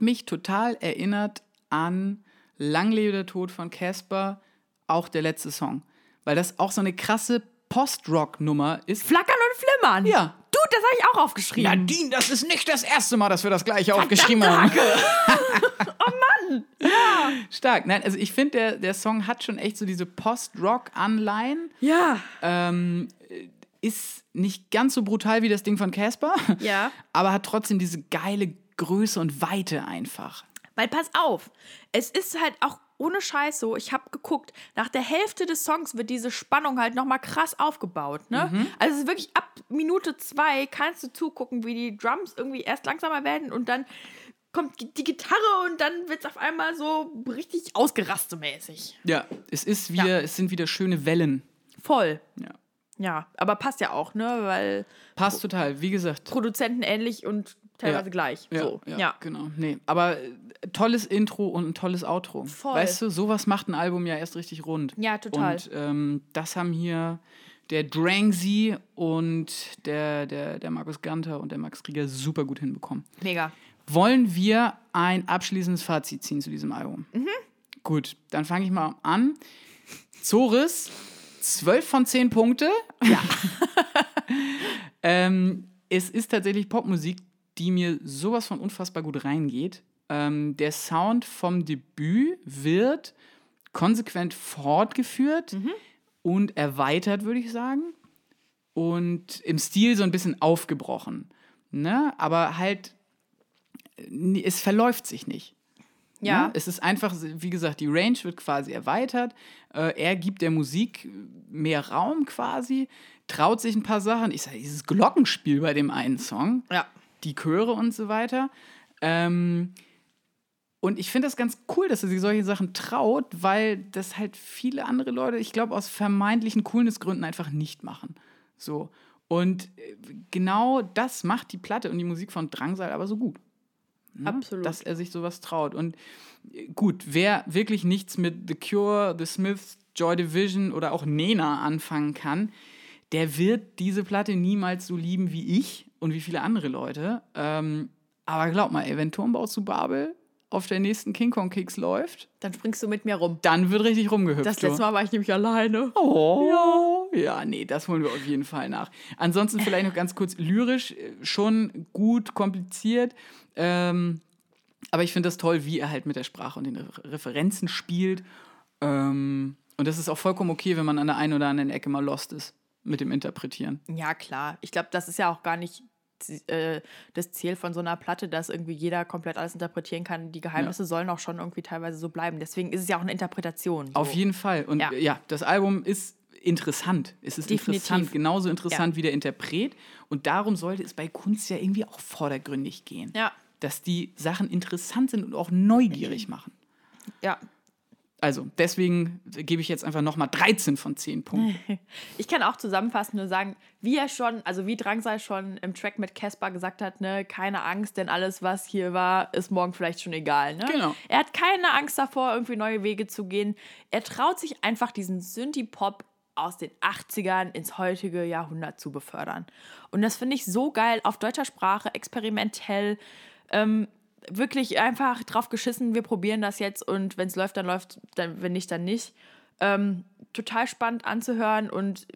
mich total erinnert an Lang lebe der Tod von Casper, auch der letzte Song. Weil das auch so eine krasse Post-Rock-Nummer ist. Flackern und Flimmern! Ja. Du, das habe ich auch aufgeschrieben. Nadine, das ist nicht das erste Mal, dass wir das Gleiche aufgeschrieben haben. Oh Mann! Ja. Stark. Nein, also ich finde, der Song hat schon echt so diese Post-Rock-Anleihen. Ja. Ist nicht ganz so brutal wie das Ding von Casper, ja, aber hat trotzdem diese geile Größe und Weite einfach. Weil pass auf, es ist halt auch ohne Scheiß so, ich habe geguckt, nach der Hälfte des Songs wird diese Spannung halt nochmal krass aufgebaut, ne? Mhm. Also es ist wirklich ab Minute 2 kannst du zugucken, wie die Drums irgendwie erst langsamer werden und dann kommt die Gitarre und dann wird es auf einmal so richtig ausgerastemäßig. Ja, es sind wieder schöne Wellen. Voll. Ja. Ja, aber passt ja auch, ne? Weil passt total, wie gesagt. Produzenten ähnlich und teilweise gleich. Ja, so. Ja, genau. Nee, aber tolles Intro und ein tolles Outro. Voll. Weißt du, sowas macht ein Album ja erst richtig rund. Ja, total. Und das haben hier der Drangsy und der Markus Ganter und der Max Krieger super gut hinbekommen. Mega. Wollen wir ein abschließendes Fazit ziehen zu diesem Album? Mhm. Gut, dann fange ich mal an. Zores. 12 von 10 Punkte. Ja. Es ist tatsächlich Popmusik, die mir sowas von unfassbar gut reingeht. Der Sound vom Debüt wird konsequent fortgeführt und erweitert, würde ich sagen. Und im Stil so ein bisschen aufgebrochen. Ne? Aber halt, es verläuft sich nicht. Ja. Es ist einfach, wie gesagt, die Range wird quasi erweitert. Er gibt der Musik mehr Raum quasi, traut sich ein paar Sachen. Ich sage, dieses Glockenspiel bei dem einen Song, die Chöre und so weiter. Und ich finde das ganz cool, dass er sich solche Sachen traut, weil das halt viele andere Leute, ich glaube, aus vermeintlichen Coolness-Gründen einfach nicht machen. So. Und genau das macht die Platte und die Musik von Drangsal aber so gut. Ne? Absolut. Dass er sich sowas traut. Und gut, wer wirklich nichts mit The Cure, The Smiths, Joy Division oder auch Nena anfangen kann, der wird diese Platte niemals so lieben wie ich und wie viele andere Leute. Aber glaub mal, ey, wenn Turmbau zu Babel auf der nächsten King Kong Kicks läuft, dann springst du mit mir rum. Dann wird richtig rumgehüpft. Das letzte Mal war ich nämlich alleine. Oh, ja, nee, das holen wir auf jeden Fall nach. Ansonsten vielleicht noch ganz kurz lyrisch, schon gut, kompliziert. Aber ich finde das toll, wie er halt mit der Sprache und den Referenzen spielt. Und das ist auch vollkommen okay, wenn man an der einen oder anderen Ecke mal lost ist mit dem Interpretieren. Ja, klar. Ich glaube, das ist ja auch gar nicht das Ziel von so einer Platte, dass irgendwie jeder komplett alles interpretieren kann. Die Geheimnisse sollen auch schon irgendwie teilweise so bleiben. Deswegen ist es ja auch eine Interpretation. So. Auf jeden Fall. Und ja, das Album ist interessant. Es ist Definitiv interessant, genauso interessant wie der Interpret. Und darum sollte es bei Kunst ja irgendwie auch vordergründig gehen. Ja. Dass die Sachen interessant sind und auch neugierig machen. Ja. Also, deswegen gebe ich jetzt einfach nochmal 13 von 10 Punkten. Ich kann auch zusammenfassen, nur sagen, wie Drangsal schon im Track mit Casper gesagt hat, ne, keine Angst, denn alles, was hier war, ist morgen vielleicht schon egal. Ne? Genau. Er hat keine Angst davor, irgendwie neue Wege zu gehen. Er traut sich einfach, diesen Synthie-Pop aus den 80ern ins heutige Jahrhundert zu befördern. Und das finde ich so geil, auf deutscher Sprache, experimentell, wirklich einfach drauf geschissen, wir probieren das jetzt und wenn es läuft, dann läuft, dann, wenn nicht, dann nicht. Total spannend anzuhören und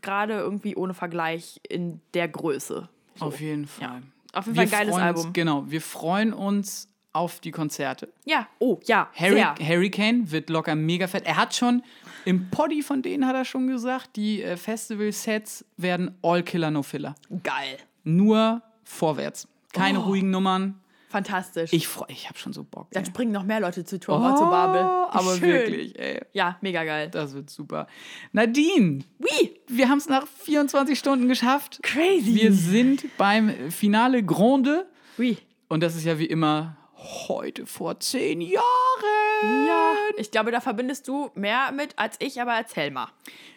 gerade irgendwie ohne Vergleich in der Größe. So. Auf jeden Fall. Ja. Auf jeden Fall ein geiles Album. Genau, wir freuen uns auf die Konzerte. Ja, oh, ja. Hurricane wird locker mega fett. Er hat schon, im Poddy von denen hat er schon gesagt, die Festival-Sets werden all Killer, no Filler. Geil. Nur vorwärts. Keine ruhigen Nummern. Fantastisch. Ich habe schon so Bock. Dann springen noch mehr Leute zu Tour zur Babel. Aber schön. Wirklich, ey. Ja, mega geil. Das wird super. Nadine! Wir haben es nach 24 Stunden geschafft. Crazy! Wir sind beim Finale Grande. Oui. Und das ist ja wie immer heute vor 10 Jahren. Ja, ich glaube, da verbindest du mehr mit als ich, aber erzähl mal.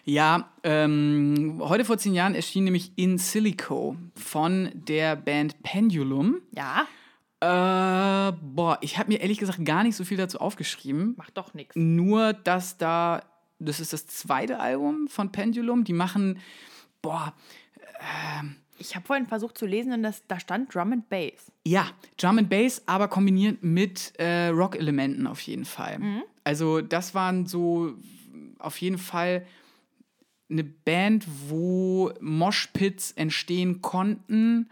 Ja, heute vor 10 Jahren erschien nämlich In Silico von der Band Pendulum. Ja. Ich habe mir ehrlich gesagt gar nicht so viel dazu aufgeschrieben. Macht doch nichts. Nur, dass das ist das zweite Album von Pendulum. Die machen, ich habe vorhin versucht zu lesen und da stand Drum and Bass. Ja, Drum and Bass, aber kombiniert mit Rock-Elementen auf jeden Fall. Mhm. Also das waren so auf jeden Fall eine Band, wo Moshpits entstehen konnten,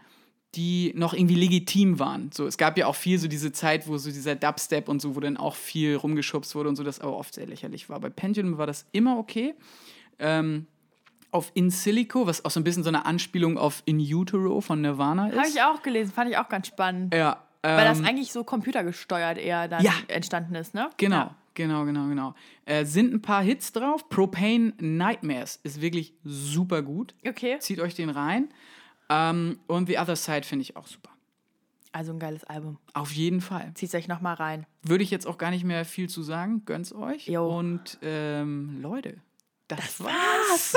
die noch irgendwie legitim waren. So, es gab ja auch viel so diese Zeit, wo so dieser Dubstep und so, wo dann auch viel rumgeschubst wurde und so, das aber oft sehr lächerlich war. Bei Pendulum war das immer okay. Auf In Silico, was auch so ein bisschen so eine Anspielung auf In Utero von Nirvana ist. Habe ich auch gelesen, fand ich auch ganz spannend. Ja, weil das eigentlich so computergesteuert eher dann entstanden ist, ne? Genau, ja. Genau. Sind ein paar Hits drauf. Propane Nightmares ist wirklich super gut. Okay. Zieht euch den rein. Und The Other Side finde ich auch super. Also ein geiles Album. Auf jeden Fall. Zieht euch nochmal rein. Würde ich jetzt auch gar nicht mehr viel zu sagen. Gönn's euch. Jo. Und Leute, das war's.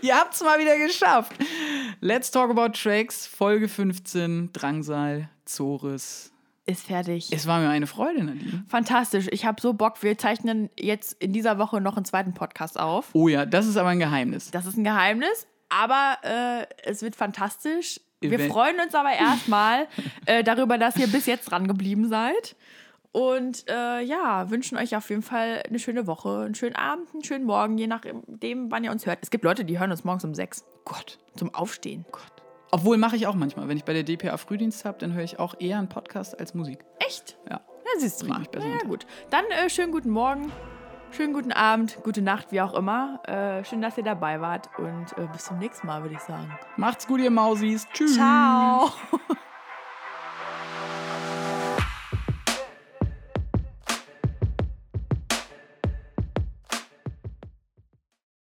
Ihr habt's mal wieder geschafft. Let's Talk About Tracks, Folge 15, Drangsal, Zores. Ist fertig. Es war mir eine Freude, Nadine. Fantastisch. Ich habe so Bock. Wir zeichnen jetzt in dieser Woche noch einen zweiten Podcast auf. Oh ja, das ist aber ein Geheimnis. Das ist ein Geheimnis. Aber es wird fantastisch. Wir freuen uns aber erstmal darüber, dass ihr bis jetzt dran geblieben seid. Und wünschen euch auf jeden Fall eine schöne Woche, einen schönen Abend, einen schönen Morgen, je nachdem, wann ihr uns hört. Es gibt Leute, die hören uns morgens um 6. Gott, zum Aufstehen. Gott. Obwohl, mache ich auch manchmal. Wenn ich bei der DPA Frühdienst habe, dann höre ich auch eher einen Podcast als Musik. Echt? Ja. Dann siehst du mal. Ja, gut. Dann schönen guten Morgen. Schönen guten Abend, gute Nacht, wie auch immer. Schön, dass ihr dabei wart und bis zum nächsten Mal, würde ich sagen. Macht's gut, ihr Mausis. Tschüss. Ciao.